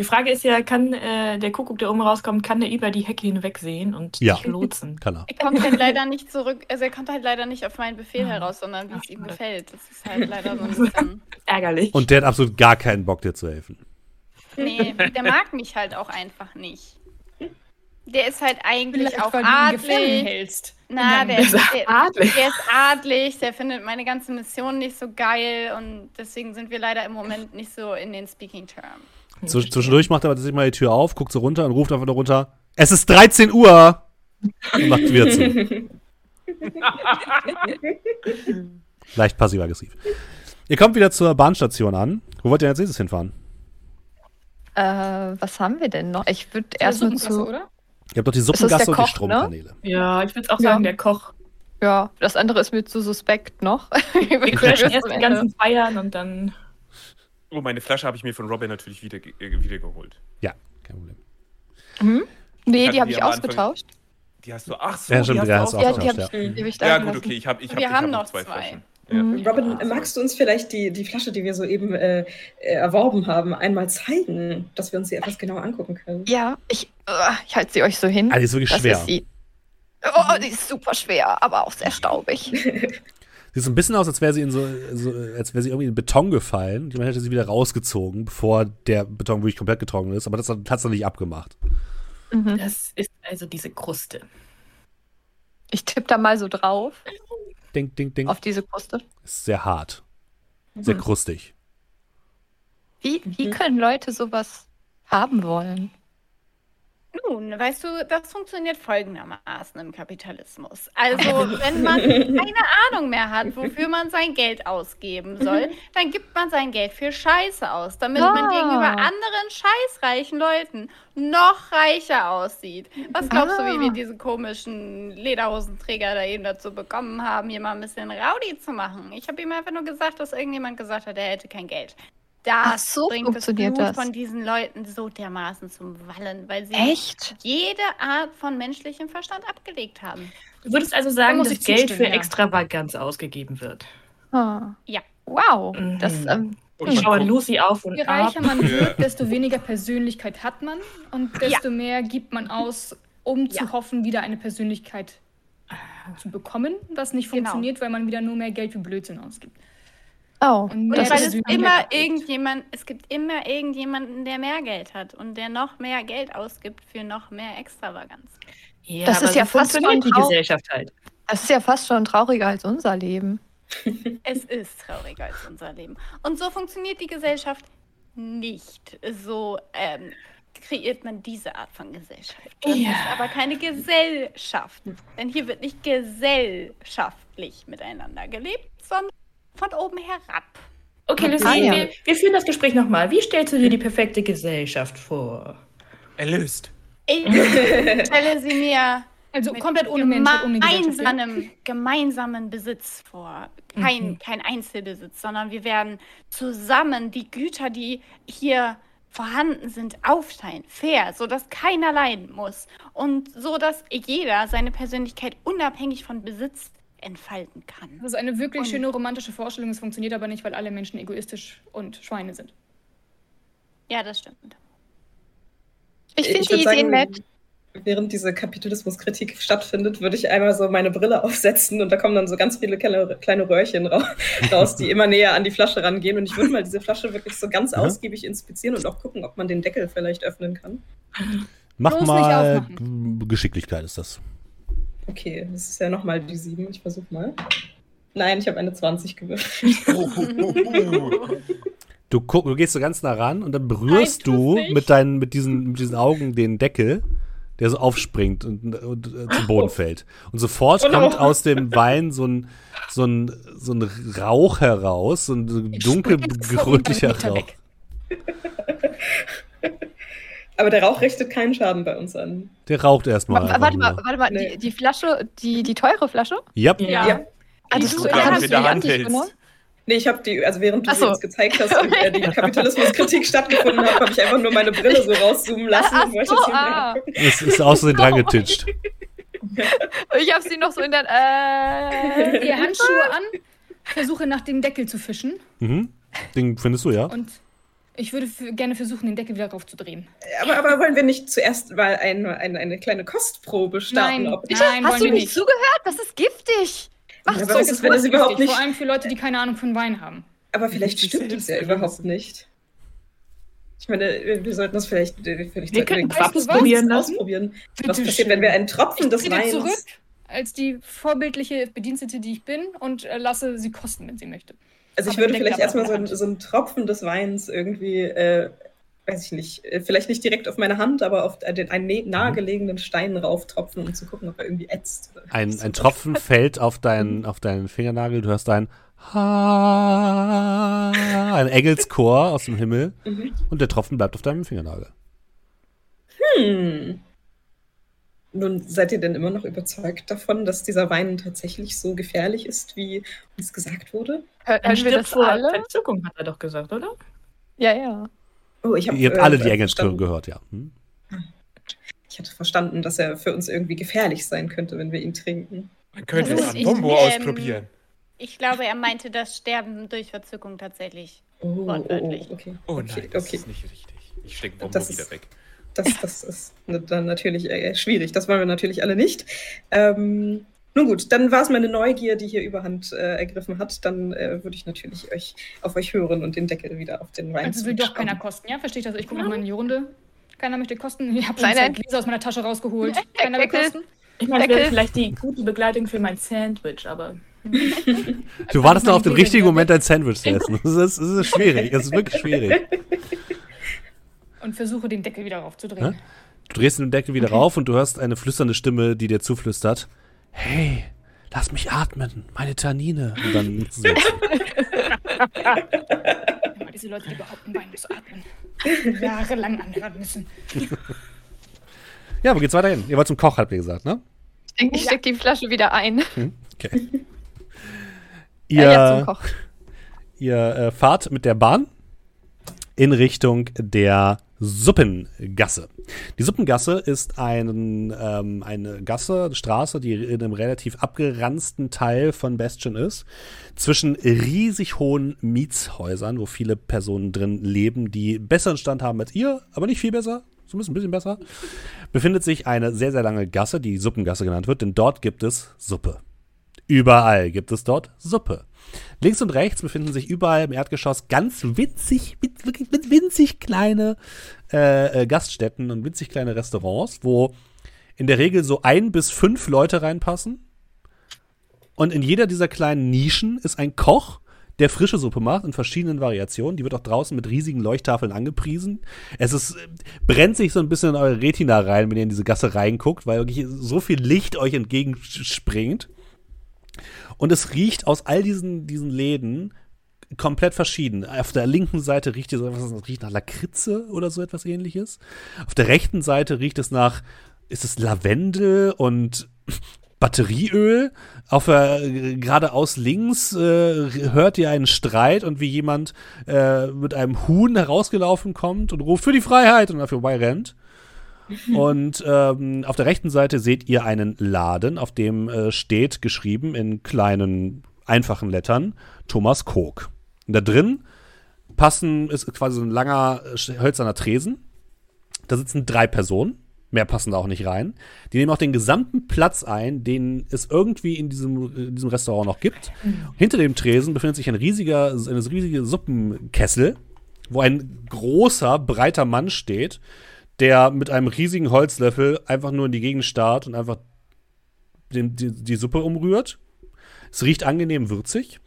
Die Frage ist ja, kann äh, der Kuckuck, der oben rauskommt, kann der über die Hecke hinwegsehen und ja. dich lotsen? Kann er. Er kommt halt leider nicht zurück, also er kommt halt leider nicht auf meinen Befehl ja. heraus, sondern wie es ihm gefällt. Das ist halt leider so ein bisschen ärgerlich. Und der hat absolut gar keinen Bock, dir zu helfen. Nee, der mag mich halt auch einfach nicht. Der ist halt eigentlich Vielleicht, auch adlig. Na, der ist, der, adlig. der ist adlig, der findet meine ganze Mission nicht so geil und deswegen sind wir leider im Moment nicht so in den Speaking Terms. Zwischendurch macht er tatsächlich mal die Tür auf, guckt so runter und ruft einfach nur runter, es ist dreizehn Uhr! Und macht wieder zu. Leicht passiv-aggressiv. Ihr kommt wieder zur Bahnstation an. Wo wollt ihr als nächstes hinfahren? Äh, was haben wir denn noch? Ich würde erstmal zu... Oder? Ihr habt doch die Suppengasse und Koch, die Stromkanäle. Ne? Ja, ich würde auch sagen, ja. der Koch. Ja, das andere ist mir zu suspekt noch. Wir crashen erst die ganzen Feiern und dann... Oh, meine Flasche habe ich mir von Robin natürlich wieder, äh, wieder geholt. Ja, kein Problem. Mhm. Nee, die habe ich ausgetauscht. Anfang, die hast du, ach so, ja, die, die hast du ausgetauscht. Ja, die habe ich, die habe ich da ja, gut, okay, ich habe ich hab, ich hab noch zwei, zwei. Flaschen. Ja. Robin, magst du uns vielleicht die, die Flasche, die wir soeben äh, erworben haben, einmal zeigen, dass wir uns sie etwas genauer angucken können? Ja, ich, uh, ich halte sie euch so hin. Ah, die ist wirklich das schwer. Ist die. Oh, die ist super schwer, aber auch sehr staubig. Sieht so ein bisschen aus, als wäre sie in so, so, als wäre sie irgendwie in Beton gefallen. Man hätte sie wieder rausgezogen, bevor der Beton wirklich komplett getrocknet ist. Aber das hat es noch nicht abgemacht. Mhm. Das ist also diese Kruste. Ich tippe da mal so drauf. Ding, ding, ding. Auf diese Kruste. Ist sehr hart. Mhm. Sehr krustig. Wie, wie mhm. können Leute sowas haben wollen? Nun, weißt du, das funktioniert folgendermaßen im Kapitalismus. Also, wenn man keine Ahnung mehr hat, wofür man sein Geld ausgeben soll, dann gibt man sein Geld für Scheiße aus, damit oh. man gegenüber anderen scheißreichen Leuten noch reicher aussieht. Was glaubst du, wie wir diese komischen Lederhosenträger da eben dazu bekommen haben, hier mal ein bisschen rowdy zu machen? Ich habe ihm einfach nur gesagt, dass irgendjemand gesagt hat, er hätte kein Geld. Das so, bringt das Blut das. von diesen Leuten so dermaßen zum Wallen, weil sie Echt? jede Art von menschlichem Verstand abgelegt haben. Du würdest also sagen, dass Geld für ja. Extravaganz ausgegeben wird. Oh. Ja. Wow. Mhm. Das, ähm, und ich schaue Lucy auf und ab. Je reicher man wird, desto weniger Persönlichkeit hat man und desto ja. mehr gibt man aus, um zu ja. hoffen, wieder eine Persönlichkeit zu bekommen, was nicht genau. funktioniert, weil man wieder nur mehr Geld für Blödsinn ausgibt. Oh, und das weil ist es immer irgendjemand, es gibt immer irgendjemanden, der mehr Geld hat und der noch mehr Geld ausgibt für noch mehr Extravaganz. Ja, das ist ja so fast schon die Gesellschaft halt. Das ist ja fast schon trauriger als unser Leben. Es ist trauriger als unser Leben. Und so funktioniert die Gesellschaft nicht. So ähm, kreiert man diese Art von Gesellschaft. Das ja. ist aber keine Gesellschaft. Denn hier wird nicht gesellschaftlich miteinander gelebt, sondern von oben herab. Okay, Lucy, ah, ja. wir, wir führen das Gespräch nochmal. Wie stellst du dir die perfekte Gesellschaft vor? Erlöst. Ich stelle sie mir... Also mit komplett ohne Menschen, gemeinsamen, gemeinsamen Besitz vor. Kein, mhm. kein Einzelbesitz, sondern wir werden zusammen die Güter, die hier vorhanden sind, aufteilen. Fair, sodass keiner leiden muss. Und so, dass jeder seine Persönlichkeit unabhängig von Besitz entfalten kann. Das ist eine wirklich und schöne romantische Vorstellung. Es funktioniert aber nicht, weil alle Menschen egoistisch und Schweine sind. Ja, das stimmt. Ich finde die Ideen nett. Während diese Kapitalismuskritik stattfindet, würde ich einmal so meine Brille aufsetzen und da kommen dann so ganz viele kleine Röhrchen raus, die immer näher an die Flasche rangehen. Und ich würde mal diese Flasche wirklich so ganz ja. ausgiebig inspizieren und auch gucken, ob man den Deckel vielleicht öffnen kann. Mach Bloß mal, Geschicklichkeit ist das. Okay, das ist ja nochmal die sieben. Ich versuche mal. Nein, ich habe eine zwanzig gewürfelt. Oh, oh, oh, oh. Du, guck, du gehst so ganz nah ran und dann berührst Nein, du mit, deinen, mit, diesen, mit diesen Augen den Deckel, der so aufspringt und, und äh, zum Boden oh. fällt. Und sofort oh, kommt oh. aus dem Wein so ein, so ein, so ein Rauch heraus, so ein dunkelgründlicher Rauch. Aber der Rauch richtet keinen Schaden bei uns an. Der raucht erstmal. W- warte mal, warte mal, nee. die, die Flasche, die, die teure Flasche? Yep. Ja. ja. Ah, das ist gut, dass du die Hand hältst. Nee, ich habe die, also während du sie so. uns gezeigt hast und äh, die Kapitalismuskritik stattgefunden hat, habe ich einfach nur meine Brille so rauszoomen lassen. Ach, und so, ah. Es ist außerdem dran getitscht. Ich habe sie noch so in der äh, die Handschuhe an, versuche nach dem Deckel zu fischen. Mhm. Den findest du, ja. Und ich würde f- gerne versuchen, den Deckel wieder raufzudrehen. Aber, aber wollen wir nicht zuerst mal ein, ein, eine kleine Kostprobe starten? Nein, ob nein hast wollen du wir nicht, nicht zugehört? Das ist giftig. Ach, ja, so ist, wenn das überhaupt nicht. Vor allem für Leute, die keine Ahnung von Wein haben. Aber vielleicht stimmt es ja überhaupt nicht. Ich meine, wir sollten das vielleicht, vielleicht wir können Quapus probieren lassen. Ausprobieren. Bitte was passiert, schön. Wenn wir einen Tropfen des Weins... Ich trete zurück als die vorbildliche Bedienstete, die ich bin, und äh, lasse sie kosten, wenn sie möchte. Also ich Aber würde vielleicht erstmal so, ein, so einen Tropfen des Weins irgendwie... Äh, weiß ich nicht, vielleicht nicht direkt auf meine Hand, aber auf den, einen nahegelegenen Stein rauftropfen, um zu gucken, ob er irgendwie ätzt. Ein, ein Tropfen fällt auf deinen, auf deinen Fingernagel, du hörst ein Ha, ein Engelschor aus dem Himmel mhm. und der Tropfen bleibt auf deinem Fingernagel. Hm. Nun, seid ihr denn immer noch überzeugt davon, dass dieser Wein tatsächlich so gefährlich ist, wie uns gesagt wurde? Hören wir stirbt das alle? Verzückung, hat er doch gesagt, oder? Ja, ja. Oh, ich hab, Ihr habt alle äh, die Engelschören gehört, ja. Hm? Ich hatte verstanden, dass er für uns irgendwie gefährlich sein könnte, wenn wir ihn trinken. Man könnte es an Bombo ausprobieren. Ähm, ich glaube, er meinte das Sterben durch Verzückung tatsächlich. Oh, wortwörtlich. Oh, okay. oh nein, okay, das okay. ist nicht richtig. Ich stecke Bombo das wieder ist, weg. Das, das ist dann natürlich äh, schwierig. Das wollen wir natürlich alle nicht. Ähm, nun gut, dann war es meine Neugier, die hier überhand äh, ergriffen hat. Dann äh, würde ich natürlich euch auf euch hören und den Deckel wieder auf den Wein Also will doch keiner kosten, ja? Versteht das? Ich gucke nochmal in die Runde. Keiner möchte kosten. Ich habe schon ein Gläser aus meiner Tasche rausgeholt. Keiner will kosten. Ich meine, das wäre vielleicht die gute Begleitung für mein Sandwich, aber... Du wartest noch auf den richtigen Moment, dein Sandwich zu essen. Das ist, das ist schwierig, das ist wirklich schwierig. Und versuche, den Deckel wieder raufzudrehen. Ja? Du drehst den Deckel wieder okay. rauf und du hörst eine flüsternde Stimme, die dir zuflüstert. Hey, lass mich atmen, meine Tannine. Und dann musst du immer diese Leute, die behaupten, Wein muss atmen. Jahrelang anhören müssen. Ja, wo geht's weiter hin? Ihr wollt zum Koch, habt ihr gesagt, ne? Ich denke, ich ja. stecke die Flasche wieder ein. Hm, okay. ihr ja, ja, zum Koch. ihr äh, fahrt mit der Bahn in Richtung der Suppengasse. Die Suppengasse ist ein, ähm, eine Gasse, eine Straße, die in einem relativ abgeranzten Teil von Bastion ist, zwischen riesig hohen Mietshäusern, wo viele Personen drin leben, die besseren Stand haben als ihr, aber nicht viel besser, zumindest ein bisschen besser, befindet sich eine sehr, sehr lange Gasse, die Suppengasse genannt wird, denn dort gibt es Suppe. Überall gibt es dort Suppe. Links und rechts befinden sich überall im Erdgeschoss ganz winzig, mit, wirklich mit winzig kleine äh, Gaststätten und winzig kleine Restaurants, wo in der Regel so ein bis fünf Leute reinpassen. Und in jeder dieser kleinen Nischen ist ein Koch, der frische Suppe macht in verschiedenen Variationen. Die wird auch draußen mit riesigen Leuchttafeln angepriesen. Es ist, brennt sich so ein bisschen in eure Retina rein, wenn ihr in diese Gasse reinguckt, weil wirklich so viel Licht euch entgegenspringt. Und es riecht aus all diesen, diesen Läden komplett verschieden. Auf der linken Seite riecht ihr so etwas, das riecht nach Lakritze oder so etwas Ähnliches. Auf der rechten Seite riecht es nach, ist es Lavendel und Batterieöl. Auf äh, geradeaus links äh, hört ihr einen Streit und wie jemand äh, mit einem Huhn herausgelaufen kommt und ruft für die Freiheit und dafür vorbei rennt. Und ähm, auf der rechten Seite seht ihr einen Laden, auf dem äh, steht geschrieben in kleinen, einfachen Lettern Thomas Koch. Und da drin passen, ist quasi so ein langer, hölzerner Tresen. Da sitzen drei Personen. Mehr passen da auch nicht rein. Die nehmen auch den gesamten Platz ein, den es irgendwie in diesem, in diesem Restaurant noch gibt. Hinter dem Tresen befindet sich ein riesiger, ein riesiger Suppenkessel, wo ein großer, breiter Mann steht, der mit einem riesigen Holzlöffel einfach nur in die Gegend starrt und einfach den, die, die Suppe umrührt. Es riecht angenehm würzig.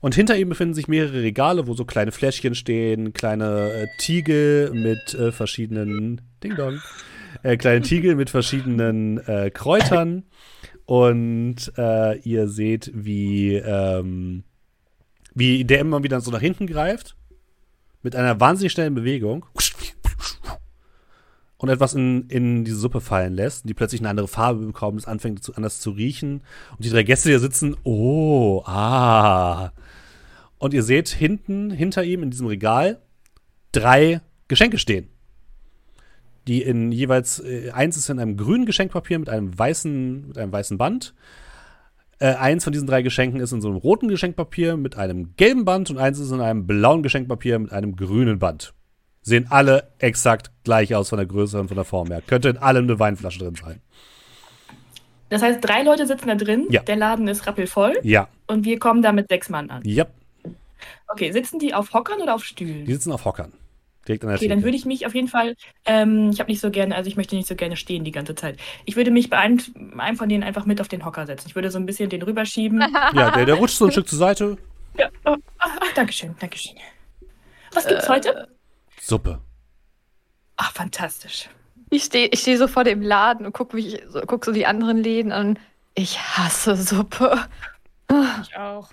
Und hinter ihm befinden sich mehrere Regale, wo so kleine Fläschchen stehen, kleine äh, Tiegel mit äh, verschiedenen Ding-Dong. Äh, kleine Tiegel mit verschiedenen äh, Kräutern. Und äh, ihr seht, wie, ähm, wie der immer wieder so nach hinten greift. Mit einer wahnsinnig schnellen Bewegung. Und etwas in, in diese Suppe fallen lässt, die plötzlich eine andere Farbe bekommt, es anfängt zu, anders zu riechen. Und die drei Gäste, die da sitzen, oh, ah. Und ihr seht hinten, hinter ihm in diesem Regal, drei Geschenke stehen. Die in jeweils, äh, eins ist in einem grünen Geschenkpapier mit einem weißen, mit einem weißen Band. Äh, eins von diesen drei Geschenken ist in so einem roten Geschenkpapier mit einem gelben Band und eins ist in einem blauen Geschenkpapier mit einem grünen Band. Sehen alle exakt gleich aus von der Größe und von der Form her. Könnte in allem eine Weinflasche drin sein. Das heißt, drei Leute sitzen da drin, ja. Der Laden ist rappelvoll. Ja. Und wir kommen da mit sechs Mann an. Ja. Okay, sitzen die auf Hockern oder auf Stühlen? Die sitzen auf Hockern. Direkt an der okay, Theke. Dann würde ich mich auf jeden Fall, ähm, ich habe nicht so gerne, also ich möchte nicht so gerne stehen die ganze Zeit. Ich würde mich bei einem, einem von denen einfach mit auf den Hocker setzen. Ich würde so ein bisschen den rüberschieben. Ja, der, der rutscht so ein Stück zur Seite. Ja. Oh, oh, Dankeschön, Dankeschön. Was gibt's äh, heute? Suppe. Ach, fantastisch. Ich stehe ich steh so vor dem Laden und gucke so, guck so die anderen Läden an. Ich hasse Suppe. Ich auch.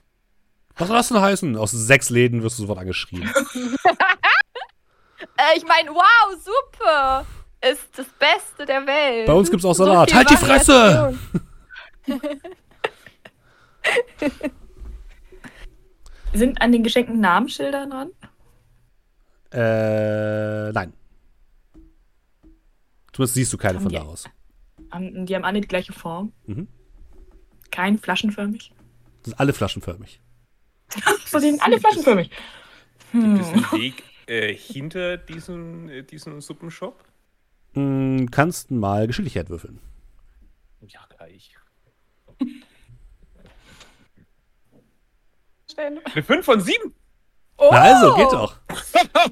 Was soll das denn heißen? Aus sechs Läden wirst du sofort angeschrien. äh, ich meine, wow, Suppe ist das Beste der Welt. Bei uns gibt's auch Salat. So halt die Fresse! Sind an den Geschenken Namensschilder dran? Äh, nein. Zumindest siehst du keine haben von da aus. Haben, die haben alle die gleiche Form. Mhm. Kein flaschenförmig. Das sind alle flaschenförmig. So, die sind alle flaschenförmig. Hm. Gibt es einen Weg äh, hinter diesem, äh, diesem Suppenshop? Mm, kannst mal Geschicklichkeit würfeln. Ja, gleich. Eine fünf von sieben! Oh. Na also, geht doch.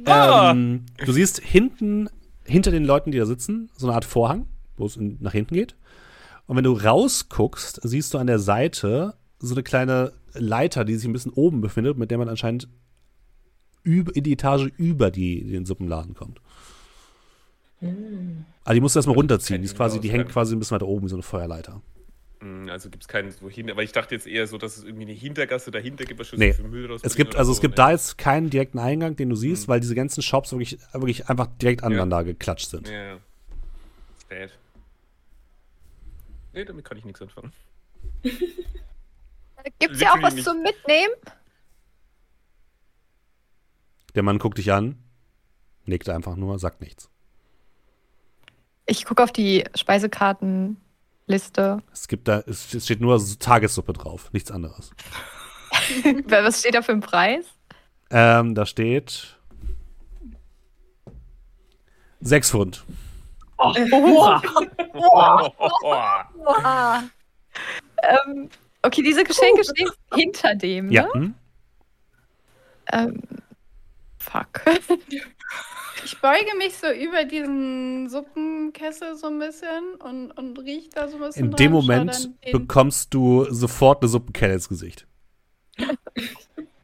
ähm, du siehst hinten, hinter den Leuten, die da sitzen, so eine Art Vorhang, wo es in, nach hinten geht. Und wenn du rausguckst, siehst du an der Seite so eine kleine Leiter, die sich ein bisschen oben befindet, mit der man anscheinend über, in die Etage über die, den Suppenladen kommt. Hm. Aber die musst du erstmal runterziehen. Die, ist quasi, die hängt quasi ein bisschen weiter oben, wie so eine Feuerleiter. Also gibt es keinen wohin, aber ich dachte jetzt eher so, dass es irgendwie eine Hintergasse dahinter gibt, was nee. Für Müll raus. Es gibt, also so, es gibt nee. Da jetzt keinen direkten Eingang, den du siehst, mhm. weil diese ganzen Shops wirklich, wirklich einfach direkt aneinander ja. geklatscht sind. Ja, ja. Bad. Nee, damit kann ich nichts anfangen. Gibt's ja auch was nicht. Zum Mitnehmen? Der Mann guckt dich an, nickt einfach nur, sagt nichts. Ich gucke auf die Speisekarten. Liste. Es gibt da, es steht nur Tagessuppe drauf, nichts anderes. Was steht da für ein Preis? Ähm, da steht sechs Pfund. Oh, oh, oh, oh, oh. Ähm, okay, diese Geschenke stehen hinter dem, ne? Ja. Hm. Ähm, fuck. Ich beuge mich so über diesen Suppenkessel so ein bisschen und, und riech da so ein bisschen. In dem Moment bekommst du sofort eine Suppenkelle ins Gesicht.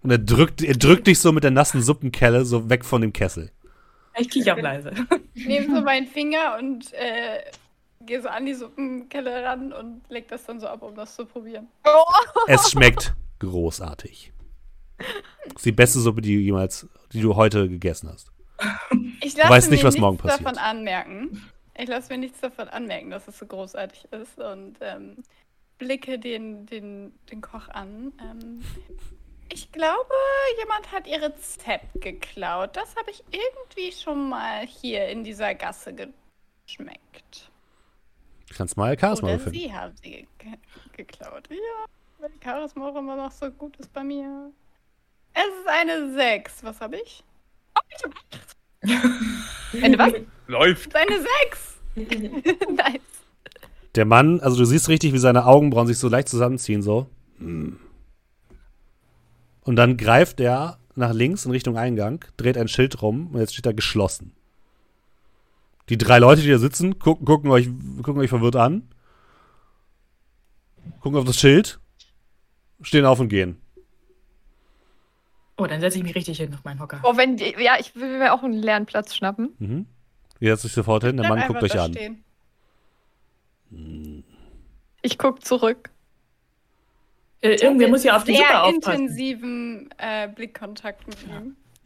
Und er drückt, er drückt dich so mit der nassen Suppenkelle so weg von dem Kessel. Ich kiech auch leise. Ich nehme so meinen Finger und äh, gehe so an die Suppenkelle ran und leg das dann so ab, um das zu probieren. Oh. Es schmeckt großartig. Das ist die beste Suppe, die du jemals, die du heute gegessen hast. Ich weiß nicht, was morgen passiert. Ich lasse mir nichts davon anmerken. Ich lasse mir nichts davon anmerken, dass es so großartig ist und ähm, blicke den, den, den Koch an. Ähm, ich glaube, jemand hat ihr Rezept geklaut. Das habe ich irgendwie schon mal hier in dieser Gasse geschmeckt. Du kannst mal Charisma finden. Oder sie haben sie ge- ge- geklaut. Ja, weil Charisma auch immer noch so gut ist bei mir. Es ist eine sechs. Was habe ich? Oh, ich habe acht. Eine was? Läuft. Eine sechs. Nice. Der Mann, also du siehst richtig, wie seine Augenbrauen sich so leicht zusammenziehen, so. Und dann greift er nach links in Richtung Eingang, dreht ein Schild rum und jetzt steht da geschlossen. Die drei Leute, die da sitzen, gucken, gucken, euch, gucken euch verwirrt an, gucken auf das Schild, stehen auf und gehen. Oh, dann setze ich mich richtig hin auf meinen Hocker. Oh, wenn die, ja, ich will mir auch einen leeren Platz schnappen. Mhm. Ihr setzt euch sofort hin, der Mann guckt euch an. Stehen. Ich gucke zurück. Äh, irgendwer muss ja auf die Suppe aufpassen. Sehr intensiven äh, Blickkontakt mit ihm. Ja.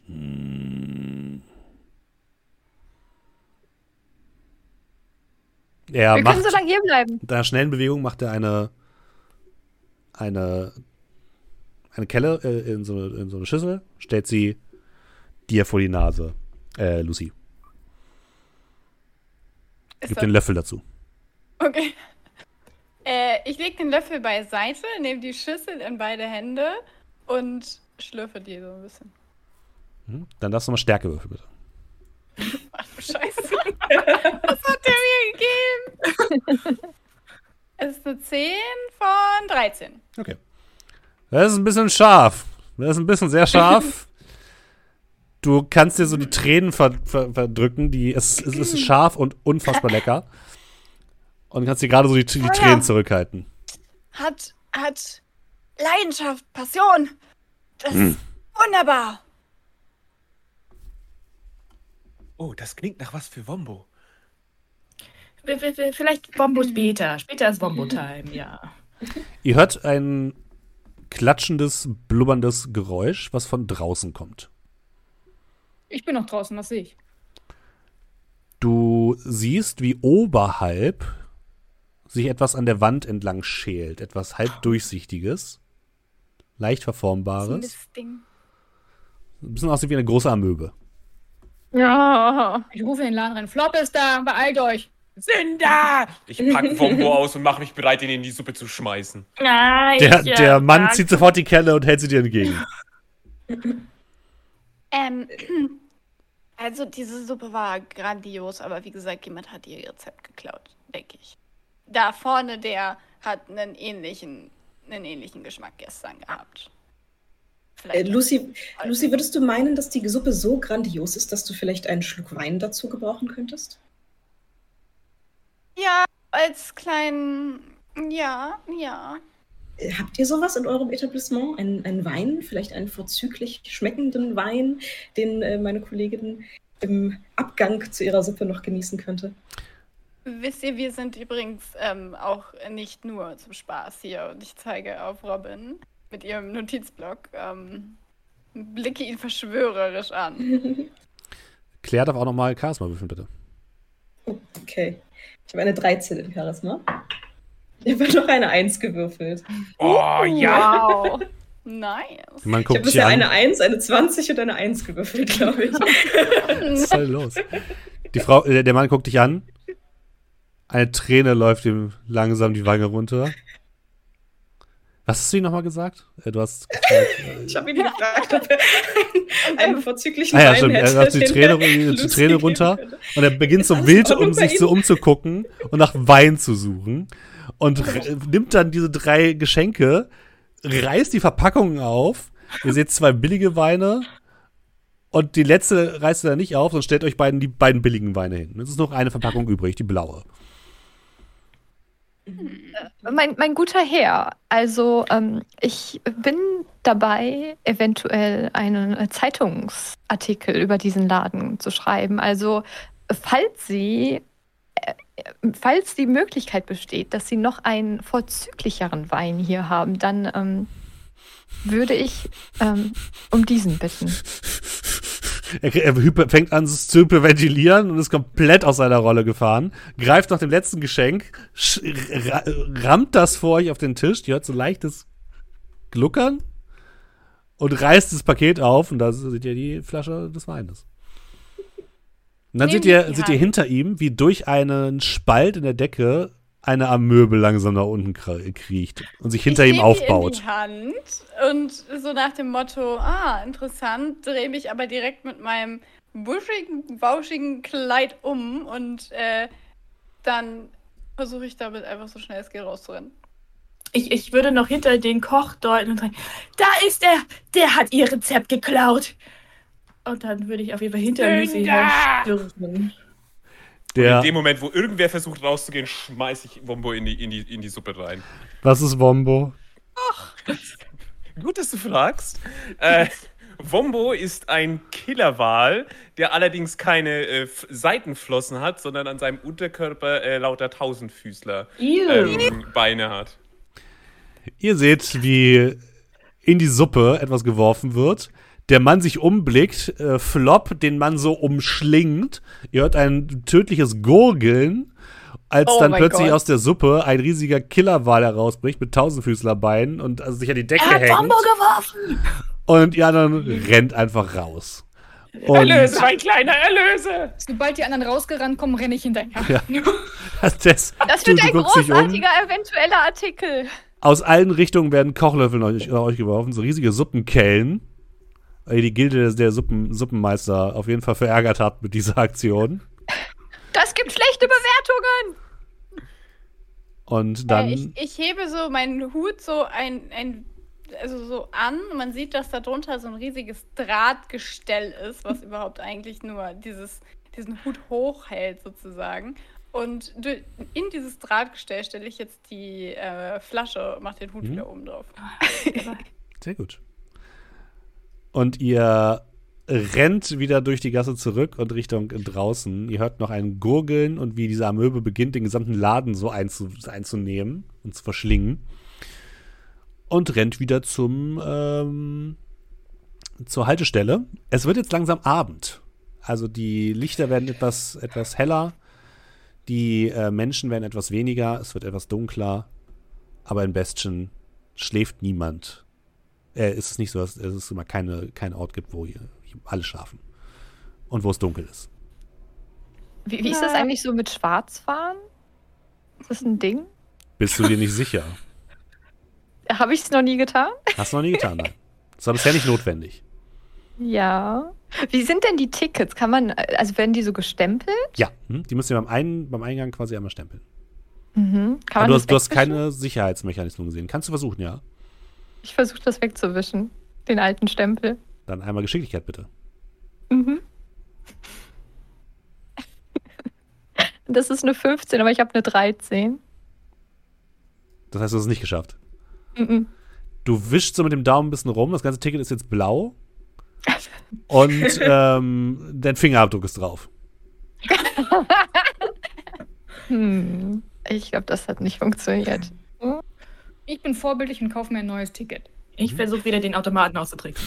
Mhm. Er Wir macht, können so lange hier bleiben. Mit einer schnellen Bewegung macht er eine eine eine Kelle äh, in, so eine, in so eine Schüssel, stellt sie dir vor die Nase. Äh, Lucy. Gib den Löffel dazu. Okay. Äh, ich lege den Löffel beiseite, nehme die Schüssel in beide Hände und schlürfe die so ein bisschen. Hm, dann darfst du mal Stärke würfeln, bitte. Ach du Scheiße. Was hat der mir gegeben? Es ist eine zehn von dreizehn. Okay. Das ist ein bisschen scharf. Das ist ein bisschen sehr scharf. Du kannst dir so die Tränen ver- ver- verdrücken. Die, es, es ist scharf und unfassbar lecker. Und kannst dir gerade so die, die Tränen zurückhalten. Hat, hat Leidenschaft, Passion. Das hm. ist wunderbar. Oh, das klingt nach was für Wombo. Vielleicht Wombo später. Später ist Wombo-Time, ja. Ihr hört ein klatschendes, blubberndes Geräusch, was von draußen kommt. Ich bin noch draußen, was sehe ich? Du siehst, wie oberhalb sich etwas an der Wand entlang schält. Etwas halb durchsichtiges, leicht verformbares. Das Ding. Ein bisschen aussieht wie eine große Amöbe. Ja. Ich rufe in den Laden rein. Flop ist da, beeilt euch. Sünder! Ich packe Wombo aus und mache mich bereit, ihn in die Suppe zu schmeißen. Nein! Der, ja, der Mann danke. Zieht sofort die Kelle und hält sie dir entgegen. Ähm, also diese Suppe war grandios, aber wie gesagt, jemand hat ihr Rezept geklaut, denke ich. Da vorne, der hat einen ähnlichen, einen ähnlichen Geschmack gestern gehabt. Äh, Lucy, Lucy, würdest du meinen, dass die Suppe so grandios ist, dass du vielleicht einen Schluck Wein dazu gebrauchen könntest? Ja, als kleinen... Ja, ja. Habt ihr sowas in eurem Etablissement? Ein, ein Wein? Vielleicht einen vorzüglich schmeckenden Wein, den äh, meine Kollegin im Abgang zu ihrer Suppe noch genießen könnte? Wisst ihr, wir sind übrigens ähm, auch nicht nur zum Spaß hier. Und ich zeige auf Robin mit ihrem Notizblock. Ähm, blicke ihn verschwörerisch an. Claire darf auch nochmal Charisma würfeln, bitte. Okay. Ich habe eine dreizehn im Charisma. Ich habe noch eine eins gewürfelt. Oh, ja. Wow. Nice. Ich habe bisher an. eine eins, eine zwanzig und eine eins gewürfelt, glaube ich. Was ist denn los? Die Frau, äh, der Mann guckt dich an. Eine Träne läuft ihm langsam die Wange runter. Was hast du ihm nochmal gesagt? Du hast gefragt, ich habe ihn gefragt, ob er einen, einen vorzüglichen ah, ja, Wein hätte. Er hat die Träne, die Träne runter und er beginnt so wild, um sich so umzugucken und nach Wein zu suchen. Und nimmt dann diese drei Geschenke, reißt die Verpackungen auf. Ihr seht zwei billige Weine. Und die letzte reißt ihr dann nicht auf, sondern stellt euch beiden die beiden billigen Weine hin. Es ist noch eine Verpackung übrig, die blaue. Mein, mein guter Herr, also ähm, ich bin dabei, eventuell einen Zeitungsartikel über diesen Laden zu schreiben. Also falls Sie, äh, falls die Möglichkeit besteht, dass Sie noch einen vorzüglicheren Wein hier haben, dann ähm, würde ich ähm, um diesen bitten. Er, er fängt an zu hyperventilieren und ist komplett aus seiner Rolle gefahren. Greift nach dem letzten Geschenk, sch- ra- rammt das vor euch auf den Tisch. Die hört so leichtes Gluckern und reißt das Paket auf. Und da seht ihr die Flasche des Weines. Und dann seht ihr, seht ihr hinter ihm, wie durch einen Spalt in der Decke eine Amöbe langsam nach unten kriecht und sich hinter ich ihm aufbaut. Ich nehme die in die Hand und so nach dem Motto, ah, interessant, drehe mich aber direkt mit meinem buschigen, bauschigen Kleid um und äh, dann versuche ich damit einfach so schnell es geht rauszurennen. Ich, ich würde noch hinter den Koch deuten und sagen, da ist er, der hat ihr Rezept geklaut. Und dann würde ich auf jeden Fall hinter Lucy stürmen. Der, in dem Moment, wo irgendwer versucht rauszugehen, schmeiß ich Wombo in die, in die, in die Suppe rein. Was ist Wombo? Ach, gut, dass du fragst. Äh, Wombo ist ein Killerwal, der allerdings keine äh, Seitenflossen hat, sondern an seinem Unterkörper äh, lauter Tausendfüßler ähm, Beine hat. Ihr seht, wie in die Suppe etwas geworfen wird. Der Mann sich umblickt, äh, Flop den Mann so umschlingt. Ihr hört ein tödliches Gurgeln, als oh dann plötzlich Gott. Aus der Suppe ein riesiger Killerwal herausbricht mit Tausendfüßlerbeinen und also sich an die Decke er hat hängt. Bombe geworfen! Und ihr anderen rennt einfach raus. Und Erlöse, mein kleiner, erlöse! Sobald die anderen rausgerannt kommen, renne ich hinterher. Ja. Das, das, das wird du, ein du großartiger um. eventueller Artikel. Aus allen Richtungen werden Kochlöffel nach euch, nach euch geworfen, so riesige Suppenkellen. Die Gilde der Suppen, Suppenmeister auf jeden Fall verärgert habt mit dieser Aktion. Das gibt schlechte Bewertungen! Und dann. Äh, ich, ich hebe so meinen Hut so ein, ein also so an. Man sieht, dass da drunter so ein riesiges Drahtgestell ist, was überhaupt eigentlich nur dieses, diesen Hut hochhält, sozusagen. Und in dieses Drahtgestell stelle ich jetzt die äh, Flasche und mache den Hut mhm. wieder oben drauf. Sehr gut. Und ihr rennt wieder durch die Gasse zurück und Richtung draußen. Ihr hört noch ein Gurgeln und wie diese Amöbe beginnt, den gesamten Laden so einzu- einzunehmen und zu verschlingen. Und rennt wieder zum ähm, zur Haltestelle. Es wird jetzt langsam Abend. Also die Lichter werden etwas, etwas heller. Die äh, Menschen werden etwas weniger. Es wird etwas dunkler. Aber in Bastion schläft niemand. Äh, ist es nicht so, dass es immer keine, keinen Ort gibt, wo hier, hier alle schlafen. Und wo es dunkel ist. Wie, wie ist das eigentlich so mit Schwarzfahren? Ist das ein Ding? Bist du dir nicht sicher? Habe ich es noch nie getan? Hast du noch nie getan, nein. Das war bisher nicht notwendig. Ja. Wie sind denn die Tickets? Kann man, also werden die so gestempelt? Ja, hm? Die müssen ja beim, Ein- beim Eingang quasi einmal stempeln. Mhm. Kann man du, hast, du hast keine Sicherheitsmechanismen gesehen. Kannst du versuchen, ja. Ich versuche das wegzuwischen, den alten Stempel. Dann einmal Geschicklichkeit, bitte. Mhm. Das ist eine fünfzehn, aber ich habe eine dreizehn. Das heißt, du hast es nicht geschafft. Mhm. Du wischst so mit dem Daumen ein bisschen rum, das ganze Ticket ist jetzt blau. Und ähm, dein Fingerabdruck ist drauf. hm. Ich glaube, das hat nicht funktioniert. Ich bin vorbildlich und kaufe mir ein neues Ticket. Ich mhm. versuche wieder den Automaten auszutricksen.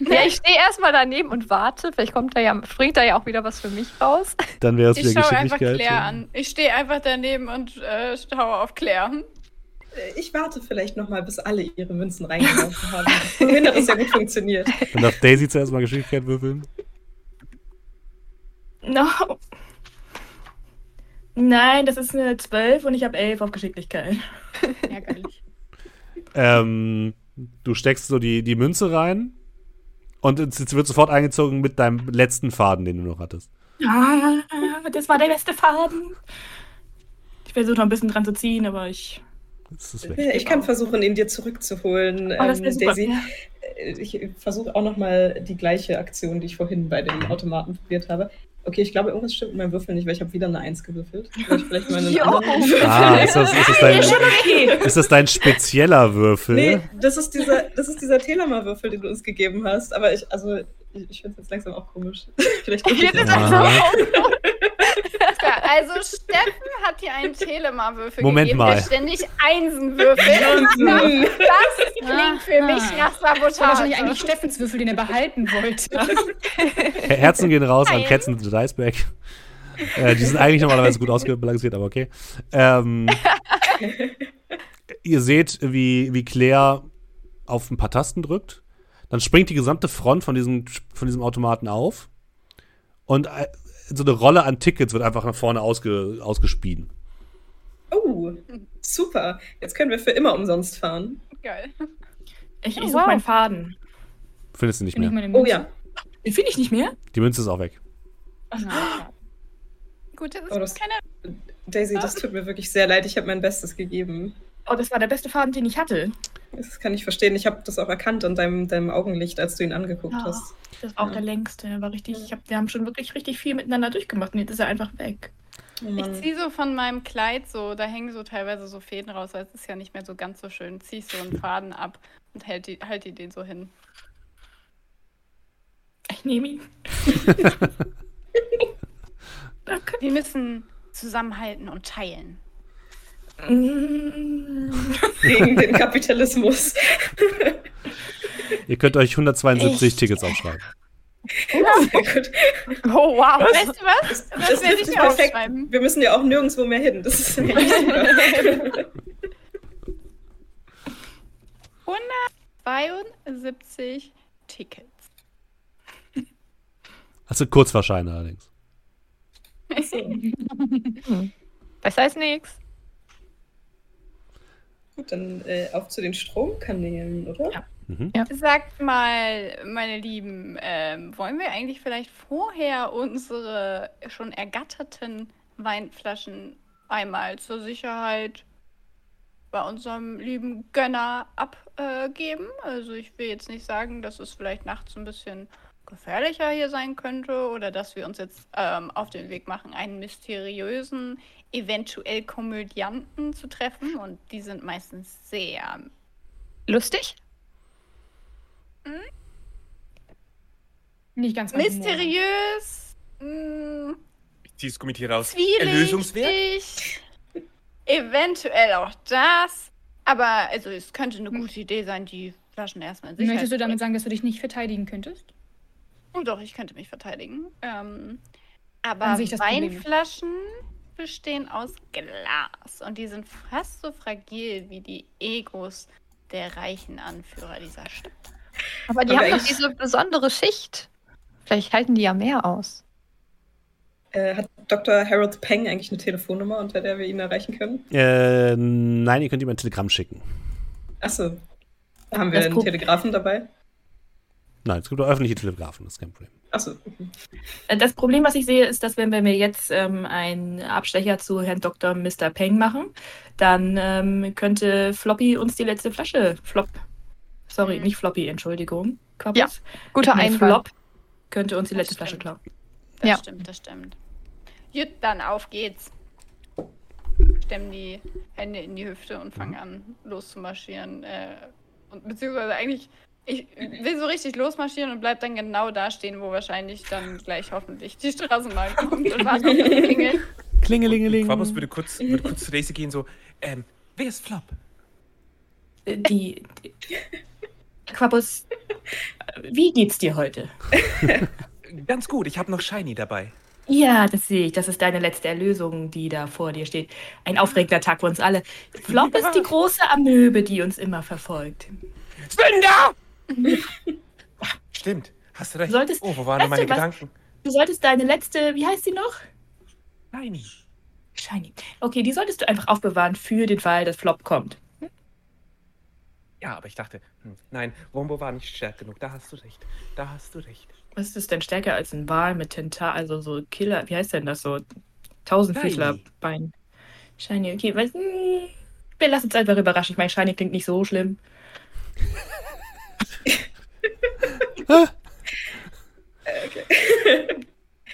Ja, ich stehe erstmal daneben und warte. Vielleicht kommt da ja, springt da ja auch wieder was für mich raus. Dann wäre es wieder Geschicklichkeit. Ich schaue einfach Claire an. Ich stehe einfach daneben und äh, schaue auf Claire. Ich warte vielleicht nochmal, bis alle ihre Münzen reingeworfen haben. Wenn das ja gut funktioniert. Dann darf Daisy zuerst mal Geschicklichkeit würfeln. No. Nein, das ist eine zwölf und ich habe elf auf Geschicklichkeit. Ja, geil. Ähm, du steckst so die, die Münze rein und es wird sofort eingezogen mit deinem letzten Faden, den du noch hattest. Ah, das war der beste Faden. Ich versuche noch ein bisschen dran zu ziehen, aber ich... Das ist weg. Ich kann versuchen, ihn dir zurückzuholen, oh, das ähm, Daisy. Ich versuche auch nochmal die gleiche Aktion, die ich vorhin bei den Automaten probiert habe. Okay, ich glaube, irgendwas stimmt mit meinem Würfel nicht, weil ich habe wieder eine eins gewürfelt. Soll ich vielleicht mal einen anderen Würfel? Ah, ist das, ist, das dein, ist das dein spezieller Würfel? Nee, das ist dieser, das ist dieser Telama-Würfel, den du uns gegeben hast. Aber ich, also, ich, ich finde es jetzt langsam auch komisch. Vielleicht ich finde es auch so. Also Steffen hat hier einen Telema-Würfel Moment gegeben, mal. Der ständig Einsen würfelt. Das klingt für mich nach Sabotage. Das war wahrscheinlich eigentlich Steffens Würfel, den er behalten wollte. Herzen gehen raus Nein. an Cats in the Dice Bag. Äh, die sind eigentlich normalerweise gut ausgebalanciert, aber okay. Ähm, ihr seht, wie, wie Claire auf ein paar Tasten drückt. Dann springt die gesamte Front von diesem, von diesem Automaten auf. Und äh, so eine Rolle an Tickets wird einfach nach vorne ausge, ausgespieden. Oh, super. Jetzt können wir für immer umsonst fahren. Geil. Ich, ich oh, suche wow. meinen Faden. Findest du nicht Find mehr? Oh ja. Den finde ich nicht mehr? Die Münze ist auch weg. Ach, nein. Gut, das ist oh, das, keine... Daisy, das tut mir wirklich sehr leid. Ich habe mein Bestes gegeben. Oh, das war der beste Faden, den ich hatte. Das kann ich verstehen. Ich habe das auch erkannt an deinem, deinem Augenlicht, als du ihn angeguckt ja, hast. Das war ja. auch der längste. War richtig. Ich hab, wir haben schon wirklich richtig viel miteinander durchgemacht. Und jetzt ist er einfach weg. Oh, ich ziehe so von meinem Kleid so, da hängen so teilweise so Fäden raus, weil es ist ja nicht mehr so ganz so schön. Zieh so einen Faden ab und halt die, halt die den so hin. Ich nehme ihn. Danke. Wir müssen zusammenhalten und teilen. Gegen den Kapitalismus. Ihr könnt euch hundertzweiundsiebzig Echt? Tickets aufschreiben. Oh, sehr gut. Oh, wow. Was? Weißt du was? Das, das werde ich mir aufschreiben. Wir müssen ja auch nirgendwo mehr hin. Das ist echt super. hundertzweiundsiebzig Tickets. Hast du Kurzfahrscheine allerdings. Das heißt nichts. Gut, dann äh, auch zu den Stromkanälen, oder? Ja. Mhm. ja. Sagt mal, meine Lieben, ähm, wollen wir eigentlich vielleicht vorher unsere schon ergatterten Weinflaschen einmal zur Sicherheit bei unserem lieben Gönner abgeben? Äh, also ich will jetzt nicht sagen, dass es vielleicht nachts ein bisschen gefährlicher hier sein könnte oder dass wir uns jetzt ähm, auf den Weg machen, einen mysteriösen, eventuell Komödianten zu treffen und die sind meistens sehr lustig. Hm? Nicht ganz mysteriös. Hm. Ich zieh's Komitee raus. Erlösungswert. Eventuell auch das. Aber also es könnte eine gute Idee sein, die Flaschen erstmal in Sicherheit. Möchtest du damit sagen, dass du dich nicht verteidigen könntest? Oh, doch, ich könnte mich verteidigen. Ähm, aber Weinflaschen Problem. bestehen aus Glas und die sind fast so fragil wie die Egos der reichen Anführer dieser Stadt. Aber die und haben doch diese besondere Schicht. Vielleicht halten die ja mehr aus. Äh, hat Doktor Harold Peng eigentlich eine Telefonnummer, unter der wir ihn erreichen können? Äh, nein, ihr könnt ihm ein Telegramm schicken. Achso. Haben wir einen Telegrafen dabei? Nein, es gibt auch öffentliche Telegrafen, das ist kein Problem. Achso. Okay. Das Problem, was ich sehe, ist, dass wenn wir jetzt ähm, einen Abstecher zu Herrn Doktor Mister Peng machen, dann ähm, könnte Floppy uns die letzte Flasche Flop. Sorry, mhm. nicht Floppy, Entschuldigung. Quapus. Ja, guter Ein Flop könnte uns die letzte Flasche klauen. Das ja. stimmt, das stimmt. Jut, dann auf geht's. Stemmen die Hände in die Hüfte und fangen mhm. an, loszumarschieren. Äh, und, beziehungsweise eigentlich... Ich will so richtig losmarschieren und bleib dann genau da stehen, wo wahrscheinlich dann gleich hoffentlich die Straßenbahn kommt und wartet auf die Klingel. Klingelingeling. Quapus würde kurz, würde kurz zu Daisy gehen, so, ähm, wer ist Flop? Die, die... Quapus, wie geht's dir heute? Ganz gut, ich habe noch Shiny dabei. Ja, das sehe ich. Das ist deine letzte Erlösung, die da vor dir steht. Ein aufregender Tag für uns alle. Flop ist die große Amöbe, die uns immer verfolgt. Sünder! Ach, stimmt, hast du recht. Solltest, oh, wo waren denn meine du, Gedanken? Was, du solltest deine letzte, wie heißt die noch? Shiny. Shiny. Okay, die solltest du einfach aufbewahren für den Fall, dass Flop kommt. Hm? Ja, aber ich dachte, hm, nein, Wombo war nicht stark genug. Da hast du recht. Da hast du recht. Was ist denn stärker als ein Wal mit Tenta, also so Killer, wie heißt denn das so? Tausendfüßlerbein. Shiny, okay, weil, mh, wir lassen uns einfach überraschen. Ich meine, Shiny klingt nicht so schlimm. Okay.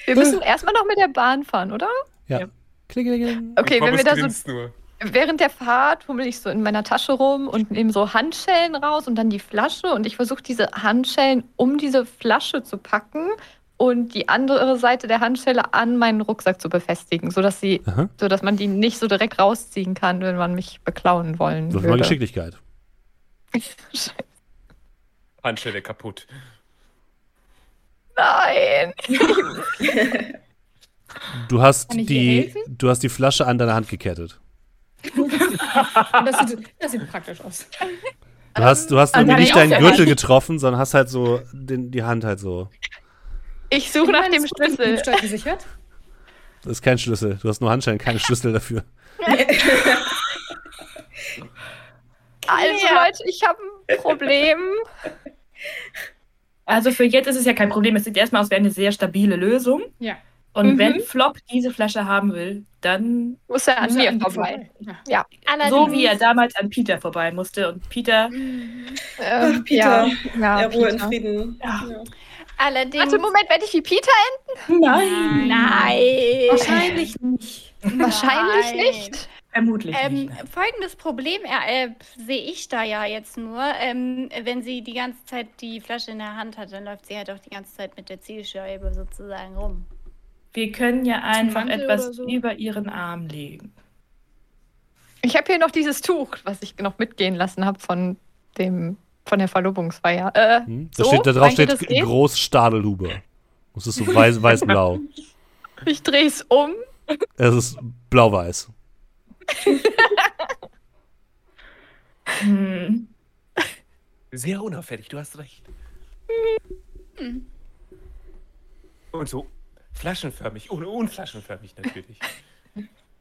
Wir müssen erstmal noch mit der Bahn fahren, oder? Ja. Ja. Kling, kling, kling. Okay, wenn wir da so. Nur. Während der Fahrt fummel ich so in meiner Tasche rum und nehme so Handschellen raus und dann die Flasche und ich versuche diese Handschellen um diese Flasche zu packen und die andere Seite der Handschelle an meinen Rucksack zu befestigen, sodass sie, sodass man die nicht so direkt rausziehen kann, wenn man mich beklauen wollen würde. Das ist mal Geschicklichkeit. Scheiße. Handschelle kaputt. Nein! Du hast die, du hast die Flasche an deiner Hand gekettet. Das sieht, das sieht praktisch aus. Du hast, du hast also nicht deinen Gürtel getroffen, sondern hast halt so den, die Hand halt so. Ich suche nach dem Schlüssel. Gesichert? Das ist kein Schlüssel. Du hast nur Handschellen, keine Schlüssel dafür. Also Leute, ich habe ein Problem. Also für jetzt ist es ja kein Problem. Es sieht erstmal aus wie eine sehr stabile Lösung. Ja. Und mhm. wenn Flop diese Flasche haben will, dann muss er an mir vorbei. vorbei. Ja. Ja. So wie er damals an Peter vorbei musste. Und Peter... Äh, Peter. Ja, ja, ja, Ruhe in Frieden. Ja. Ja. Allerdings... Warte, Moment, werde ich wie Peter enden? Nein. Nein. Wahrscheinlich nicht. Wahrscheinlich Nein. nicht? Vermutlich ähm, nicht. Folgendes Problem äh, sehe ich da ja jetzt nur. Ähm, wenn sie die ganze Zeit die Flasche in der Hand hat, dann läuft sie halt auch die ganze Zeit mit der Zielscheibe sozusagen rum. Wir können ja einfach etwas so über ihren Arm legen. Ich habe hier noch dieses Tuch, was ich noch mitgehen lassen habe von dem von der Verlobungsfeier. Äh, hm? da so? steht, da drauf steht groß Stadelhube. Das ist so weiß, weiß-blau. Ich drehe es um. Es ist blau-weiß. Hm. Sehr unauffällig, du hast recht. Hm. Und so. Flaschenförmig, ohne unflaschenförmig natürlich.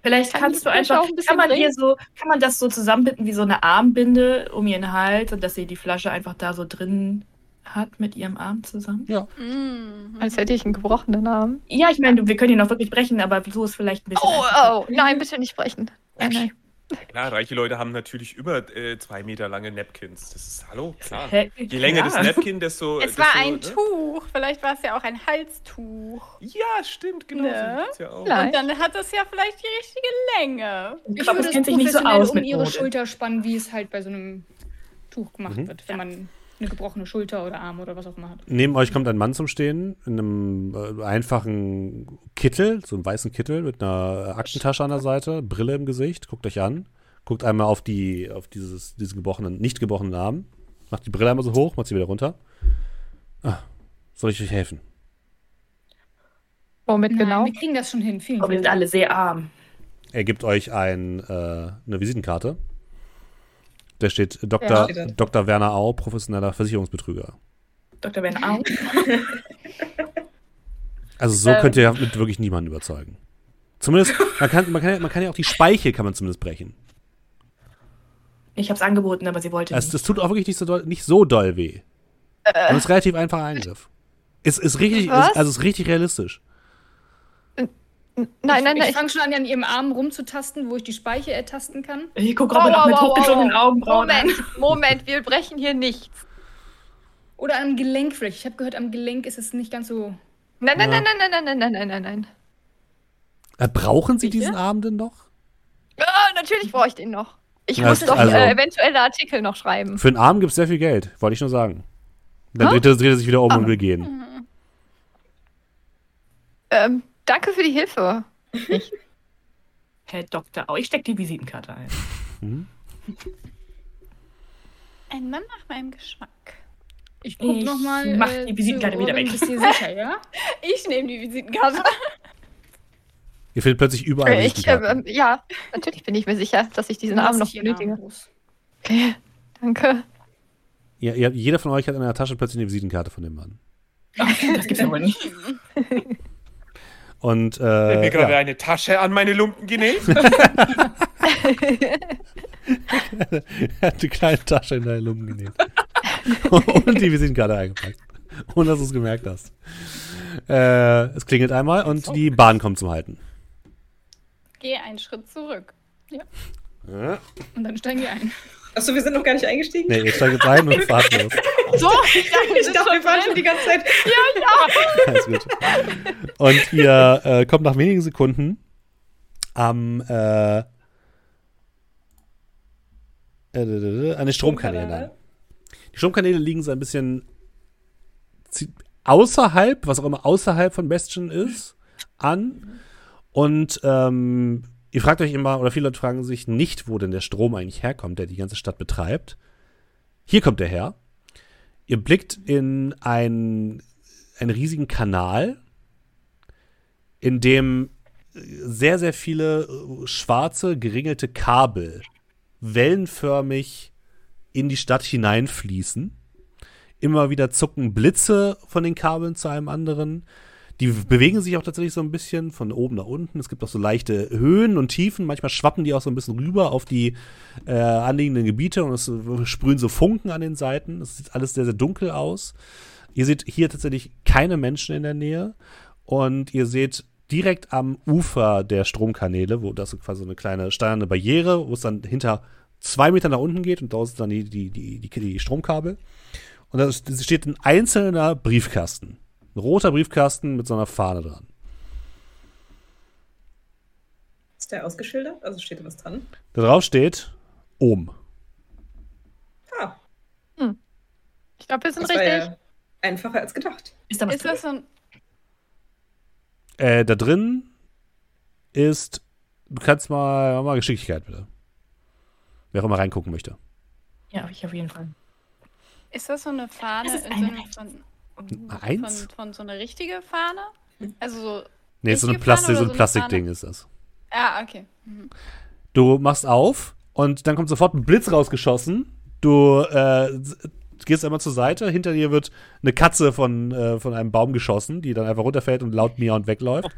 Vielleicht kannst du einfach, ein kann man hier so, kann man das so zusammenbinden wie so eine Armbinde um ihren Hals und dass sie die Flasche einfach da so drin hat mit ihrem Arm zusammen? Ja. Mhm. Als hätte ich einen gebrochenen Arm. Ja, ich meine, wir können ihn noch wirklich brechen, aber so ist vielleicht ein bisschen... Oh, oh, nein, bitte nicht brechen. Ja, nein. Klar, reiche Leute haben natürlich über äh, zwei Meter lange Napkins. Das ist, hallo, klar. Je länger ja. das Napkin, desto... Es desto, war ein ne? Tuch. Vielleicht war es ja auch ein Halstuch. Ja, stimmt, genau. Ne? So ja auch. Und dann hat das ja vielleicht die richtige Länge. Ich glaube, das kennt sich nicht so aus um mit ihre Mode. Schulter spannen, wie es halt bei so einem Tuch gemacht mhm. wird, wenn man eine gebrochene Schulter oder Arm oder was auch immer hat. Neben euch kommt ein Mann zum Stehen in einem äh, einfachen Kittel, so einem weißen Kittel mit einer Aktentasche an der Seite, Brille im Gesicht, guckt euch an, guckt einmal auf die, auf dieses, diesen gebrochenen, nicht gebrochenen Arm, macht die Brille einmal so hoch, macht sie wieder runter. Ah, soll ich euch helfen? Womit Nein, genau? Wir kriegen das schon hin. Vielen, wir sind alle sehr arm. Er gibt euch ein, äh, eine Visitenkarte. Da steht Doktor Ja. Doktor Werner Au, professioneller Versicherungsbetrüger. Doktor Werner Au. Also so ähm. könnt ihr mit wirklich niemanden überzeugen. Zumindest, man kann, man, kann, man kann ja auch die Speiche kann man zumindest brechen. Ich hab's angeboten, aber sie wollte also, nicht. Das tut auch wirklich nicht so doll, nicht so doll weh. Äh. Das ist ein relativ einfacher Eingriff. Es ist, ist richtig, ist, also ist richtig realistisch. Nein, ich, nein, nein. Ich fange schon an, an ihrem Arm rumzutasten, wo ich die Speiche ertasten kann. Ich gucke Robin oh, noch oh, mit hochgezogenen oh, oh. Augenbrauen Moment, an. Moment, wir brechen hier nichts. Oder am Gelenk vielleicht. Ich habe gehört, am Gelenk ist es nicht ganz so... Nein, nein, ja. nein, nein, nein, nein, nein, nein, nein, nein, nein. Brauchen Sie diesen ja? Arm denn noch? Ja, natürlich brauche ich den noch. Ich ja, muss doch also äh, eventuelle Artikel noch schreiben. Für einen Arm gibt es sehr viel Geld, wollte ich nur sagen. Dann huh? dreht, er, dreht er sich wieder um oh. und will gehen. Hm. Ähm... Danke für die Hilfe. Herr Doktor Au, ich stecke die Visitenkarte ein. Hm? Ein Mann nach meinem Geschmack. Ich guck ich noch mal. Mach äh, die Visitenkarte wieder weg. Bist du dir sicher, ja? Ich nehme die Visitenkarte. Ihr findet plötzlich überall ich, Visitenkarten. Äh, ja, natürlich bin ich mir sicher, dass ich diesen Arm noch benötige. Okay, danke. Ja, ihr, jeder von euch hat in der Tasche plötzlich eine Visitenkarte von dem Mann. Ach, das gibt's ja wohl nicht. Und, äh, ich habe mir gerade ja. eine Tasche an meine Lumpen genäht. Er hat eine kleine Tasche in deine Lumpen genäht. Und die Visitenkarte eingepackt. Ohne dass du es gemerkt hast. Äh, es klingelt einmal und die Bahn kommt zum Halten. Geh einen Schritt zurück. Ja. Ja. Und dann steigen wir ein. Achso, wir sind noch gar nicht eingestiegen? Nee, ihr steigt jetzt ein und fahrt los. So, ich dachte, ich dachte wir fahren schon die ganze Zeit. Ja, ich auch. Und ihr äh, kommt nach wenigen Sekunden am äh, äh, an den Stromkanälen an. Die Stromkanäle liegen so ein bisschen außerhalb, was auch immer außerhalb von Bastion ist, an. Und ähm, ihr fragt euch immer, oder viele Leute fragen sich nicht, wo denn der Strom eigentlich herkommt, der die ganze Stadt betreibt. Hier kommt er her. Ihr blickt in einen, einen riesigen Kanal, in dem sehr, sehr viele schwarze, geringelte Kabel wellenförmig in die Stadt hineinfließen. Immer wieder zucken Blitze von den Kabeln zu einem anderen. Die bewegen sich auch tatsächlich so ein bisschen von oben nach unten. Es gibt auch so leichte Höhen und Tiefen. Manchmal schwappen die auch so ein bisschen rüber auf die äh, anliegenden Gebiete und es sprühen so Funken an den Seiten. Es sieht alles sehr, sehr dunkel aus. Ihr seht hier tatsächlich keine Menschen in der Nähe. Und ihr seht direkt am Ufer der Stromkanäle, wo das ist quasi so eine kleine steinerne Barriere, wo es dann hinter zwei Metern nach unten geht und da sind dann die, die, die, die, die Stromkabel. Und da steht ein einzelner Briefkasten. Ein roter Briefkasten mit so einer Fahne dran. Ist der ausgeschildert? Also steht da was dran? Da drauf steht Ohm. Ah. Hm. Ich glaube, wir sind das richtig. War ja einfacher als gedacht. Ist da was ist drin? Das so ein äh, da drin ist. Du kannst mal, mal Geschicklichkeit bitte. Wer auch immer reingucken möchte. Ja, ich auf jeden Fall. Ist das so eine Fahne in so einem von. Eins? Von, von so einer richtige Fahne? Also so. Nee, so, eine Plastik, so ein so Plastikding ist das. Ah, okay. Mhm. Du machst auf und dann kommt sofort ein Blitz rausgeschossen. Du äh, gehst einmal zur Seite. Hinter dir wird eine Katze von, äh, von einem Baum geschossen, die dann einfach runterfällt und laut miauend wegläuft.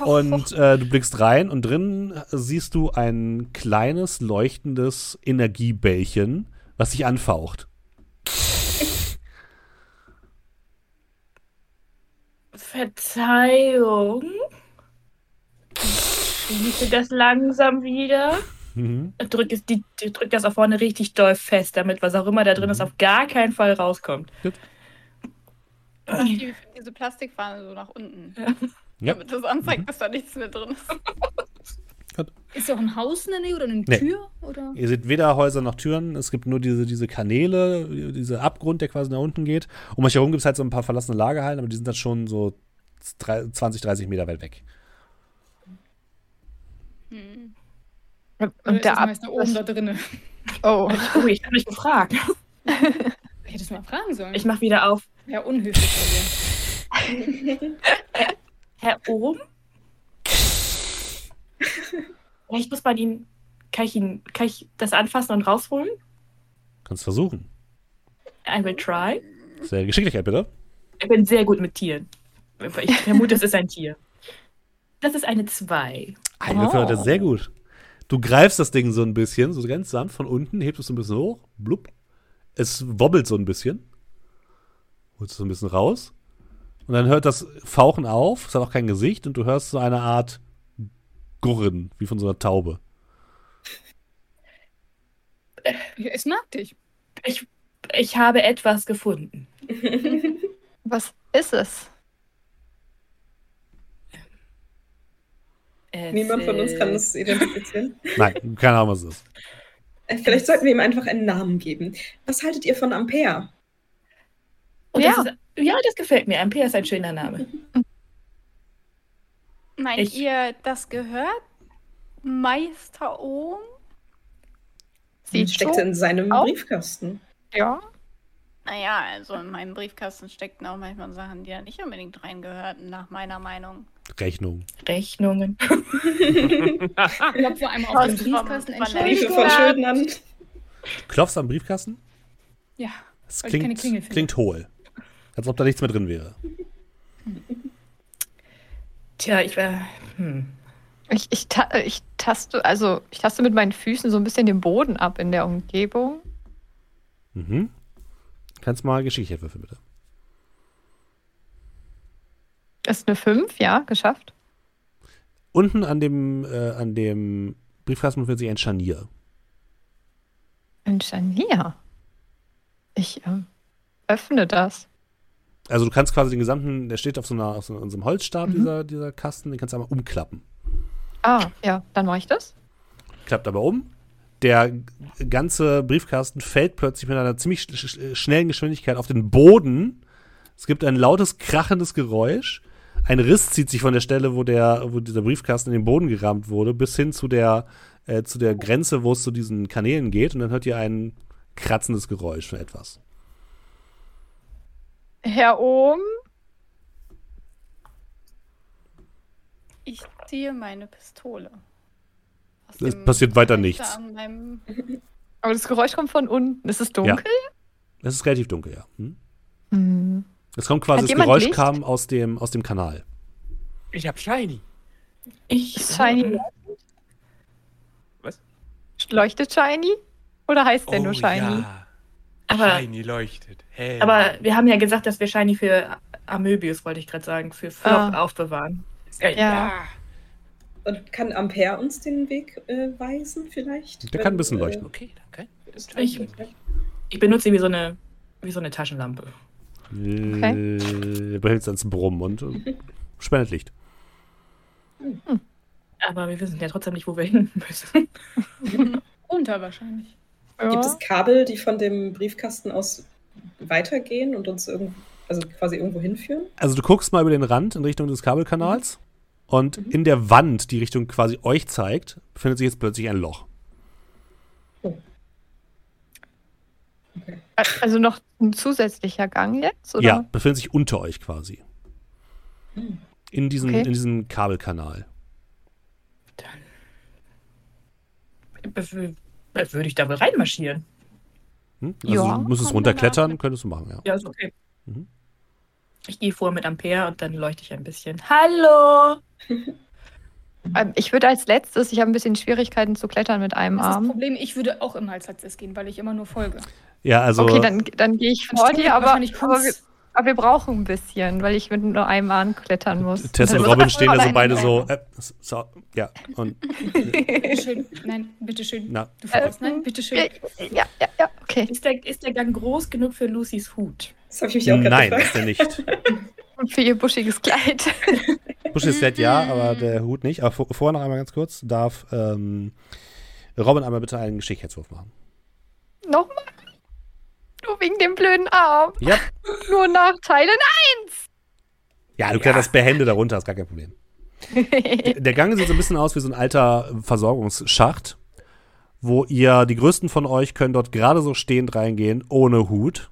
Oh. Und äh, du blickst rein und drin siehst du ein kleines, leuchtendes Energiebällchen, was dich anfaucht. Verzeihung. Ich schließe das langsam wieder. Mhm. Drück, es, die, drück das auch vorne richtig doll fest, damit was auch immer da drin ist, auf gar keinen Fall rauskommt. Gut. Die, diese Plastikfahne so nach unten. Ja. Ja. Damit das anzeigt, mhm. dass da nichts mehr drin ist. Gut. Ist ja auch ein Haus in der Nähe oder eine nee. Tür? Oder? Ihr seht weder Häuser noch Türen. Es gibt nur diese, diese Kanäle, dieser Abgrund, der quasi nach unten geht. Um euch herum gibt es halt so ein paar verlassene Lagerhallen, aber die sind dann schon so zwanzig, dreißig Meter weit weg. Hm. Und, und der Abgrund oben da drin. Oh, oh ich habe mich gefragt. Ich hätte es mal fragen sollen. Ich mache wieder auf. Ja, unhöflich. Herr Ohm? Vielleicht muss man ihn kann, ich ihn. kann ich das anfassen und rausholen? Kannst versuchen. I will try. Sehr Geschicklichkeit, bitte. Ich bin sehr gut mit Tieren. Ich vermute, es ist ein Tier. Das ist eine zwei. Ein Würfel, das ist sehr gut. Du greifst das Ding so ein bisschen, so ganz sanft von unten, hebst es so ein bisschen hoch, blub. Es wobbelt so ein bisschen. Holst es so ein bisschen raus. Und dann hört das Fauchen auf, es hat auch kein Gesicht und du hörst so eine Art Gurren, wie von so einer Taube. Es mag dich. Ich, ich habe etwas gefunden. Was ist es? es Niemand von uns kann es identifizieren. Nein, keine Ahnung, was es ist. Vielleicht sollten wir ihm einfach einen Namen geben. Was haltet ihr von Ampere? Oh, ja. Das ist, ja, das gefällt mir. Ampere ist ein schöner Name. Meint ich, ihr das gehört? Meister Ohm? Sie steckt in seinem auf? Briefkasten. Ja. Naja, also in meinem Briefkasten steckten auch manchmal Sachen, die da nicht unbedingt reingehörten, nach meiner Meinung. Rechnungen. Rechnungen. Ich glaube vor allem auf dem Briefkasten. Briefe von Schuldnern. Klopfst am Briefkasten? Ja. Das klingt, klingt hohl. Als ob da nichts mehr drin wäre. Tja, ich war... Hm. Ich, ich, ta ich, taste, also, ich taste mit meinen Füßen so ein bisschen den Boden ab in der Umgebung. Mhm. Kannst mal Geschicklichkeit würfeln, bitte. Ist eine fünf, ja, geschafft. Unten an dem, äh, an dem Briefkasten befindet sich ein Scharnier. Ein Scharnier? Ich äh, öffne das. Also du kannst quasi den gesamten, der steht auf so, einer, auf so einem Holzstab, mhm. dieser, dieser Kasten, den kannst du einmal umklappen. Ah, ja, dann mache ich das. Klappt aber um. Der ganze Briefkasten fällt plötzlich mit einer ziemlich sch schnellen Geschwindigkeit auf den Boden. Es gibt ein lautes, krachendes Geräusch. Ein Riss zieht sich von der Stelle, wo, der, wo dieser Briefkasten in den Boden gerammt wurde, bis hin zu der, äh, zu der Grenze, wo es zu diesen Kanälen geht. Und dann hört ihr ein kratzendes Geräusch von etwas. Herr Ohm? Ich ziehe meine Pistole. Es passiert weiter nichts. Aber das Geräusch kommt von unten. Ist es dunkel? Ja. Es ist relativ dunkel, ja. Hm? Hm. Es kommt quasi, das Geräusch Licht? kam aus dem, aus dem Kanal. Ich hab Shiny. Ich Shiny. Was? Leuchtet Shiny? Oder heißt der oh, nur Shiny? Ja. Aber, Shiny leuchtet. Hey. Aber wir haben ja gesagt, dass wir Shiny für Amöbius, wollte ich gerade sagen, für Flop ah. aufbewahren. Ja. ja. Und kann Ampere uns den Weg äh, weisen vielleicht? Der kann ein bisschen leuchten. Okay, danke. Ich, ich benutze ihn wie so eine, wie so eine Taschenlampe. Okay. Du behältst ans Brummen und spendet Licht. Hm. Aber wir wissen ja trotzdem nicht, wo wir hin müssen. Unter wahrscheinlich. Ja. Gibt es Kabel, die von dem Briefkasten aus weitergehen und uns irgendwo, also quasi irgendwo hinführen? Also du guckst mal über den Rand in Richtung des Kabelkanals mhm. und mhm. in der Wand, die Richtung quasi euch zeigt, befindet sich jetzt plötzlich ein Loch. Oh. Okay. Also noch ein zusätzlicher Gang jetzt? Oder? Ja, befindet sich unter euch quasi. Hm. In diesem, okay. in diesem Kabelkanal. Dann würde ich da wohl reinmarschieren. Hm? Also ja, du musst es runterklettern, könntest du machen, ja. Ja, ist okay. Mhm. Ich gehe vor mit Ampere und dann leuchte ich ein bisschen. Hallo! Ich würde als letztes, ich habe ein bisschen Schwierigkeiten zu klettern mit einem das Arm. Das Problem, ich würde auch immer als letztes gehen, weil ich immer nur folge. Ja, also... Okay, dann, dann gehe ich vor dir, aber, aber, wir, aber wir brauchen ein bisschen, weil ich mit nur einem Arm klettern muss. Tess und Robin stehen da so beide so... Äh, so ja, und... Bitteschön, nein, bitteschön. Na. Du folgst, äh, nein, bitteschön. Ja, ja, ja, okay. Ist der, ist der Gang groß genug für Lucys Hut? Das habe ich mich auch gerade gefragt. Nein, ist er nicht. Und für ihr buschiges Kleid. Buschiges Kleid ja, aber der Hut nicht. Aber vor, vorher noch einmal ganz kurz, darf ähm, Robin einmal bitte einen Geschicklichkeitswurf machen. Nochmal? Nur wegen dem blöden Arm. Ja. Nur Nachteile in eins. Ja, du kannst ja. das behende darunter, ist gar kein Problem. Der Gang sieht so ein bisschen aus wie so ein alter Versorgungsschacht, wo ihr, die Größten von euch können dort gerade so stehend reingehen, ohne Hut.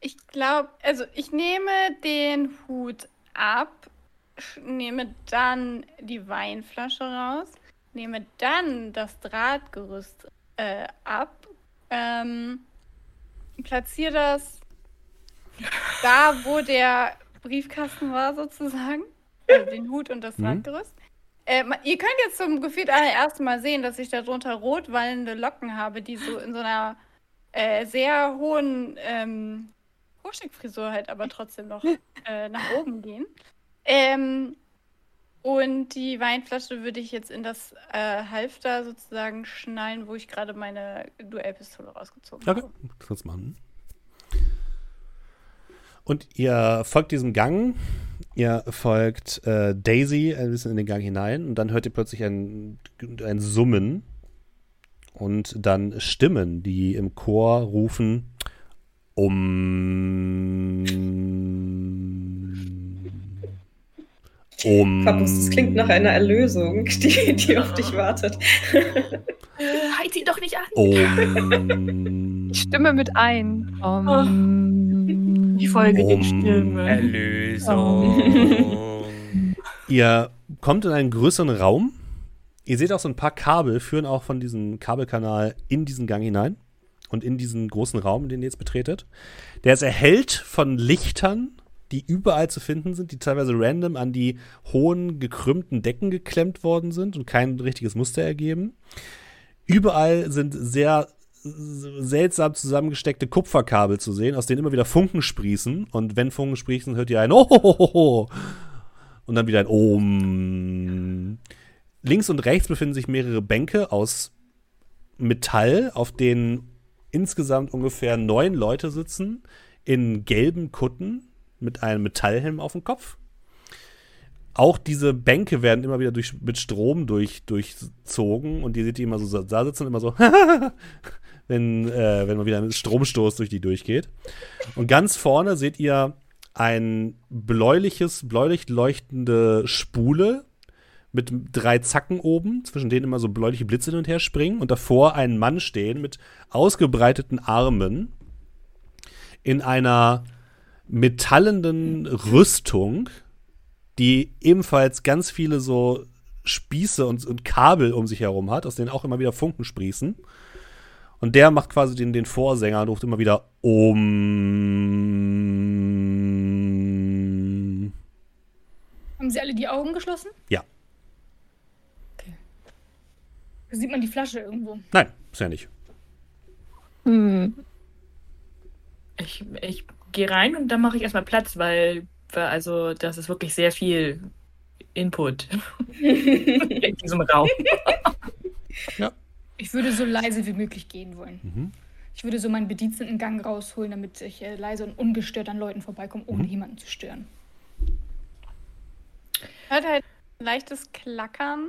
Ich glaube, also ich nehme den Hut ab, nehme dann die Weinflasche raus, nehme dann das Drahtgerüst äh, ab, ähm, platziere das da, wo der Briefkasten war sozusagen, also den Hut und das mhm. Drahtgerüst. Äh, ihr könnt jetzt zum Gefühl allerersten Mal sehen, dass ich darunter rot wallende Locken habe, die so in so einer äh, sehr hohen ähm, Hochstickfrisur halt aber trotzdem noch äh, nach oben gehen. Ähm, und die Weinflasche würde ich jetzt in das äh, Halfter sozusagen schnallen, wo ich gerade meine Duellpistole rausgezogen okay. habe. Okay, kannst du machen. Und ihr folgt diesem Gang. Ihr folgt äh, Daisy ein bisschen in den Gang hinein und dann hört ihr plötzlich ein, ein Summen und dann Stimmen, die im Chor rufen um um Quapus, das klingt nach einer Erlösung, die, die auf dich wartet. Heiz ihn doch nicht an. Um, ich stimme mit ein. Um, oh. Ich folge um den Stimmen. Erlösung. Ihr kommt in einen größeren Raum. Ihr seht auch so ein paar Kabel, führen auch von diesem Kabelkanal in diesen Gang hinein. und in diesen großen Raum, den ihr jetzt betretet. Der ist erhellt von Lichtern, die überall zu finden sind, die teilweise random an die hohen, gekrümmten Decken geklemmt worden sind und kein richtiges Muster ergeben. Überall sind sehr seltsam zusammengesteckte Kupferkabel zu sehen, aus denen immer wieder Funken sprießen. Und wenn Funken sprießen, hört ihr ein Ohohoho und dann wieder ein Ohm. Links und rechts befinden sich mehrere Bänke aus Metall, auf denen insgesamt ungefähr neun Leute sitzen, in gelben Kutten mit einem Metallhelm auf dem Kopf. Auch diese Bänke werden immer wieder durch, mit Strom durch, durchzogen und ihr seht die immer so da sitzen und immer so wenn, äh, wenn man wieder einen Stromstoß durch die durchgeht. Und ganz vorne seht ihr ein bläuliches, bläulich leuchtende Spule mit drei Zacken oben, zwischen denen immer so bläuliche Blitze hin und her springen und davor einen Mann stehen mit ausgebreiteten Armen in einer metallenen Rüstung, die ebenfalls ganz viele so Spieße und, und Kabel um sich herum hat, aus denen auch immer wieder Funken sprießen. Und der macht quasi den, den Vorsänger und ruft immer wieder um. Haben sie alle die Augen geschlossen? Ja. Okay. Sieht man die Flasche irgendwo? Nein, ist ja nicht. Hm. Ich, ich gehe rein und dann mache ich erstmal Platz, weil... Also, das ist wirklich sehr viel Input in diesem Raum. Ja. Ich würde so leise wie möglich gehen wollen. Mhm. Ich würde so meinen bediensteten Gang rausholen, damit ich äh, leise und ungestört an Leuten vorbeikomme, ohne mhm. jemanden zu stören. Hört halt ein leichtes Klackern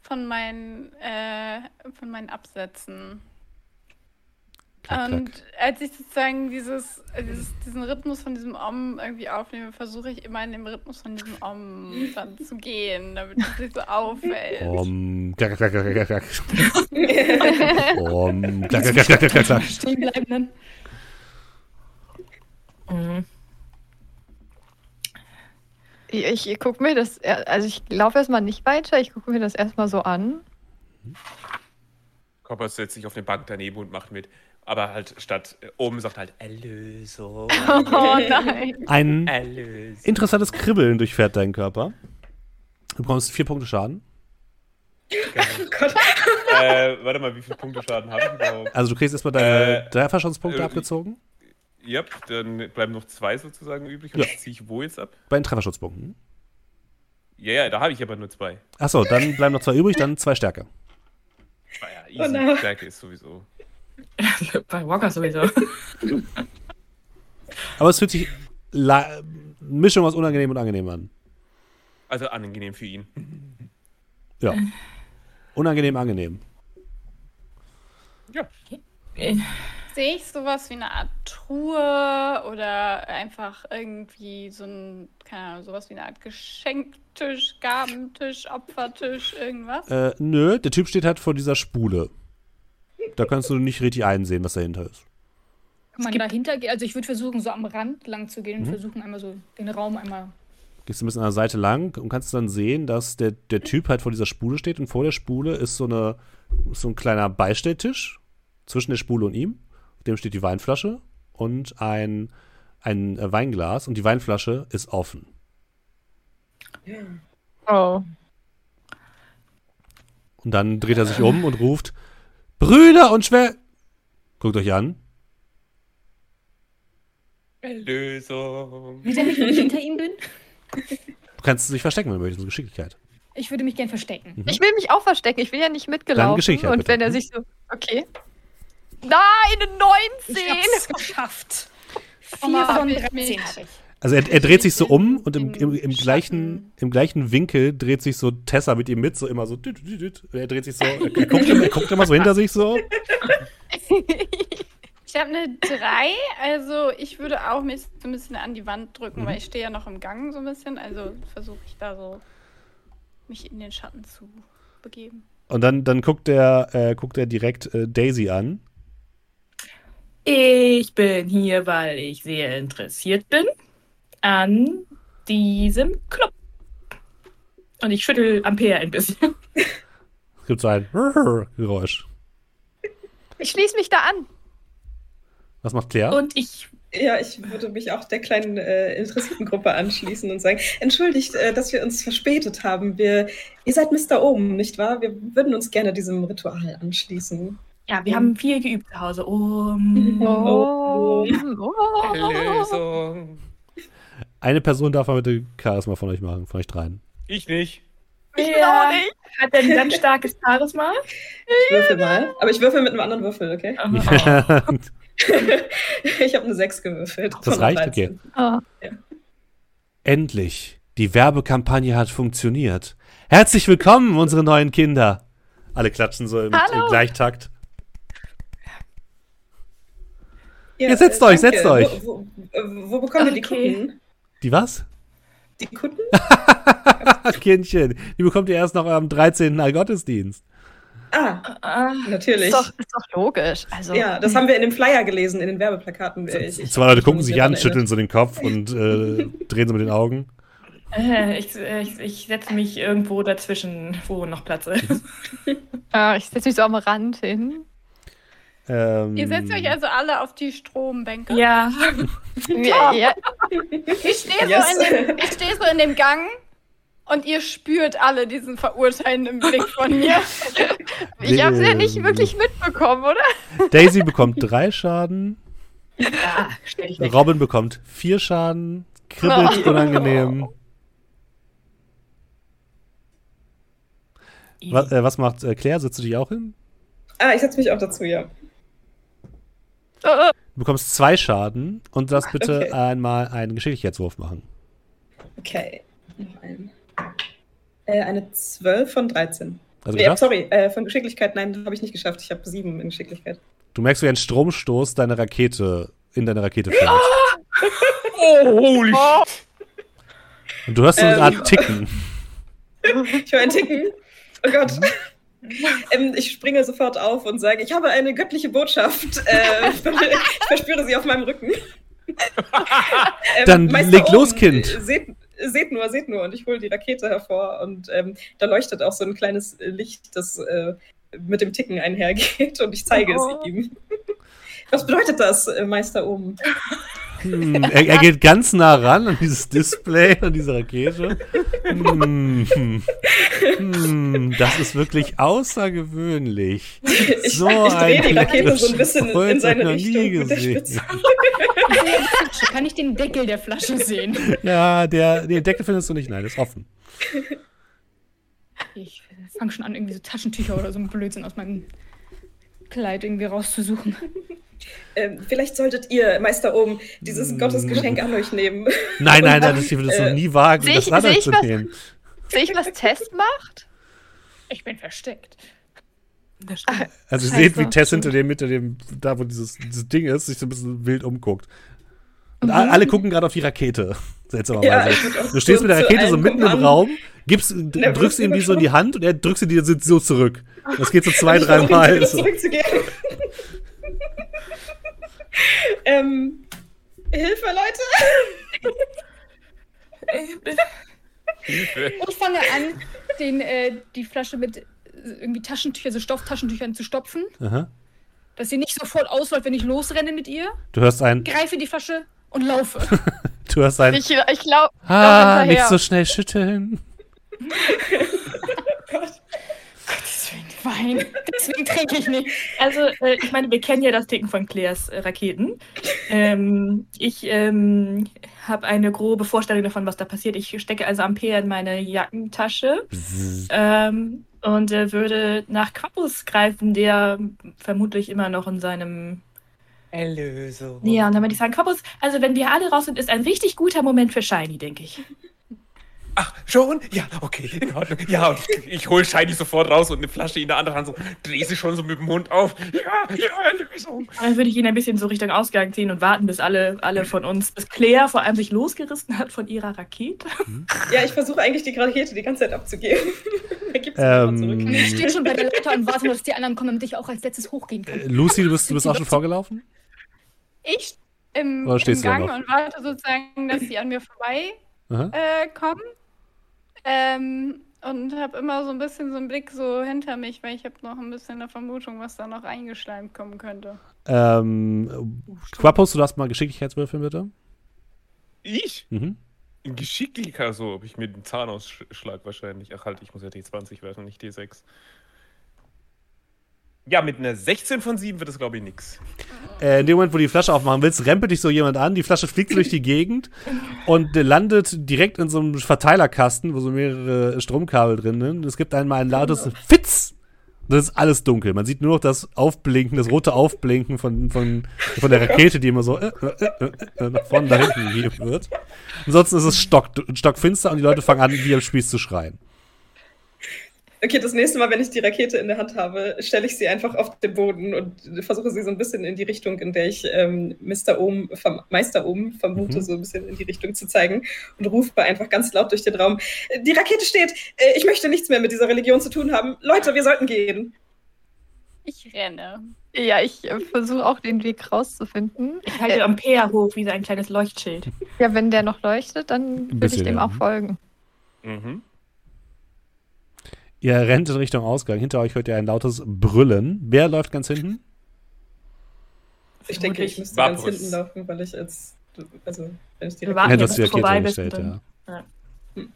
von meinen, äh, von meinen Absätzen. Klack, klack. Und als ich sozusagen dieses, dieses, diesen Rhythmus von diesem Om irgendwie aufnehme, versuche ich immer in dem Rhythmus von diesem Om dann zu gehen, damit es nicht so auffällt. Om, klack, klack, klack, klack. Om, klack, klack, klack, klack, klack. Stehen bleiben dann. Ich, ich gucke mir das, also ich laufe erstmal nicht weiter, ich gucke mir das erstmal so an. Kopper setzt sich auf eine Bank daneben und macht mit. Aber halt statt oben sagt halt Erlösung. Oh nein. Ein Erlösung. Interessantes Kribbeln durchfährt deinen Körper. Du bekommst vier Punkte Schaden. Okay. Oh Gott. Äh, warte mal, wie viele Punkte Schaden habe ich überhaupt? Also du kriegst erstmal deine äh, drei Verschanspunkte äh, abgezogen. Ja, yep, dann bleiben noch zwei sozusagen übrig. Und ja. Das ziehe ich wo jetzt ab? Bei den Trefferschutzpunkten. Ja, ja, da habe ich aber nur zwei. Achso, dann bleiben noch zwei übrig, dann zwei Stärke. Ja, easy. Oh no. Stärke ist sowieso... Bei Walker sowieso. Aber es fühlt sich la- Mischung aus unangenehm und angenehm an. Also angenehm für ihn. Ja. Unangenehm, angenehm. Ja. Sehe ich sowas wie eine Art Truhe oder einfach irgendwie so ein, keine Ahnung, sowas wie eine Art Geschenktisch, Gabentisch, Opfertisch, irgendwas? Äh, nö, der Typ steht halt vor dieser Spule. Da kannst du nicht richtig einsehen, was dahinter ist. Kann man dahinter gehen? Also ich würde versuchen, so am Rand lang zu gehen und mhm. versuchen, einmal so den Raum einmal... Gehst du ein bisschen an der Seite lang und kannst dann sehen, dass der, der Typ halt vor dieser Spule steht und vor der Spule ist so, eine, so ein kleiner Beistelltisch zwischen der Spule und ihm. Auf dem steht die Weinflasche und ein, ein Weinglas und die Weinflasche ist offen. Oh. Und dann dreht er sich um und ruft Brüder und Schwestern. Guckt euch an. Erlösung. Wie denn ich hinter ihm bin? Du kannst dich verstecken, wenn du möchtest. Geschicklichkeit. Ich würde mich gern verstecken. Mhm. Ich will mich auch verstecken. Ich will ja nicht mitgelaufen. Dann Geschicklichkeit, und bitte. Wenn er sich so... Okay. Nein, eine neunzehn. Ich hab's geschafft. vier von dreizehn habe ich. Also er, er dreht sich so um und im, im, im, gleichen, im gleichen Winkel dreht sich so Tessa mit ihm mit, so immer so. Düt, düt, düt. Und er dreht sich so, er, er, guckt, er guckt immer so hinter sich so. Ich habe eine drei, also ich würde auch mich so ein bisschen an die Wand drücken, mhm. weil ich stehe ja noch im Gang so ein bisschen, also versuche ich da so, mich in den Schatten zu begeben. Und dann, dann guckt er äh, guckt er direkt äh, Daisy an. Ich bin hier, weil ich sehr interessiert bin. An diesem Club. Und ich schüttel Ampere ein bisschen. Es gibt so ein Geräusch. Ich schließe mich da an. Was macht Claire? Und ich, ja, ich würde mich auch der kleinen äh, Interessiertengruppe anschließen und sagen, entschuldigt, äh, dass wir uns verspätet haben. Wir, ihr seid Meister Ohm, nicht wahr? Wir würden uns gerne diesem Ritual anschließen. Ja, wir mhm. haben viel geübt zu Hause. Ohm, Ohm, Ohm. Erlösung. Eine Person darf mal bitte Charisma von euch machen, von euch dreien. Ich nicht. Ich will auch nicht. Hat er ein ganz starkes Charisma? Ich würfel mal. Aber ich würfel mit einem anderen Würfel, okay? Oh. Ich habe eine sechs gewürfelt. Das reicht, okay. Oh. Ja. Endlich. Die Werbekampagne hat funktioniert. Herzlich willkommen, unsere neuen Kinder. Alle klatschen so im, im Gleichtakt. Ja, ja, setzt äh, euch, danke. setzt euch. Wo, wo, wo bekommen okay. wir die Kunden? Die was? Die Kunden? Kindchen, die bekommt ihr erst noch am dreizehnten Gottesdienst. Ah, natürlich. Ist doch, ist doch logisch. Also, ja, das haben wir in dem Flyer gelesen, in den Werbeplakaten. Ich, ich, Zwei Leute gucken sich an, schütteln so den Kopf und äh, drehen so mit den Augen. Äh, ich ich, ich setze mich irgendwo dazwischen, wo noch Platz ist. ah, ich setze mich so am Rand hin. Ähm, Ihr setzt euch also alle auf die Strombänke? Ja. ja, ja. Ich stehe yes. so, steh so in dem Gang. Und ihr spürt alle diesen verurteilenden Blick von mir. Ich hab's ja nicht wirklich mitbekommen, oder? Daisy bekommt drei Schaden. Ja, ständig. Robin bekommt vier Schaden. Kribbelt oh. unangenehm. Was, äh, was macht äh, Claire? Setzt du dich auch hin? Ah, ich setze mich auch dazu, ja. Du bekommst zwei Schaden und das bitte okay. einmal einen Geschicklichkeitswurf machen. Okay, noch einen. Äh, eine zwölf von dreizehn. Also nee, sorry, äh, von Geschicklichkeit, nein, habe ich nicht geschafft. Ich habe sieben in Geschicklichkeit. Du merkst, wie ein Stromstoß deine Rakete in deine Rakete fällt. Oh, holy shit. Und du hörst so eine ähm, Art Ticken. Ich höre ein Ticken. Oh Gott. Ähm, ich springe sofort auf und sage, ich habe eine göttliche Botschaft. Äh, ich verspüre sie auf meinem Rücken. ähm, Dann leg los, oben, Kind. Seht, Seht nur, seht nur. Und ich hole die Rakete hervor und ähm, da leuchtet auch so ein kleines Licht, das äh, mit dem Ticken einhergeht und ich zeige oh. es ihm. Was bedeutet das, äh, Meister Ohm? Hm, er, er geht ganz nah ran an dieses Display, an diese Rakete. Hm, hm, hm, das ist wirklich außergewöhnlich. Ich, so ich drehe die Rakete so ein bisschen in, in seine Richtung. Kann ich den Deckel der Flasche sehen? Ja, der, den Deckel findest du nicht. Nein, der ist offen. Ich fange schon an, irgendwie so Taschentücher oder so ein Blödsinn aus meinem Kleid irgendwie rauszusuchen. Ähm, vielleicht solltet ihr, Meister Ohm, dieses Gottesgeschenk an euch nehmen. Nein, nein, nein, das würdest du nie wagen, das an euch zu nehmen. Sehe ich, was Tess macht? Ich bin versteckt. Ach, also ihr seht, wie Tess hinter dem, hinter dem, da wo dieses, dieses Ding ist, sich so ein bisschen wild umguckt. Und mhm. alle gucken gerade auf die Rakete. Ja, du stehst so mit der Rakete so mitten im an. Raum, gibst, ne, drückst ihm die so in die Hand und er drückt sie dir so zurück. Das geht so zwei, drei Mal. Das zurückzugeben. ähm, Hilfe, Leute! Ich fange an, den, äh, die Flasche mit irgendwie Taschentüchern, so Stofftaschentüchern zu stopfen. Aha. Dass sie nicht sofort ausläuft, wenn ich losrenne mit ihr. Du hörst einen. Greife die Flasche und laufe. Du hörst einen. Ich, ich glaub, ah, glaub nicht so schnell schütteln. Wein. Deswegen trinke ich nicht. Also, äh, ich meine, wir kennen ja das Ticken von Claires äh, Raketen. Ähm, ich ähm, habe eine grobe Vorstellung davon, was da passiert. Ich stecke also Ampere in meine Jackentasche ähm, und äh, würde nach Quapus greifen, der vermutlich immer noch in seinem... Erlösung. Ja, und dann würde ich sagen, Quapus, also wenn wir alle raus sind, ist ein richtig guter Moment für Shiny, denke ich. Ach, schon? Ja, okay, in Ordnung. Ja, und ich, ich hole Shiny sofort raus und eine Flasche in der anderen Hand so, drehe sie schon so mit dem Mund auf. Ja, ja, Lösung. Dann würde ich ihn ein bisschen so Richtung Ausgang ziehen und warten, bis alle, alle von uns, bis Claire vor allem sich losgerissen hat von ihrer Rakete. Hm? Ja, ich versuche eigentlich die Rakete die ganze Zeit abzugeben. Da gibt's ähm, zurück. Ich stehe schon bei der Leiter und warte, dass die anderen kommen, damit ich auch als letztes hochgehen kann. Äh, Lucy, du bist, du bist auch schon vorgelaufen? Ich im, im Gang und warte sozusagen, dass sie an mir vorbei äh, kommen. Ähm, und habe immer so ein bisschen so einen Blick so hinter mich, weil ich habe noch ein bisschen eine Vermutung, was da noch eingeschleimt kommen könnte. Ähm, Quapus, du darfst mal Geschicklichkeitswürfeln, bitte. Ich? Mhm. Geschicklichkeit, so, ob ich mir den Zahn ausschlag wahrscheinlich. Ach halt, ich muss ja D zwanzig werfen, nicht D sechs. Ja, mit einer sechzehn von sieben wird das, glaube ich, nix. Äh, in dem Moment, wo du die Flasche aufmachen willst, rempelt dich so jemand an, die Flasche fliegt durch die Gegend und landet direkt in so einem Verteilerkasten, wo so mehrere Stromkabel drin sind. Es gibt einmal ein lautes Fitz. Das ist alles dunkel. Man sieht nur noch das Aufblinken, das rote Aufblinken von, von, von der Rakete, die immer so äh, äh, äh, nach vorne, nach hinten gegeben wird. Ansonsten ist es stock, stockfinster und die Leute fangen an, wie am Spieß zu schreien. Okay, das nächste Mal, wenn ich die Rakete in der Hand habe, stelle ich sie einfach auf den Boden und versuche sie so ein bisschen in die Richtung, in der ich ähm, Mister Ohm, verm- Meister Ohm vermute, mhm. so ein bisschen in die Richtung zu zeigen und rufe einfach ganz laut durch den Raum. Die Rakete steht, ich möchte nichts mehr mit dieser Religion zu tun haben. Leute, wir sollten gehen. Ich renne. Ja, ich äh, versuche auch den Weg rauszufinden. Ich halte äh, Ampere hoch, wie so ein kleines Leuchtschild. Ja, wenn der noch leuchtet, dann würde ich dem ja. auch folgen. Mhm. Ihr rennt in Richtung Ausgang. Hinter euch hört ihr ein lautes Brüllen. Wer läuft ganz hinten? Ich denke, ich müsste Barpus. ganz hinten laufen, weil ich jetzt... Also, wenn ich die Rakete... Ja, du hast die Rakete eingestellt, ja. ja. Hm.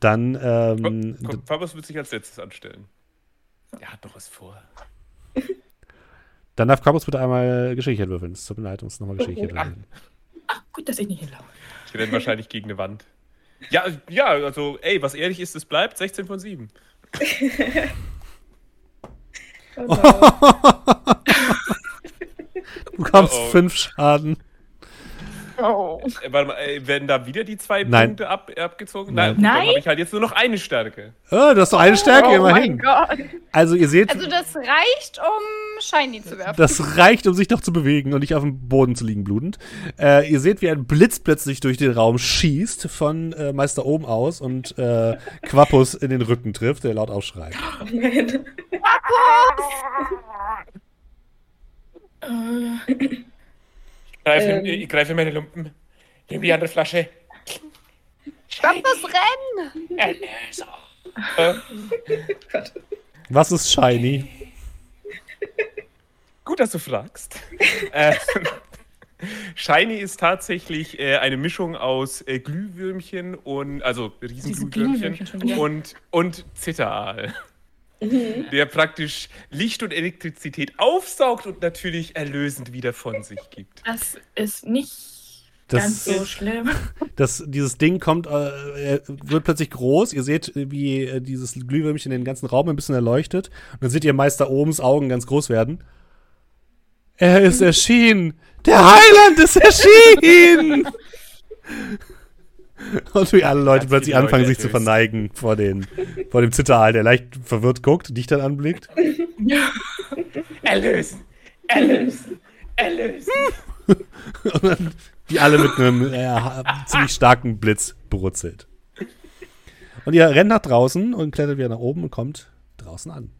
Dann, ähm... Fabius wird sich als letztes anstellen. Er hat doch was vor. Dann darf Fabius bitte einmal Geschichte würfeln. Zur Beleidigung ist nochmal Geschichte würfeln. Ach, gut, dass ich nicht hinlaufe. Ich renne wahrscheinlich gegen eine Wand. Ja, ja, also, ey, was ehrlich ist, es bleibt sechzehn von sieben. oh no. <laughs> Du bekommst oh oh. fünf Schaden. Oh. Äh, warte mal, ey, werden da wieder die zwei Nein. Punkte ab, abgezogen? Nein. Nein. Dann habe ich halt jetzt nur noch eine Stärke. Oh, du hast noch eine Stärke, oh, immerhin. Oh mein Gott. Also, ihr seht... Also, das reicht, um Shiny zu werfen. Das reicht, um sich noch zu bewegen und nicht auf dem Boden zu liegen, blutend. Äh, ihr seht, wie ein Blitz plötzlich durch den Raum schießt, von äh, Meister Ohm aus und äh, Quapus in den Rücken trifft, der laut aufschreit. Oh nein. Quapus! Greife, ähm. Ich greife meine Lumpen, nehme die andere Flasche. Quapus, renn! Erlöser. Was ist Shiny? Gut, dass du fragst. äh, Shiny ist tatsächlich äh, eine Mischung aus äh, Glühwürmchen und, also Riesenglühwürmchen und, und Zitteraal. Mhm. Der praktisch Licht und Elektrizität aufsaugt und natürlich erlösend wieder von sich gibt. Das ist nicht das, ganz so schlimm. Das, dieses Ding kommt, äh, wird plötzlich groß. Ihr seht, wie äh, dieses Glühwürmchen den ganzen Raum ein bisschen erleuchtet. Und dann seht ihr Meister Ohms Augen ganz groß werden. Er ist erschienen! Der Heiland ist erschienen! Und wie alle Leute plötzlich anfangen, sich zu verneigen vor, den, vor dem Zitteraal, der leicht verwirrt guckt, dich dann anblickt. Erlösen! Erlösen! Erlösen! Und dann die alle mit einem äh, ziemlich starken Blitz brutzelt. Und ihr rennt nach draußen und klettert wieder nach oben und kommt draußen an.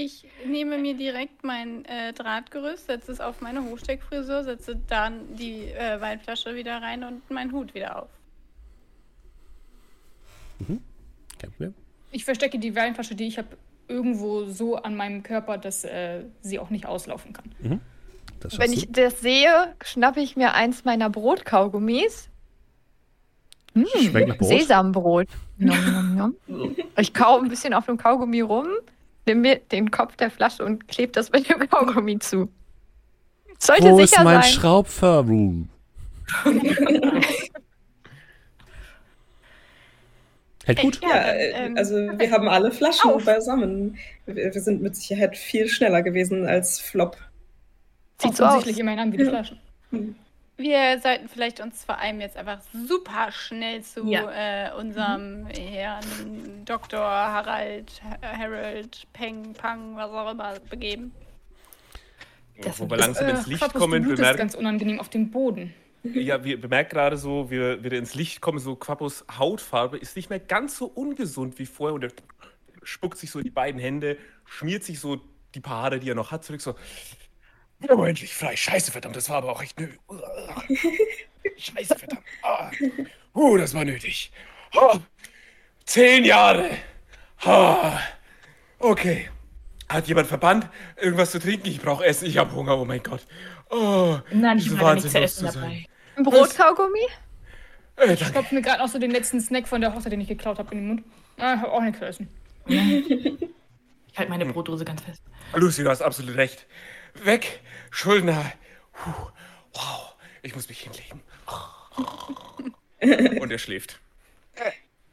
Ich nehme mir direkt mein äh, Drahtgerüst, setze es auf meine Hochsteckfrisur, setze dann die äh, Weinflasche wieder rein und meinen Hut wieder auf. Mhm. Kein Problem. Ich verstecke die Weinflasche, die ich habe, irgendwo so an meinem Körper, dass äh, sie auch nicht auslaufen kann. Mhm. Das Wenn ich das sehe, schnappe ich mir eins meiner Brotkaugummis. Mmh, Schmeckt nach Brot? Sesambrot. Nom, nom, nom. Ich kaue ein bisschen auf dem Kaugummi rum. Nimm mir den Kopf der Flasche und kleb das mit dem Kaugummi zu. Sollte sicher sein. Wo ist mein Schraubver? Hält gut. Ja, also wir haben alle Flaschen Auf. beisammen. Wir, wir sind mit Sicherheit viel schneller gewesen als Flop. Sieht offensichtlich immerhin an wie die Flaschen. Hm. Wir sollten vielleicht uns vor allem jetzt einfach super schnell zu ja. äh, unserem mhm. Herrn Doktor Harald, Harold, Peng, Pang, was auch immer, begeben. Das Wobei langsam ins Licht äh, kommen, Blut bemerkt, ist ganz unangenehm auf dem Boden. Ja, wir bemerken gerade so, wir, wir ins Licht kommen, so Quapus Hautfarbe ist nicht mehr ganz so ungesund wie vorher und er spuckt sich so die beiden Hände, schmiert sich so die paar Haare, die er noch hat, zurück so... Wieder mal endlich frei. Scheiße, verdammt, das war aber auch echt nötig. Scheiße, verdammt. Oh. Uh, das war nötig. Oh. Zehn Jahre. Oh. Okay. Hat jemand verbannt? Irgendwas zu trinken? Ich brauche Essen. Ich habe Hunger. Oh mein Gott. Oh, nein, ich habe nichts zu essen dabei. Ein Brotkaugummi? Äh, ich stopfe mir gerade noch so den letzten Snack von der Hochzeit, den ich geklaut habe, in den Mund. Ah, ich habe auch nichts zu essen. Ich halte meine Brotdose ganz fest. Lucy, du hast absolut recht. Weg, Schuldner. Puh. Wow, ich muss mich hinlegen. Und er schläft.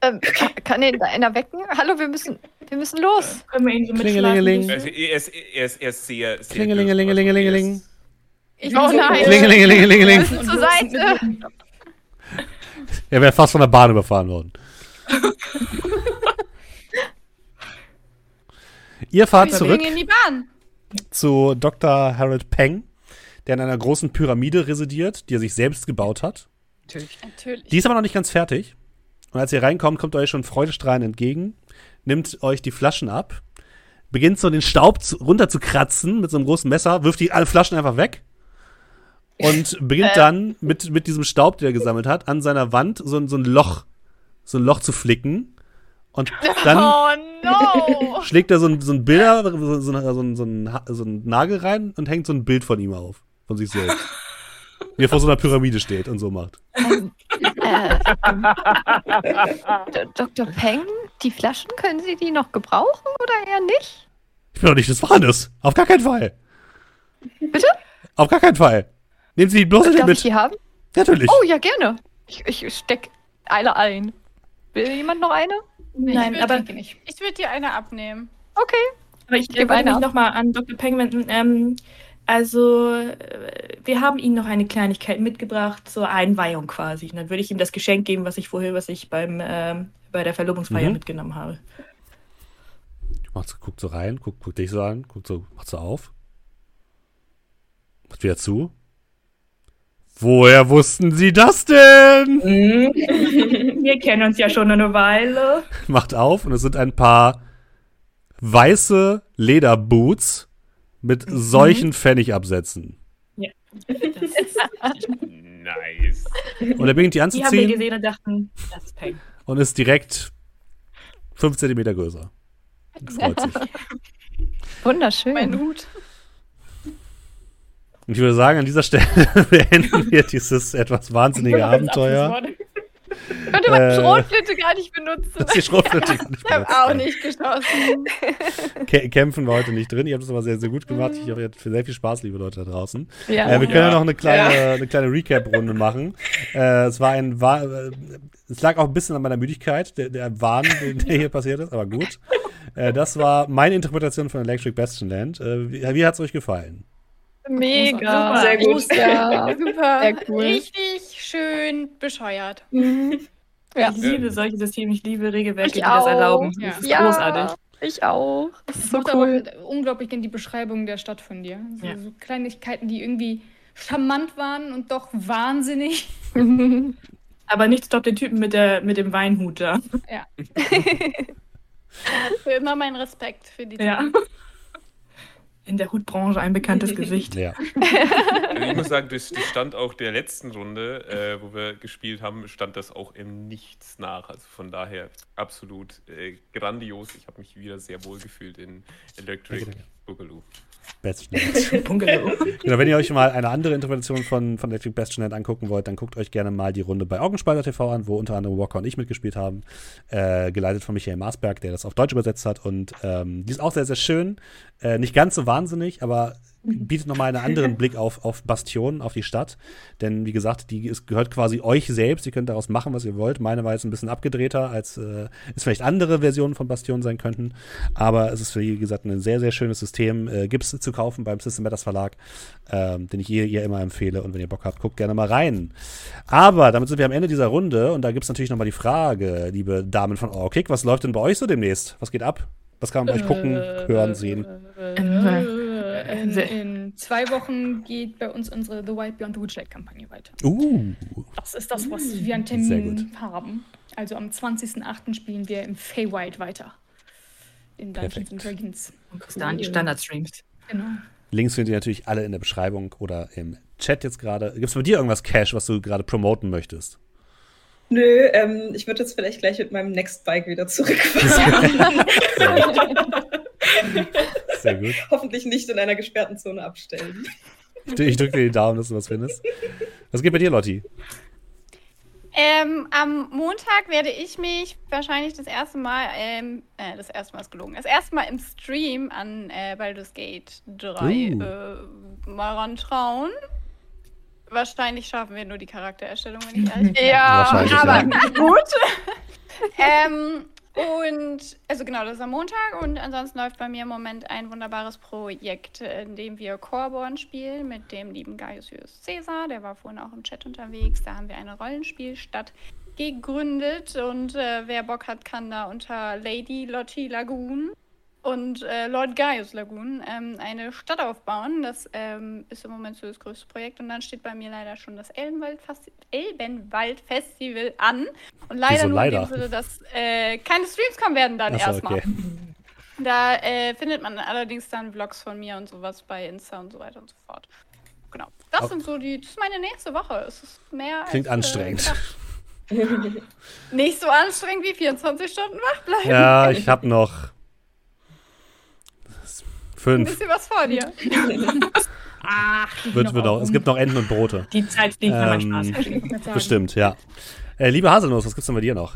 Ähm, kann, kann ihn einer wecken? Hallo, wir müssen, wir müssen los. Können wir ihn so mitschlafen? Also, er, ist, er, ist, er ist sehr, sehr... Klingelingelingelingelingeling. Ich auch, nein. Klingelingelingelingeling. Wir müssen zur Seite. Er wäre fast von der Bahn überfahren worden. Ihr fahrt wir zurück in die Bahn. Zu Doktor Harold Peng, der in einer großen Pyramide residiert, die er sich selbst gebaut hat. Natürlich. Natürlich. Die ist aber noch nicht ganz fertig. Und als ihr reinkommt, kommt euch schon Freudestrahlen entgegen, nimmt euch die Flaschen ab, beginnt so den Staub zu, runterzukratzen mit so einem großen Messer, wirft die alle Flaschen einfach weg und beginnt äh. dann mit, mit diesem Staub, den er gesammelt hat, an seiner Wand so, so ein Loch, so ein Loch zu flicken. Und dann oh, no. schlägt er so ein, so ein Bilder, so, so, so, so, ein, so ein Nagel rein und hängt so ein Bild von ihm auf, von sich selbst. Wie er vor so einer Pyramide steht und so macht. Ähm, äh, ähm, Doktor Peng, die Flaschen, können Sie die noch gebrauchen oder eher nicht? Ich bin doch nicht des Wahres. Auf gar keinen Fall. Bitte? Auf gar keinen Fall. Nehmen Sie die bloß mit. Darf ich die haben? Natürlich. Oh, ja, gerne. Ich, ich steck alle ein. Will jemand noch eine? Nein, ich würd, aber nicht. Ich würde dir eine abnehmen. Okay. Aber ich gebe mich nochmal an Doktor Peng wenden. Ähm, also, wir haben Ihnen noch eine Kleinigkeit mitgebracht zur Einweihung quasi. Und dann würde ich ihm das Geschenk geben, was ich vorher, was ich beim ähm, bei der Verlobungsfeier mhm. mitgenommen habe. Du machst, guck so rein, guck, guck dich so an, guck so, machst so auf. Macht wieder zu. Woher wussten Sie das denn? Wir kennen uns ja schon eine Weile. Macht auf und es sind ein paar weiße Lederboots mit mhm. solchen Pfennigabsätzen. Ja. Nice. Und er beginnt die anzuziehen. Die haben wir gesehen und dachten, das ist Peng. Und ist direkt fünf Zentimeter größer. Und freut sich. Wunderschön. Mein Hut. Und ich würde sagen, an dieser Stelle beenden wir dieses etwas wahnsinnige Abenteuer. Ich könnte meine äh, Schrotflinte gar nicht benutzen. Das ist die Schrotflinte ja, nicht ich habe auch nicht geschossen. Kä- kämpfen wir heute nicht drin. Ihr habt es aber sehr, sehr gut gemacht. Ich hoffe, ihr habt sehr viel Spaß, liebe Leute da draußen. Ja. Äh, wir können ja noch eine kleine, ja. eine kleine Recap-Runde machen. Äh, es war ein, war, äh, es lag auch ein bisschen an meiner Müdigkeit, der, der Wahn, der hier passiert ist, aber gut. Äh, das war meine Interpretation von Electric Bastionland. Äh, wie wie hat es euch gefallen? Mega. Sehr gut. Super. Super. Sehr cool. Richtig schön bescheuert. Mhm. Ja. Ich liebe solche Systeme, ich liebe Regelwerke, die das erlauben. Ja. Das ist ja großartig. Ich auch. Das ist so cool. Aber unglaublich in die Beschreibung der Stadt von dir. So, ja. so Kleinigkeiten, die irgendwie charmant waren und doch wahnsinnig. Aber nichts stoppt den Typen mit, der, mit dem Weinhut da. Ja. Er hat für immer meinen Respekt für die ja. Dinge. In der Hutbranche ein bekanntes Gesicht. Ja. Also ich muss sagen, das stand auch der letzten Runde, äh, wo wir gespielt haben, stand das auch im Nichts nach. Also von daher absolut äh, grandios. Ich habe mich wieder sehr wohl gefühlt in Electric Boogaloo. Bastionland. Genau, wenn ihr euch mal eine andere Interpretation von, von Electric Bastionland angucken wollt, dann guckt euch gerne mal die Runde bei Augenspalter T V an, wo unter anderem Walker und ich mitgespielt haben, äh, geleitet von Michael Marsberg, der das auf Deutsch übersetzt hat und ähm, die ist auch sehr, sehr schön, äh, nicht ganz so wahnsinnig, aber bietet nochmal einen anderen Blick auf, auf Bastion, auf die Stadt, denn wie gesagt, die ist, gehört quasi euch selbst, ihr könnt daraus machen, was ihr wollt. Meine war jetzt ein bisschen abgedrehter, als äh, es vielleicht andere Versionen von Bastion sein könnten, aber es ist, wie gesagt, ein sehr, sehr schönes System, äh, gibt es zu kaufen beim System Matters Verlag, äh, den ich ihr, ihr immer empfehle und wenn ihr Bock habt, guckt gerne mal rein. Aber damit sind wir am Ende dieser Runde und da gibt es natürlich nochmal die Frage, liebe Damen von OrkiG, was läuft denn bei euch so demnächst? Was geht ab? Was kann man bei euch gucken, hören, sehen? In, in zwei Wochen geht bei uns unsere The White Beyond the Witchlight-Kampagne weiter. Uh. Das ist das, was mm. wir an Termin haben. Also am zwanzigsten achten spielen wir im Feywild weiter. In Dungeons and Dragons. Und guckst da an die Standard-Streams. Genau. Links findet ihr natürlich alle in der Beschreibung oder im Chat jetzt gerade. Gibt es bei dir irgendwas, Cash, was du gerade promoten möchtest? Nö, ähm, ich würde jetzt vielleicht gleich mit meinem Next-Bike wieder zurückfahren. Sehr gut. Hoffentlich nicht in einer gesperrten Zone abstellen. Ich drücke dir die Daumen, dass du was findest. Was geht bei dir, Lotti? Ähm, am Montag werde ich mich wahrscheinlich das erste Mal, ähm, äh, das erste Mal ist gelogen, das erste Mal im Stream an äh, Baldur's Gate drei uh. äh, mal rantrauen. Wahrscheinlich schaffen wir nur die Charaktererstellung, wenn ich ehrlich bin. Ja, aber ja. Gut. ähm, und, also genau, das ist am Montag und ansonsten läuft bei mir im Moment ein wunderbares Projekt, in dem wir Corborn spielen mit dem lieben Gaius Julius Caesar, der war vorhin auch im Chat unterwegs, da haben wir eine Rollenspielstadt gegründet und äh, wer Bock hat, kann da unter Lady Lottie Lagoon und äh, Lord Gaius Lagoon ähm, eine Stadt aufbauen, das ähm, ist im Moment so das größte Projekt und dann steht bei mir leider schon das Elbenwald-Fest- Elbenwald-Festival an und leider so nur leider? in dem Sinne, dass äh, keine Streams kommen werden dann Achso, erstmal. Okay. Da äh, findet man allerdings dann Vlogs von mir und sowas bei Insta und so weiter und so fort. Genau, das okay. sind so die, das ist meine nächste Woche, es ist mehr als... Klingt anstrengend. Äh, nicht so anstrengend wie vierundzwanzig Stunden wach bleiben. Ja, ich hab noch... Fünf. Ein bisschen was vor dir. Ach, wird, wird auch. Es gibt noch Enten und Brote. Die Zeit fliegt ähm, nach meinem Spaß. Bestimmt, ja. Äh, liebe Haselnuuss, was gibt's denn bei dir noch?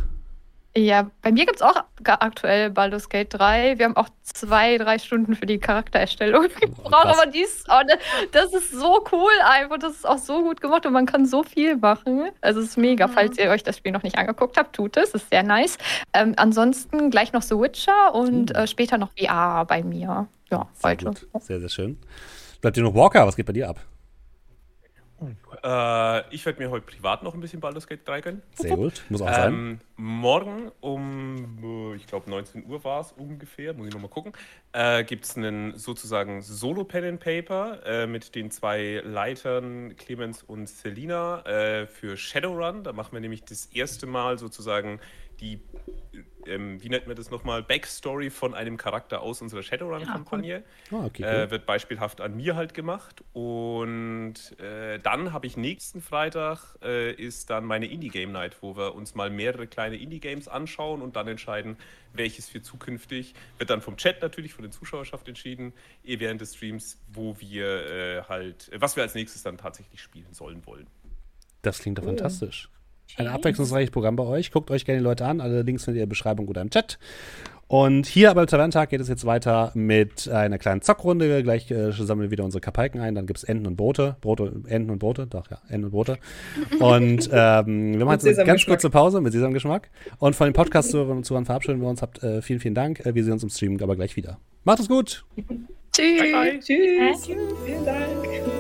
Ja, bei mir gibt's auch aktuell Baldur's Gate drei. Wir haben auch zwei, drei Stunden für die Charaktererstellung gebraucht. Oh, aber dies, oh, das ist so cool einfach. Das ist auch so gut gemacht und man kann so viel machen. Also es ist mega. Mhm. Falls ihr euch das Spiel noch nicht angeguckt habt, tut es. Ist sehr nice. Ähm, ansonsten gleich noch The Witcher und mhm. äh, später noch V R bei mir. Ja, sehr heute. Gut. Sehr, sehr schön. Bleibt dir noch Walker, was geht bei dir ab? Äh, ich werde mir heute privat noch ein bisschen Baldur's Gate drei gönnen. Sehr gut, muss auch ähm, sein. Morgen um, ich glaube, neunzehn Uhr war es ungefähr, muss ich nochmal gucken, äh, gibt es einen sozusagen Solo-Pen-and-Paper äh, mit den zwei Leitern, Clemens und Selina, äh, für Shadowrun. Da machen wir nämlich das erste Mal sozusagen die, ähm, wie nennt man das nochmal, Backstory von einem Charakter aus unserer Shadowrun-Kampagne. Ja, cool. Oh, okay, cool. Äh, wird beispielhaft an mir halt gemacht. Und äh, dann habe ich nächsten Freitag äh, ist dann meine Indie-Game-Night, wo wir uns mal mehrere kleine Indie-Games anschauen und dann entscheiden, welches für zukünftig, wird dann vom Chat natürlich, von der Zuschauerschaft entschieden, eh während des Streams, wo wir äh, halt, was wir als nächstes dann tatsächlich spielen sollen wollen. Das klingt doch cool. Fantastisch. Ein abwechslungsreiches Programm bei euch. Guckt euch gerne die Leute an. Alle Links findet ihr in der Beschreibung oder im Chat. Und hier beim Taverntag geht es jetzt weiter mit einer kleinen Zockrunde. Gleich äh, sammeln wir wieder unsere Kapalken ein. Dann gibt es Enten und Brote. Brote, Enten und Brote. Doch, ja, Enten und Brote. Und ähm, wir machen jetzt eine ganz kurze Pause mit Sesamgeschmack. Und von den Podcast-Zuhörern und Zuhörern verabschieden wir uns. Habt äh, vielen, vielen Dank. Wir sehen uns im Stream aber gleich wieder. Macht es gut. Tschüss. Tschüss. Tschüss. Vielen Dank.